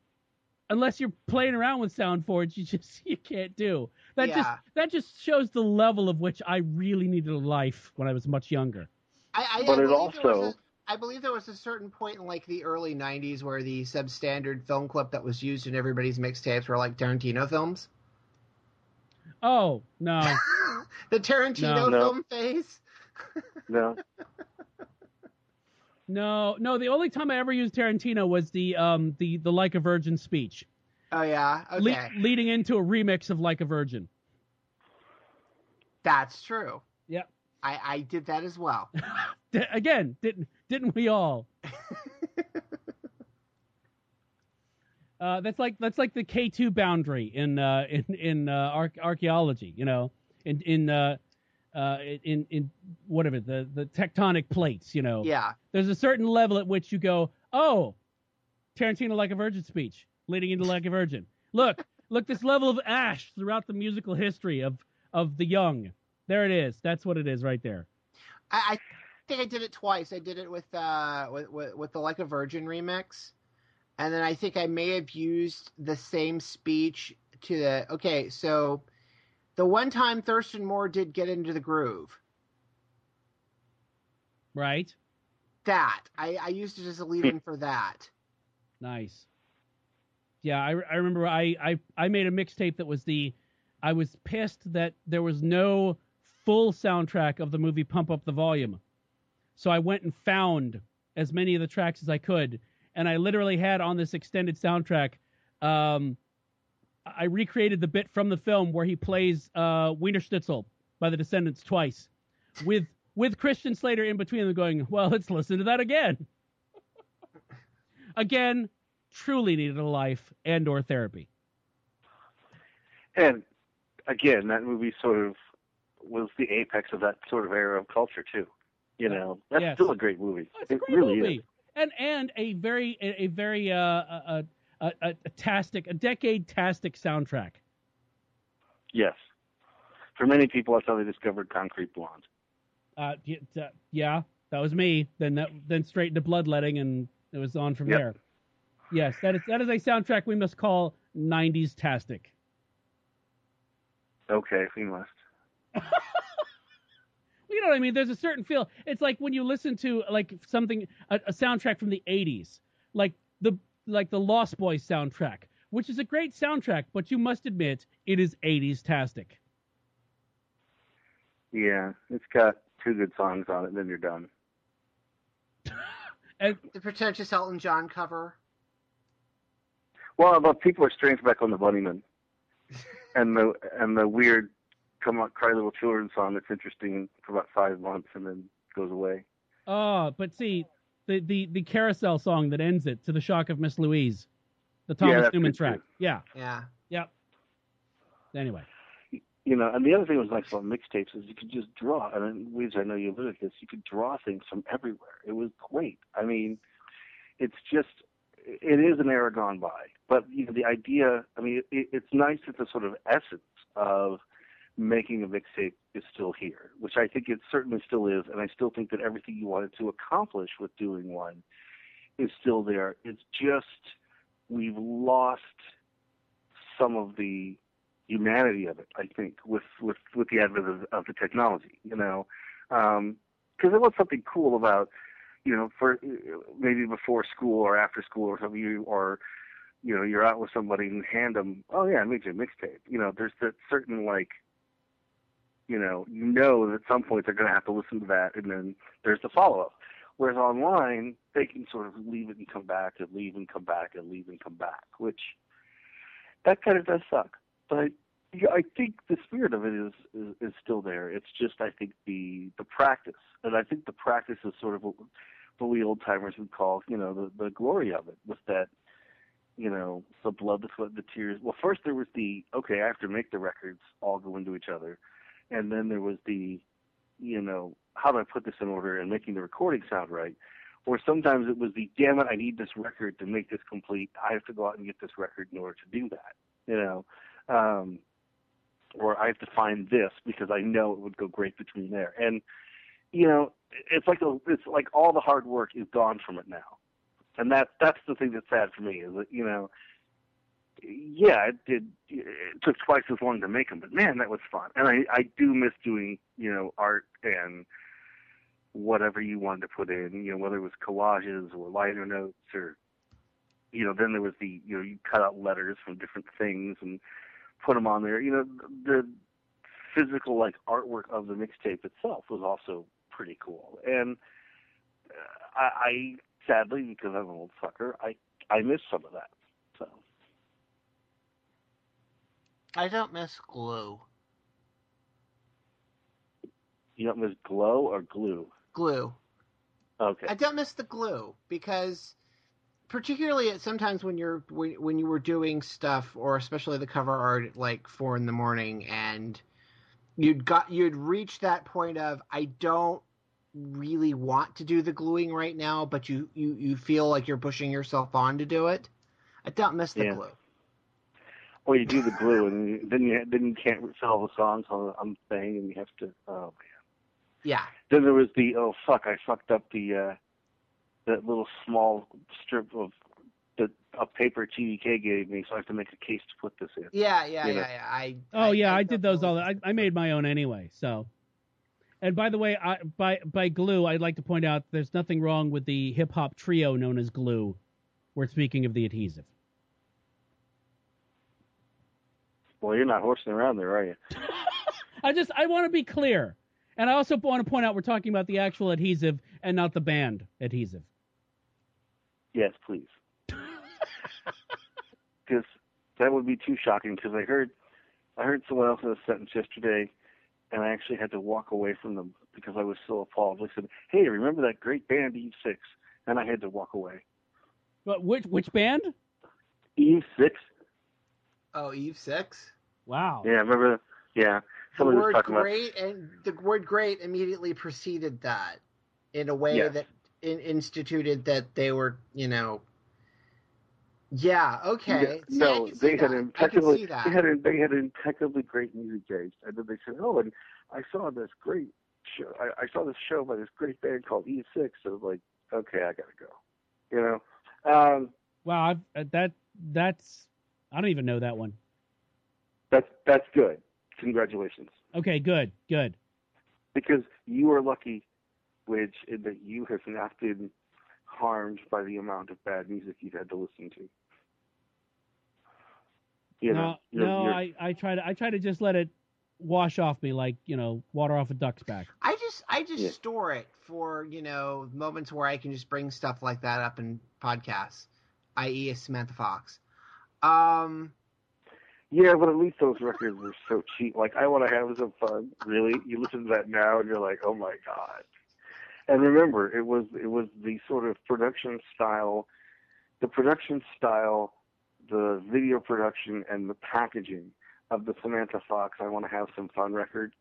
unless you're playing around with SoundForge, you can't do. That just shows the level of which I really needed a life when I was much younger. I believe there was a certain point in like the early 90s where the substandard film clip that was used in everybody's mixtapes were like Tarantino films. Oh, no. The Tarantino film phase? No. No, the only time I ever used Tarantino was the Like a Virgin speech. Oh, yeah? Okay. Leading into a remix of Like a Virgin. That's true. Yep. I did that as well. Again, didn't we all? That's like the K2 boundary in archaeology, you know, in whatever the tectonic plates, you know. Yeah. There's a certain level at which you go, oh, Tarantino Like a Virgin speech leading into Like a Virgin. Look, this level of ash throughout the musical history of the young. There it is. That's what it is right there. I think I did it twice. I did it with the Like a Virgin remix, and then I think I may have used the same speech to the. Okay, so the one time Thurston Moore did Get Into the Groove, right? That I used it as a lead-in for that. Nice. Yeah, I remember I made a mixtape that was the. I was pissed that there was no full soundtrack of the movie Pump Up the Volume. So I went and found as many of the tracks as I could. And I literally had on this extended soundtrack, I recreated the bit from the film where he plays Wiener Schnitzel by the Descendants twice with Christian Slater in between them going, well, let's listen to that again. Again, truly needed a life and or therapy. And again, that movie sort of was the apex of that sort of era of culture too. You know, that's still a great movie. Oh, it's a great movie. Is. And a decade-tastic soundtrack. Yes, for many people, that's how they discovered Concrete Blonde. Yeah, that was me. Then straight into Bloodletting, and it was on from there. Yes, that is a soundtrack we must call 90s-tastic. Okay, we must. You know what I mean? There's a certain feel. It's like when you listen to like something, a soundtrack from the 80s, like the Lost Boys soundtrack, which is a great soundtrack, but you must admit it is 80s-tastic. Yeah, it's got two good songs on it, and then you're done. And the pretentious Elton John cover. Well, but people are strange back on the Bunnymen. And the weird Come On Cry Little Children song that's interesting for about 5 months and then goes away. Oh, but see, the carousel song that ends it, To the Shock of Miss Louise, the Thomas Newman track. Too. Yeah. Yeah. Yep. anyway. You know, and the other thing that was nice about mixtapes is you could just draw. I mean, Weeds, I know you look at this. You could draw things from everywhere. It was great. I mean, it's just, it is an era gone by. But you know, the idea, I mean, it's nice that the sort of essence of making a mixtape is still here, which I think it certainly still is. And I still think that everything you wanted to accomplish with doing one is still there. It's just we've lost some of the humanity of it, I think, with the advent of the technology, you know, because there was something cool about, you know, for maybe before school or after school or something, you know, you're out with somebody and hand them, oh yeah, I made you a mixtape. You know, there's that certain, like, you know that at some point they're going to have to listen to that, and then there's the follow-up. Whereas online, they can sort of leave it and come back and leave and come back and leave and come back, which that kind of does suck. But I think the spirit of it is still there. It's just, I think, the practice. And I think the practice is sort of what we old-timers would call, you know, the glory of it, with that, you know, the blood, the sweat, the tears. Well, first there was the, okay, I have to make the records all go into each other. And then there was the, you know, how do I put this in order and making the recording sound right? Or sometimes it was the, damn it, I need this record to make this complete. I have to go out and get this record in order to do that, you know. Or I have to find this because I know it would go great between there. And, you know, it's like all the hard work is gone from it now. And that's the thing that's sad for me is that, you know, yeah, it took twice as long to make them, but man, that was fun. And I do miss doing, you know, art and whatever you wanted to put in, you know, whether it was collages or liner notes or, you know, then there was the, you know, you cut out letters from different things and put them on there. You know, the physical, like, artwork of the mixtape itself was also pretty cool. And I sadly, because I'm an old sucker, I miss some of that. So. I don't miss glue. You don't miss glow or glue? Glue. Okay. I don't miss the glue because, particularly at sometimes when you were doing stuff, or especially the cover art at like 4 a.m, and you'd reach that point of, I don't really want to do the gluing right now, but you feel like you're pushing yourself on to do it. I don't miss the glue. Or you do the glue, and then you can't sell the songs on the thing, and you have to, oh, man. Yeah. Then there was the, oh, fuck, I fucked up the, that little small strip of a paper TDK gave me, so I have to make a case to put this in. Yeah. I did those all. I made my own anyway, so. And by the way, by glue, I'd like to point out there's nothing wrong with the hip-hop trio known as glue. We're speaking of the adhesive. Well, you're not horsing around there, are you? I want to be clear. And I also want to point out we're talking about the actual adhesive and not the band adhesive. Yes, please. Because that would be too shocking, because I heard someone else in a sentence yesterday, and I actually had to walk away from them because I was so appalled. They said, hey, remember that great band, Eve 6? And I had to walk away. But which band? Eve 6. Oh, Eve 6? Wow. Yeah, remember? Yeah. Somebody was talking great about... and the word great immediately preceded that in a way that instituted that they were, you know... Yeah, okay. Yeah, no, they had impeccably great music taste. And then they said, oh, and I saw this great show. I saw this show by this great band called E6. So I was like, okay, I gotta go. You know? Wow, that's... I don't even know that one. That's good. Congratulations. Okay, good. Because you are lucky, which in that you have not been harmed by the amount of bad music you've had to listen to. I try to just let it wash off me like, you know, water off a duck's back. I just store it for, you know, moments where I can just bring stuff like that up in podcasts, i.e. Samantha Fox. Yeah, but at least those records were so cheap. Like, I Want to Have Some Fun. Really? You listen to that now and you're like, oh my God. And remember, it was the sort of production style, the video production and the packaging of the Samantha Fox I Want to Have Some Fun record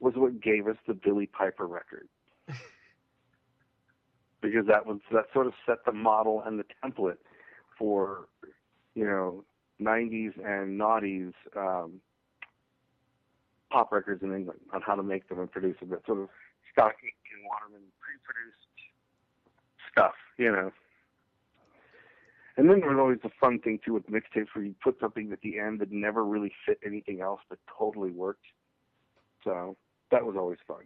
was what gave us the Billy Piper record. Because that sort of set the model and the template for, you know, 90s and noughties pop records in England on how to make them and produce them. That sort of Stock and Waterman pre-produced stuff, you know. And then there was always the fun thing, too, with mixtapes where you put something at the end that never really fit anything else but totally worked. So that was always fun.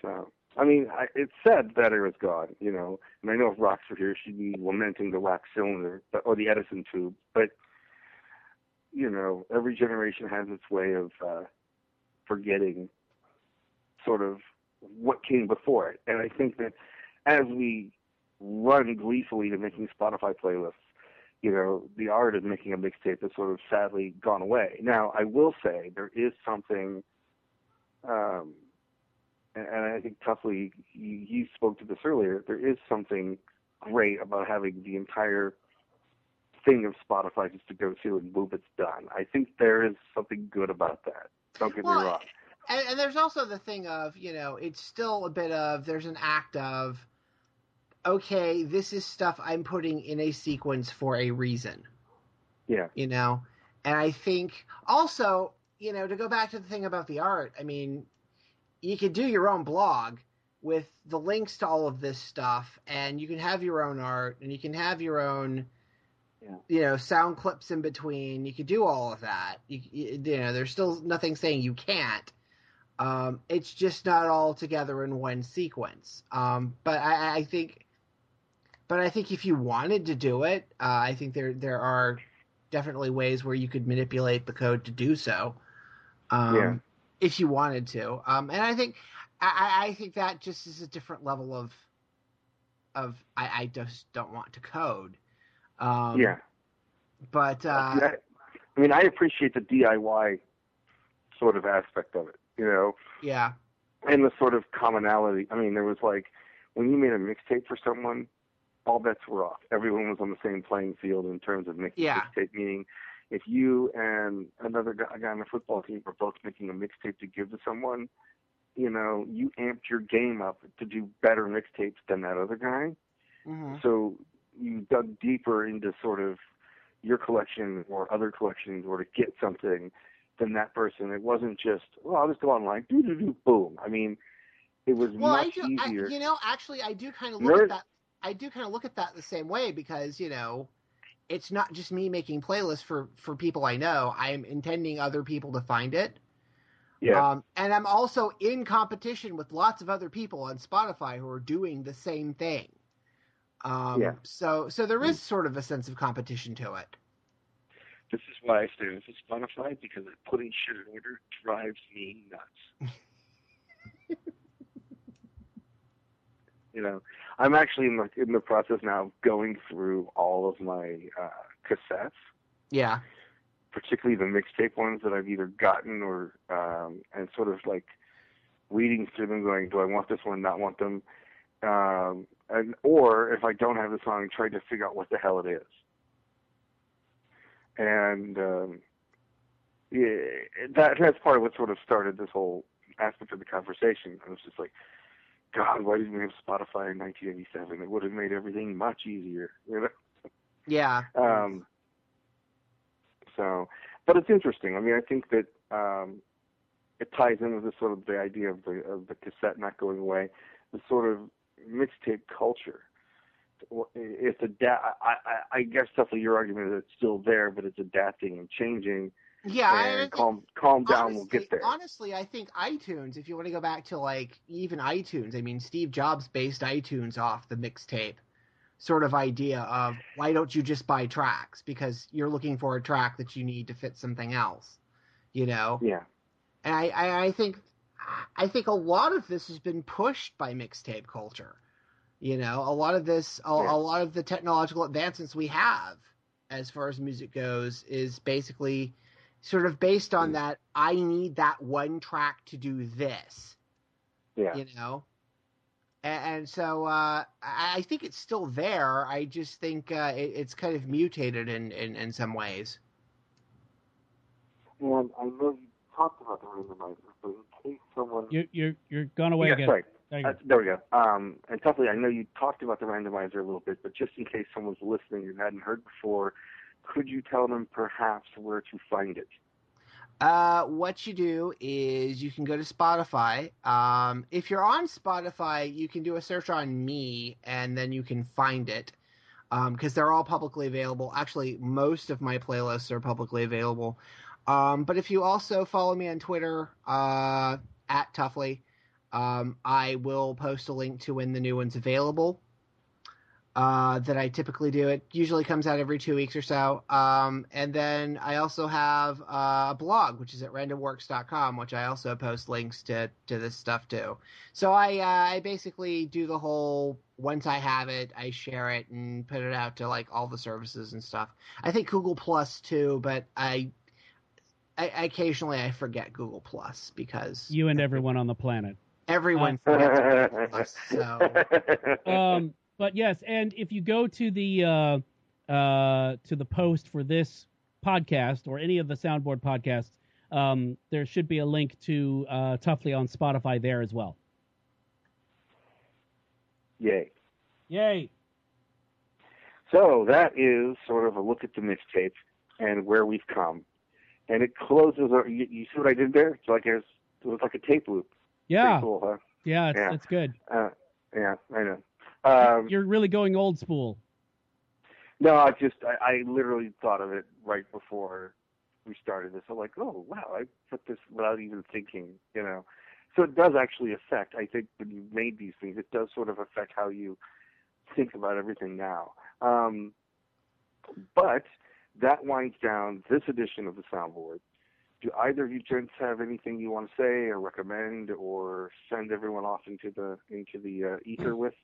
So, I mean, it's said better is God, you know. And I know if Rox were here, she'd be lamenting the wax cylinder or the Edison tube. But, you know, every generation has its way of forgetting sort of what came before it. And I think that as we run gleefully to making Spotify playlists, you know, the art of making a mixtape has sort of sadly gone away. Now, I will say there is something, and I think Tuffley, you spoke to this earlier, there is something great about having the entire thing of Spotify just to go to and boom, it's done. I think there is something good about that. Don't get me wrong. And there's also the thing of, you know, it's still a bit of, there's an act of, okay, this is stuff I'm putting in a sequence for a reason. Yeah. You know? And I think also, you know, to go back to the thing about the art, I mean, you could do your own blog with the links to all of this stuff, and you can have your own art, and you can have your own, you know, sound clips in between. You could do all of that. You know, there's still nothing saying you can't. It's just not all together in one sequence. But I think if you wanted to do it, I think there are definitely ways where you could manipulate the code to do so, if you wanted to. And I think that just is a different level of I just don't want to code. But I mean, I appreciate the DIY sort of aspect of it, you know. Yeah. And the sort of commonality. I mean, there was like, when you made a mixtape for someone, all bets were off. Everyone was on the same playing field in terms of making mixtape, meaning if you and another guy on the football team were both making a mixtape to give to someone, you know, you amped your game up to do better mixtapes than that other guy. Mm-hmm. So you dug deeper into sort of your collection or other collections or to get something than that person. It wasn't just, well, I'll just go online, do do do, boom. I mean, it was much easier. You know, actually, I do kind of look at that. I do kind of look at that the same way because, you know, it's not just me making playlists for people I know. I am intending other people to find it. Yeah. And I'm also in competition with lots of other people on Spotify who are doing the same thing. So there is sort of a sense of competition to it. This is why I stay with Spotify, because putting shit in order drives me nuts. You know, I'm actually in the process now of going through all of my cassettes. Yeah. Particularly the mixtape ones that I've either gotten or and sort of like reading through them, going, do I want this one? Not want them. And or if I don't have the song, try to figure out what the hell it is. And that's part of what sort of started this whole aspect of the conversation. I was just like, God, why didn't we have Spotify in 1987? It would have made everything much easier, you know? Yeah. So, but it's interesting. I mean, I think that it ties in with the sort of the idea of the cassette not going away, the sort of mixtape culture. It's I guess definitely your argument is it's still there, but it's adapting and changing. Yeah, and I think, calm down, honestly, we'll get there. Honestly, I think iTunes, if you want to go back to like even iTunes, I mean, Steve Jobs based iTunes off the mixtape sort of idea of why don't you just buy tracks because you're looking for a track that you need to fit something else, you know? Yeah. And I think a lot of this has been pushed by mixtape culture. You know, a lot of this, a lot of the technological advancements we have as far as music goes is basically sort of based on that, I need that one track to do this. Yeah. You know? And so I think it's still there. I just think it's kind of mutated in some ways. And I know you talked about the randomizers, but in case someone... You're gone away again. Sorry. There we go. And Tuffley, I know you talked about the randomizer a little bit, but just in case someone's listening and hadn't heard before, could you tell them perhaps where to find it? What you do is you can go to Spotify. If you're on Spotify, you can do a search on me, and then you can find it because they're all publicly available. Actually, most of my playlists are publicly available. But if you also follow me on Twitter, at Tuffley, I will post a link to when the new one's available that I typically do. It usually comes out every 2 weeks or so. And then I also have a blog, which is at randomworks.com, which I also post links to this stuff too. So I basically do the whole, once I have it, I share it and put it out to like all the services and stuff. I think Google Plus too, but I occasionally I forget Google Plus because... You and everyone on the planet. Everyone forgets so. But yes, and if you go to the post for this podcast or any of the Soundboard podcasts, there should be a link to Tuffley on Spotify there as well. Yay. Yay. So that is sort of a look at the mixtape and where we've come. And it closes. You see what I did there? It's like it was like a tape loop. Yeah. Pretty cool, huh? Yeah, it's good. Yeah, I know. You're really going old school. No, I literally thought of it right before we started this. I'm like, oh wow, I put this without even thinking, you know. So it does actually affect. I think when you made these things, it does sort of affect how you think about everything now. But that winds down this edition of the Soundboard. Do either of you gents have anything you want to say or recommend or send everyone off into the ether with?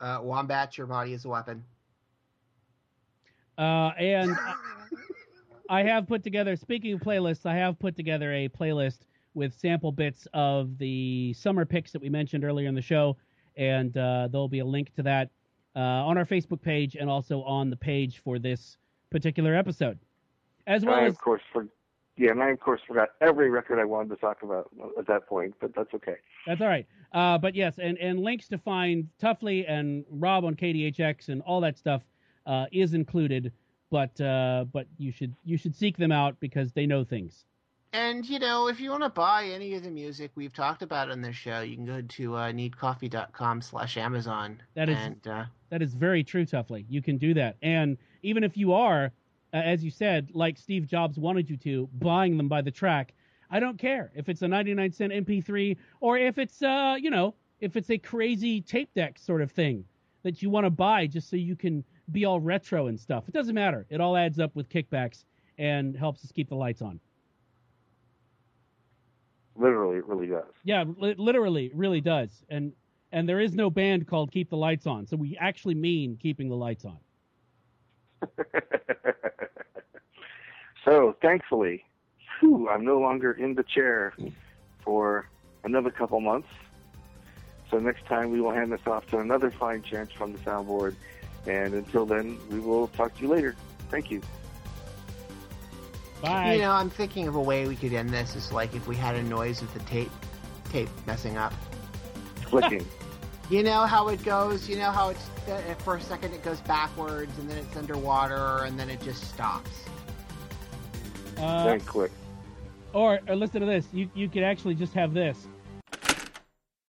Wombat, Your Body Is a Weapon. And I have put together, speaking of playlists, I have put together a playlist with sample bits of the summer picks that we mentioned earlier in the show, and there'll be a link to that on our Facebook page and also on the page for this particular episode, as well as... And I, of course, forgot every record I wanted to talk about at that point, but that's okay. That's all right. But yes, and links to find Tuffley and Rob on KDHX and all that stuff is included, but you should seek them out because they know things. And, you know, if you want to buy any of the music we've talked about on this show, you can go to NeedCoffee.com/Amazon. That is very true, Tuffley. You can do that. And even if you are, as you said, like Steve Jobs wanted you to, buying them by the track, I don't care if it's a 99-cent MP3 or if it's, if it's a crazy tape deck sort of thing that you want to buy just so you can be all retro and stuff. It doesn't matter. It all adds up with kickbacks and helps us keep the lights on. Literally, it really does. Yeah, literally, it really does. And there is no band called Keep the Lights On, so we actually mean keeping the lights on. So, thankfully, I'm no longer in the chair for another couple months. So next time we will hand this off to another fine chance from the Soundboard. And until then, we will talk to you later. Thank you. Bye. You know, I'm thinking of a way we could end this. It's like if we had a noise of the tape messing up. Clicking. You know how it goes? You know how it's for a second it goes backwards, and then it's underwater, and then it just stops. Very quick. Or listen to this. You could actually just have this.